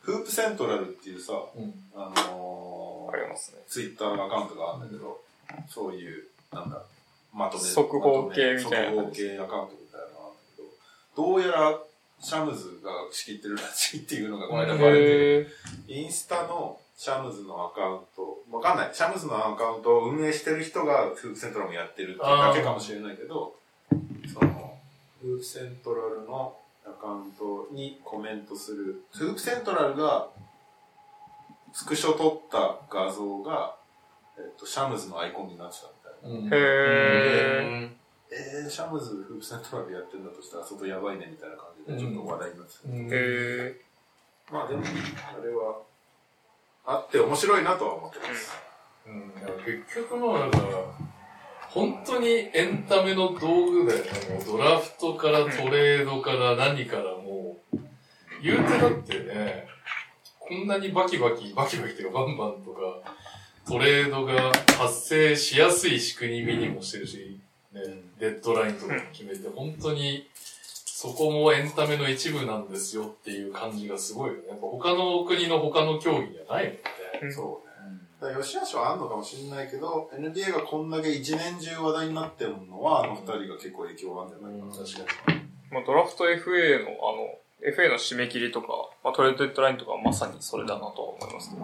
フープセントラルっていうさ、うん、あのー、ありますね、ツイッターアカウントがあるんだけど、うん、そういうなんだまとめ速報系みたいな速報系アカウントみたいなのがあるんだけど、どうやらシャムズが仕切ってるらしいっていうのがこの間バレて、インスタのシャムズのアカウント、わかんない、シャムズのアカウントを運営してる人がフープセントラルもやってるってだけかもしれないけど、そのフープセントラルのアカウントにコメントする、フープセントラルがスクショ撮った画像が、えっと、シャムズのアイコンになってたみたいな、うん、へー、えー、シャムズフープセントラルやってるんだとしたら相当やばいねみたいな感じでちょっと話題になってた、うん、へー、まあでもあれはあって面白いなとは思ってます、うん、結局もうなんか本当にエンタメの道具だよね。ドラフトからトレードから何からもう言うてだってね、こんなにバキバキバキバキというかバンバンとかトレードが発生しやすい仕組みにもしてるし、ね、デッドラインとか決めて本当にそこもエンタメの一部なんですよっていう感じがすごいよね。他の国の他の競技じゃないもんね。うん、そうね。だから吉橋はあんのかもしれないけど、エヌビーエー がこんだけ一年中話題になってるのは、あの二人が結構影響があるんじゃないかな、うん、確かに。まあ、ドラフト エフエー の、あの、エフエー の締め切りとか、まあ、トレードデッドラインとかまさにそれだなとは思いますね。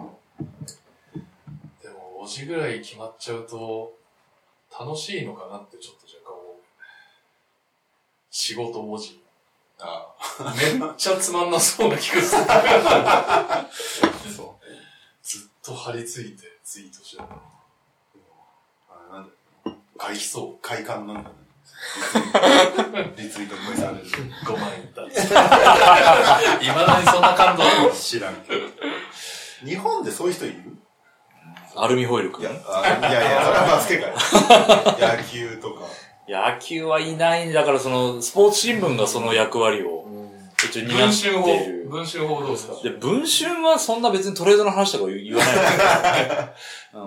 でも、ごじぐらい決まっちゃうと、楽しいのかなってちょっと若干思う。仕事ごじ。ああめっちゃつまんなそうな気がする。そうね。ずっと張り付いてツイートしてるの。あれなんだよ。快そう。快感なんだね。リツイート超えされる。ごまんいった。いまだにそんな感動ある。知らんけど。日本でそういう人いる？アルミホイルか。いやいや、それはバスケかよ。野球とか。野球はいないんだから、その、スポーツ新聞がその役割を、一応担っている。文春報道ですか？で、文春はそんな別にトレードの話とか言わないから、ね。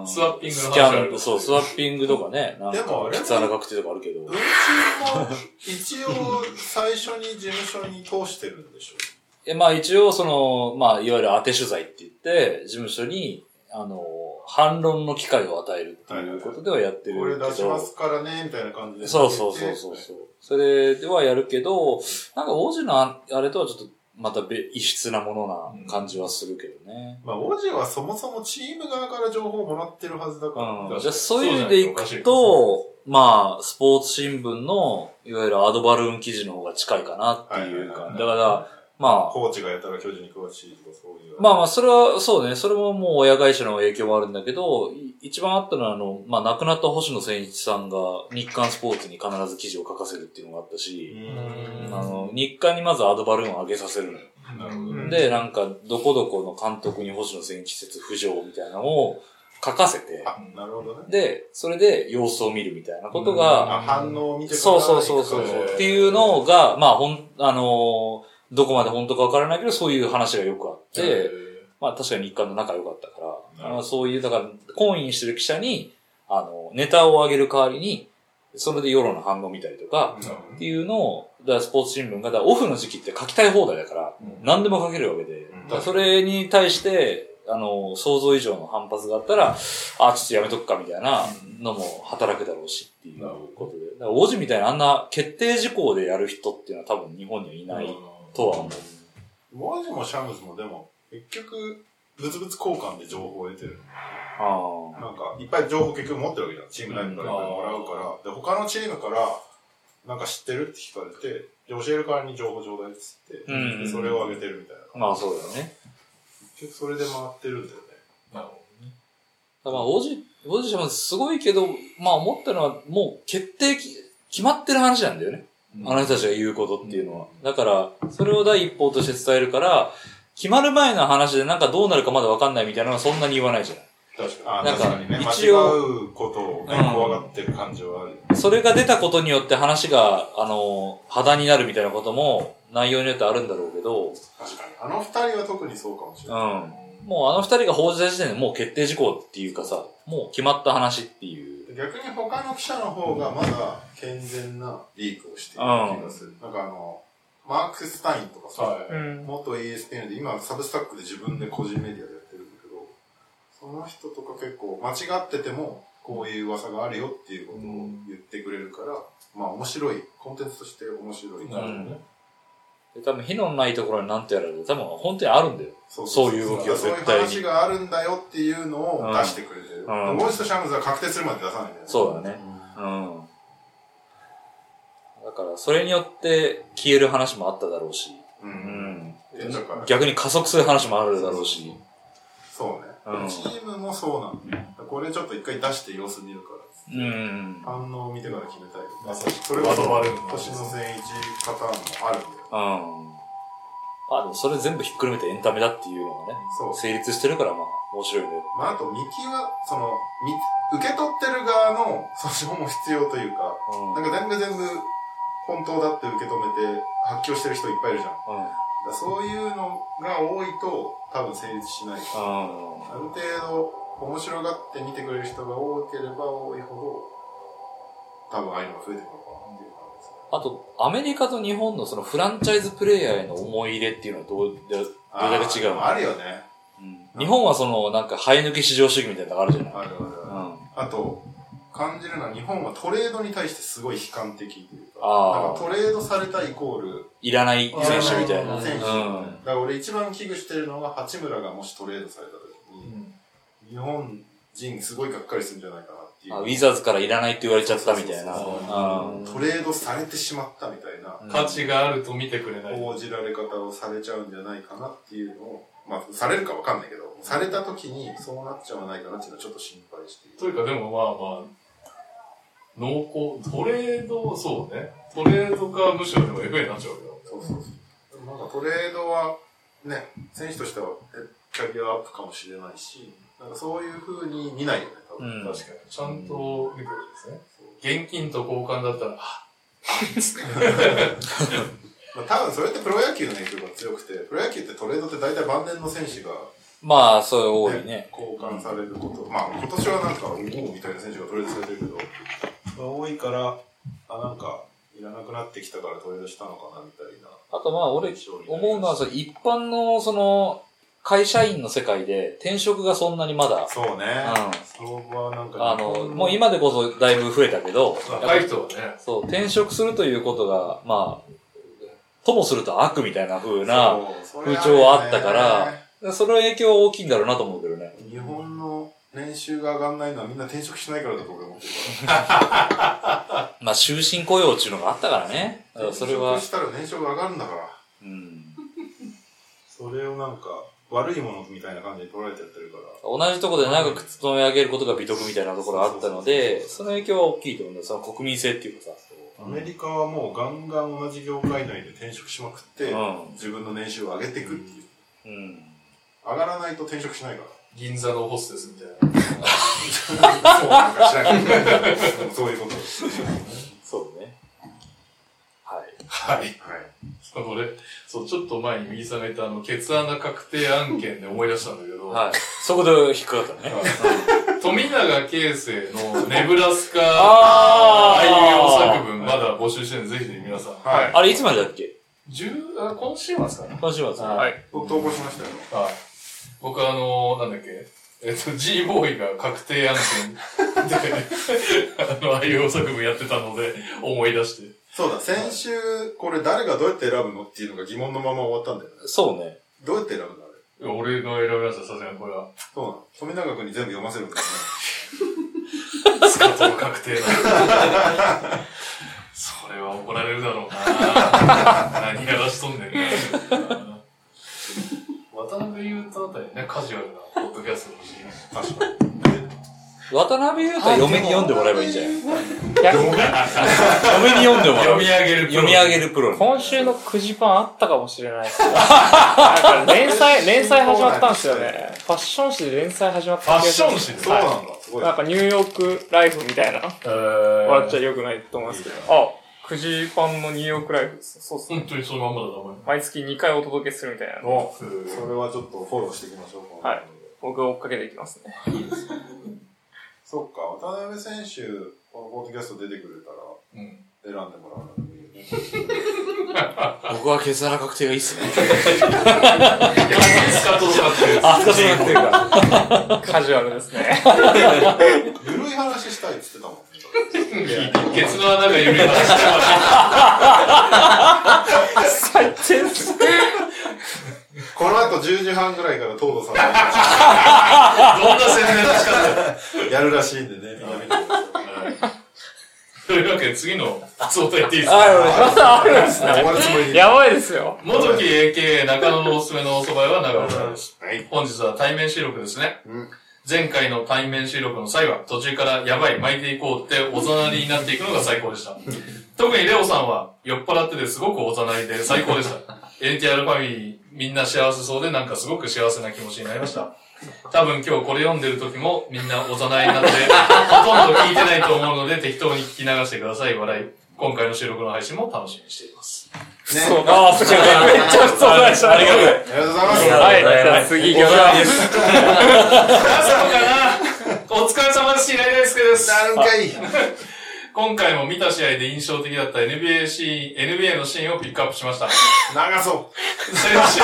スワッピングの話。スキャン、そう、スワッピングとかね。なんか、キツアラ確定とかあるけど。文春も、一応、最初に事務所に通してるんでしょう？え、まあ一応、その、まあ、いわゆる当て取材って言って、事務所に、あの、反論の機会を与えるっていうことではやってるけど、はいはいはい、これ出しますからねみたいな感じで、そうそうそうそう、はい、それではやるけど、なんか王子のあれとはちょっとまた異質なものな感じはするけどね、うん、まあ王子はそもそもチーム側から情報をもらってるはずだから、うん、じゃあそういう意味でいくと、まあスポーツ新聞のいわゆるアドバルーン記事の方が近いかなっていうか、だからまあ、コーチがやったら巨人に詳しいとかそういう。まあまあ、それは、そうね、それももう親会社の影響もあるんだけど、一番あったのは、あの、まあ亡くなった星野千一さんが日刊スポーツに必ず記事を書かせるっていうのがあったし、うーん、あの、日刊にまずアドバルーンを上げさせるのよ。なるほどね。で、なんか、どこどこの監督に星野千一説浮上みたいなのを書かせて、あ、なるほどね。で、それで様子を見るみたいなことが、あ、反応を見てください。そうそうそうそう。っていうのが、まあ、ほん、あのー、どこまで本当かわからないけど、そういう話がよくあって、まあ確かに日韓の仲良かったから、あのそういう、だから、懇意にしてる記者に、あの、ネタを上げる代わりに、それで世論の反応を見たりとか、っていうのを、だからスポーツ新聞が、だからオフの時期って書きたい放題だから、うん、何でも書けるわけで、うん、だからそれに対して、あの、想像以上の反発があったら、あ、ちょっとやめとくかみたいなのも働くだろうしっていうことで、だから王子みたいなあんな決定事項でやる人っていうのは多分日本にはいない。うんとは思う。文字もシャムズもでも結局物々交換で情報を得てる。ああ。なんかいっぱい情報結局持ってるわけじゃん。チーム内からいっぱいもらうから。で他のチームからなんか知ってるって聞かれて、で教える代わりに情報ちょうだいっつって、うんうん、でそれをあげてるみたいな。まあそうだよね。結局それで回ってるんだよね。なるほどね。だから文字文字シャムズすごいけど、まあ思ったのはもう決定き決まってる話なんだよね。あの人たちが言うことっていうのは。だから、それを第一報として伝えるから、決まる前の話でなんかどうなるかまだわかんないみたいなのはそんなに言わないじゃない。確かに。なんか確かにね。一応、間違うことをね、うん、怖がってる感じはある。それが出たことによって話が、あの、肌になるみたいなことも内容によってあるんだろうけど。確かに。あの二人は特にそうかもしれない。うん。もうあの二人が報じた時点でもう決定事項っていうかさ、もう決まった話っていう。逆に他の記者の方がまだ健全なリークをしている気がする。なんかあのマーク・スタインとかさ、はい、元 イーエスピーエヌ で今サブスタックで自分で個人メディアでやってるんだけど、その人とか結構間違っててもこういう噂があるよっていうことを言ってくれるから、うん、まあ面白い、コンテンツとして面白いなるほどね。で多分火のないところになんてやられる多分本当にあるんだよ。そうそうそう、そういう動きが絶対に。そういう話があるんだよっていうのを出してくれてる。うん、ゴージとシャムズは確定するまで出さないんだよね。そうだね。うん。うん、だからそれによって消える話もあっただろうし、うんうん、逆に加速する話もあるだろうし。そうね。うん、チームもそうなんだよ。これちょっと一回出して様子見るから。うん、反応を見てから決めたい。まあ、それは年の千一パターンもあるんだよ。うん。まあでもそれ全部ひっくるめてエンタメだっていうのがね、そう成立してるからまあ面白いんだよ。まああとミキは、その、受け取ってる側の訴訟も必要というか、うん、なんか全部全部本当だって受け止めて発狂してる人いっぱいいるじゃん。うん、だそういうのが多いと多分成立しないから、うん、ある程度、面白がって見てくれる人が多ければ多いほど多分ああいうのが増えてくるのかなっていう感じですね。あとアメリカと日本のそのフランチャイズプレイヤーへの思い入れっていうのはどうどれだけ違うの？あるよね、うん。日本はそのなんか生え抜き市場主義みたいなのがあるじゃない。あるあるある。うん、あと感じるのは日本はトレードに対してすごい悲観的というか、なんかトレードされたイコールいらない選手みたいな。選手、うん。だから俺一番危惧してるのが八村がもしトレードされた時に。うん、日本人すごいがっかりするんじゃないかなっていう。あ、ウィザーズからいらないって言われちゃったみたいな。トレードされてしまったみたいな。うん、価値があると見てくれない。報じられ方をされちゃうんじゃないかなっていうのを、まあ、されるかわかんないけど、された時にそうなっちゃわないかなっていうのはちょっと心配している。というかでもまあまあ、濃厚、トレード、そうね。トレードかむしろでも エフエー になっちゃうけど。そうそうそう。なんかトレードはね、選手としてはキャリアアップかもしれないし、なんかそういう風に見ないよね、多分、うん、確かに。ちゃんと見てるんですね、うん。現金と交換だったら、あまあ多分それってプロ野球の影響が強くて、プロ野球ってトレードって大体晩年の選手が、ね、まあ、そう多いね。交換されること。まあ、今年はなんか、おーみたいな選手がトレードされてるけど、まあ、多いから、あ、なんか、いらなくなってきたからトレードしたのかな、みたいな。あとまあ、俺、思うのは、その一般の、その、会社員の世界で転職がそんなにまだ。そうね。うん。そうはなんか。あの、もう今でこそだいぶ増えたけど。若い人はね。そう、転職するということが、まあ、ともすると悪みたいな風な風潮はあったから、そ, れ, その影響は大きいんだろうなと思うけどね。日本の年収が上がんないのはみんな転職しないからだと僕は思ってるから。まあ、終身雇用っていうのがあったからね。だからそれは。転職したら年収が上がるんだから。うん。それをなんか、悪いものみたいな感じで取られてやってるから。同じところで長く勤め上げることが美徳みたいなところがあったので、その影響は大きいと思うんだよ。その国民性っていうかさ。アメリカはもうガンガン同じ業界内で転職しまくって、うん、自分の年収を上げていくっていう、うん。上がらないと転職しないから。銀座のホステスみたいな。そうなんかしなきゃいけない。そういうことです。そうね。はい。はい。俺、そう、ちょっと前に右さんが言ったあの、ケツ穴確定案件で思い出したんだけど。はい。そこで引っかかったね。富永啓生のネブラスカあいうえお作文まだ募集してるんで、ぜひ皆さん。はい。あれいつまでだっけじゅう、今週末かな今週末、ね。はい。投稿しましたよ。はい。僕あの、なんだっけえっと、G ボーイが確定案件で、あの、あいうえお作文やってたので、思い出して。そうだ、先週、これ誰がどうやって選ぶのっていうのが疑問のまま終わったんだよね。そうね。どうやって選ぶのあれ。俺が選びました、さすがにこれは。そうなの。富永くんに全部読ませるんですね。スカートの確定なそれは怒られるだろうな何やらしとんねんな渡辺優太あたりね、カジュアルなポッドキャスト欲しい。確かに。渡辺優太は嫁に読んでもらえばいいんじゃない嫁に読んでもらえばいい。読み上げるプロ。今週のくじパンあったかもしれないですよ。なんか連載、連載始まったんですよね。ファッション誌で連載始まったんですよ。ファッション誌そうなんだ、はい。すごい。なんかニューヨークライフみたいな。えー、笑っちゃ良くないと思いますけど。いいね、あ、くじパンのニューヨークライフです。そうですね。本当にそのまんまだと思います。毎月にかいお届けするみたいな。お、それはちょっとフォローしていきましょうか。はい。僕が追っかけていきますね。いいですね。そっか、渡辺選手このポッドキャスト出てくれたら、うん、選んでもらうのもいいよね。僕はケツラ確定がいいっすね。スカートとなってる。あ、スカートとなってる。カジュアルですね。ゆるい話したいって言ってたもん。ケツの穴がゆるい話してました。最低っすね。この後じゅうじはんぐらいから東堂さんがどんな宣伝らしかったやるらしいんでね、みんな見てください。というわけで次の相談言っていいですか？あるんですね。やばいですよ。元木 エーケー 中野のおすすめのお蕎麦屋は長野です。本日は対面収録ですね。うん、前回の対面収録の際は途中からやばい巻いていこうっておざなりになっていくのが最高でした。特にレオさんは酔っ払っててすごくおざなりで最高でした。エヌティーアール ファミリーみんな幸せそうでなんかすごく幸せな気持ちになりました。多分今日これ読んでる時もみんなおざなりになってほとんど聞いてないと思うので適当に聞き流してください。笑い。今回の収録の配信も楽しみにしています。ね、そうか。ああ、そうか。めっちゃ不相談でした。ありがとう。ありがとうございます。はい。じゃあ次行きましょう。何かなお疲れ様です。平井大輔です。何回今回も見た試合で印象的だった エヌビーエー シーン、エヌビーエー のシーンをピックアップしました。長そう。先週、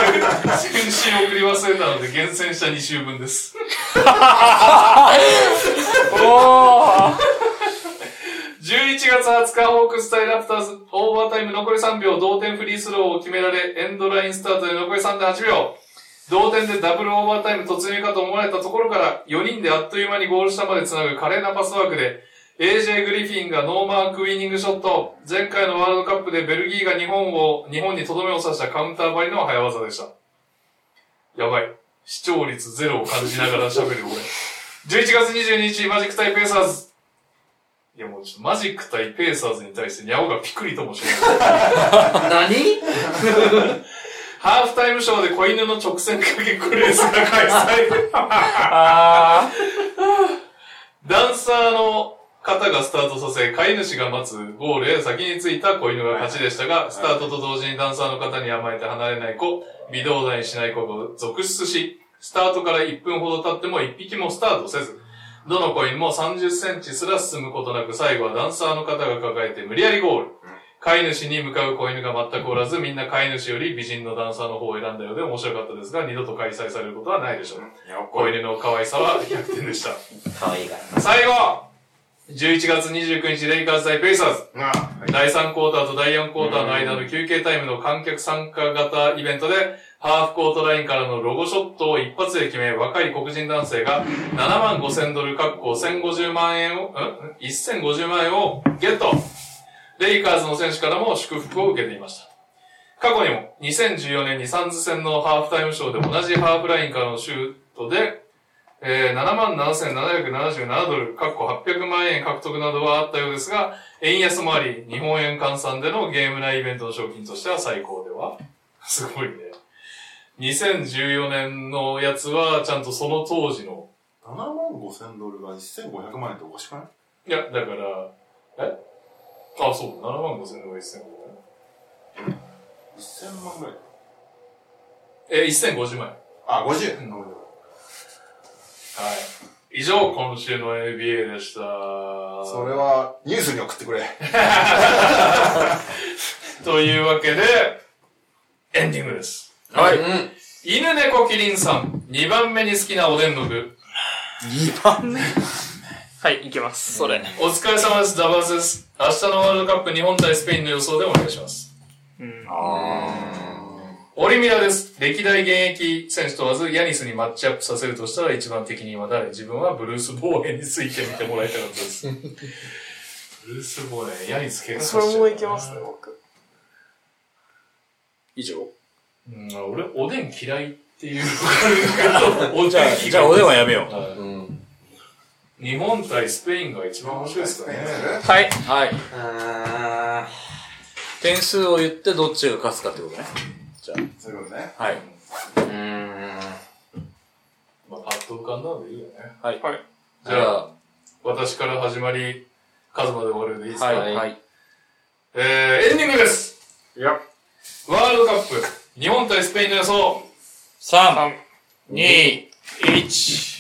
先週送り忘れたので厳選したにしゅうぶんです。おーじゅういちがつはつか、ホークス対ラプターズ、オーバータイム残りさんびょう、同点フリースローを決められ、エンドラインスタートで残り さんてんはちびょう。同点でダブルオーバータイム突入かと思われたところから、よにんであっという間にゴール下までつなぐ華麗なパスワークで、エージェー グリフィンがノーマークウィニングショット。前回のワールドカップでベルギーが日本を、日本にとどめを刺したカウンター張りの早技でした。やばい。視聴率ゼロを感じながら喋る俺。じゅういちがつにじゅうににち、マジック対ペーサーズ。いやもうちょっとマジック対ペーサーズに対してニャオがピクリともしない。何ハーフタイムショーで子犬の直線かけクレースが開催。あダンサーの方がスタートさせ、飼い主が待つゴールへ先に着いた子犬が勝ちでしたが、スタートと同時にダンサーの方に甘えて離れない子、微動だにしない子が続出し、スタートからいっぷんほど経ってもいっぴきもスタートせず、どの子犬もさんじゅっセンチすら進むことなく、最後はダンサーの方が抱えて無理やりゴール。飼い主に向かう子犬が全くおらず、みんな飼い主より美人のダンサーの方を選んだようで面白かったですが、二度と開催されることはないでしょう。子犬の可愛さはひゃくてんでした。可愛いから。最後じゅういちがつにじゅうくににち、レイカーズ対ペイサーズ。ああはい、だいさんクォーターとだいよんクォーターの間の休憩タイムの観客参加型イベントで、ハーフコートラインからのロゴショットを一発で決め、若い黒人男性がななまんごせんドル、かっこせんごじゅうまんえんを、ん ?せんごじゅうまんえんをゲット。レイカーズの選手からも祝福を受けていました。過去にも、にせんじゅうよねんにサンズ戦のハーフタイムショーで同じハーフラインからのシュートで、えー、ななまんななせんななひゃくななじゅうななドル、かっこはっぴゃくまんえん獲得などはあったようですが、円安もあり、日本円換算でのゲーム内イベントの賞金としては最高ではすごいね。にせんじゅうよねんのやつは、ちゃんとその当時の。ななまんごせんドルがせんごひゃくまんえんっておかしくない？いや、だから、え？あ、そう、ななまんごせんドルがせんごひゃくまんえん。せんまんぐらい？え、せんごじゅうまんえん。あ、ごじゅう？うんはい。以上、今週の エヌビーエー でした。それは、ニュースに送ってくれ。というわけで、エンディングです。はい。うん、犬猫キリンさん、にばんめに好きなおでんの具。にばんめはい、いきます。それ。お疲れ様です。ダバースです。明日のワールドカップ日本対スペインの予想でお願いします。うん。あー。オリミラです。歴代現役選手問わず、ヤニスにマッチアップさせるとしたら一番適任は誰？自分はブルース・ボーエンについて見てもらいたかったです。ブルース・ボーエン、ヤニス検索して。それもいけますね、僕。以上。うん、俺、おでん嫌いっていうのがあるけど、じゃあ、じゃあおでんはやめよう。はいうん、日本対スペインが一番面白いですかね。はい。はい。あー点数を言ってどっちが勝つかってことね。そういうことね。はい。うーん。まあ、パッと浮かんだのでいいよね。はい。はい。じゃあ、私から始まり、数まで終わるでいいですか？はい。はい。えー、エンディングです。いや。ワールドカップ、日本対スペインの予想。さん、に、いち。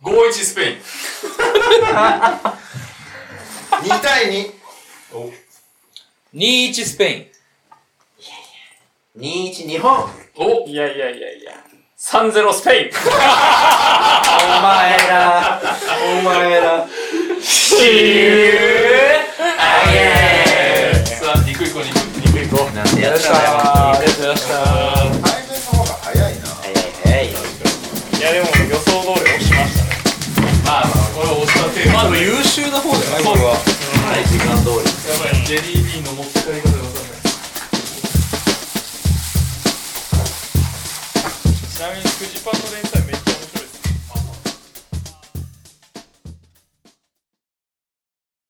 ごたいいちスペイン。にたいに にたいいち スペイン、にたいいち 日本、お、いやいやいやいや さんたいゼロ スペイン。お前らお前らSee you again。 さあ、肉いこう肉いこう。なんでやったらやりました。対面の方が早いな。早い早い。いやでも予想通り押しましたね。まあまあこれ押した程度。まあでも優秀な方だよね。そうははい、時間通り。やばい、ジェリービーンの持って帰り方がわかんない。ちなみにフジパンの連載めっちゃ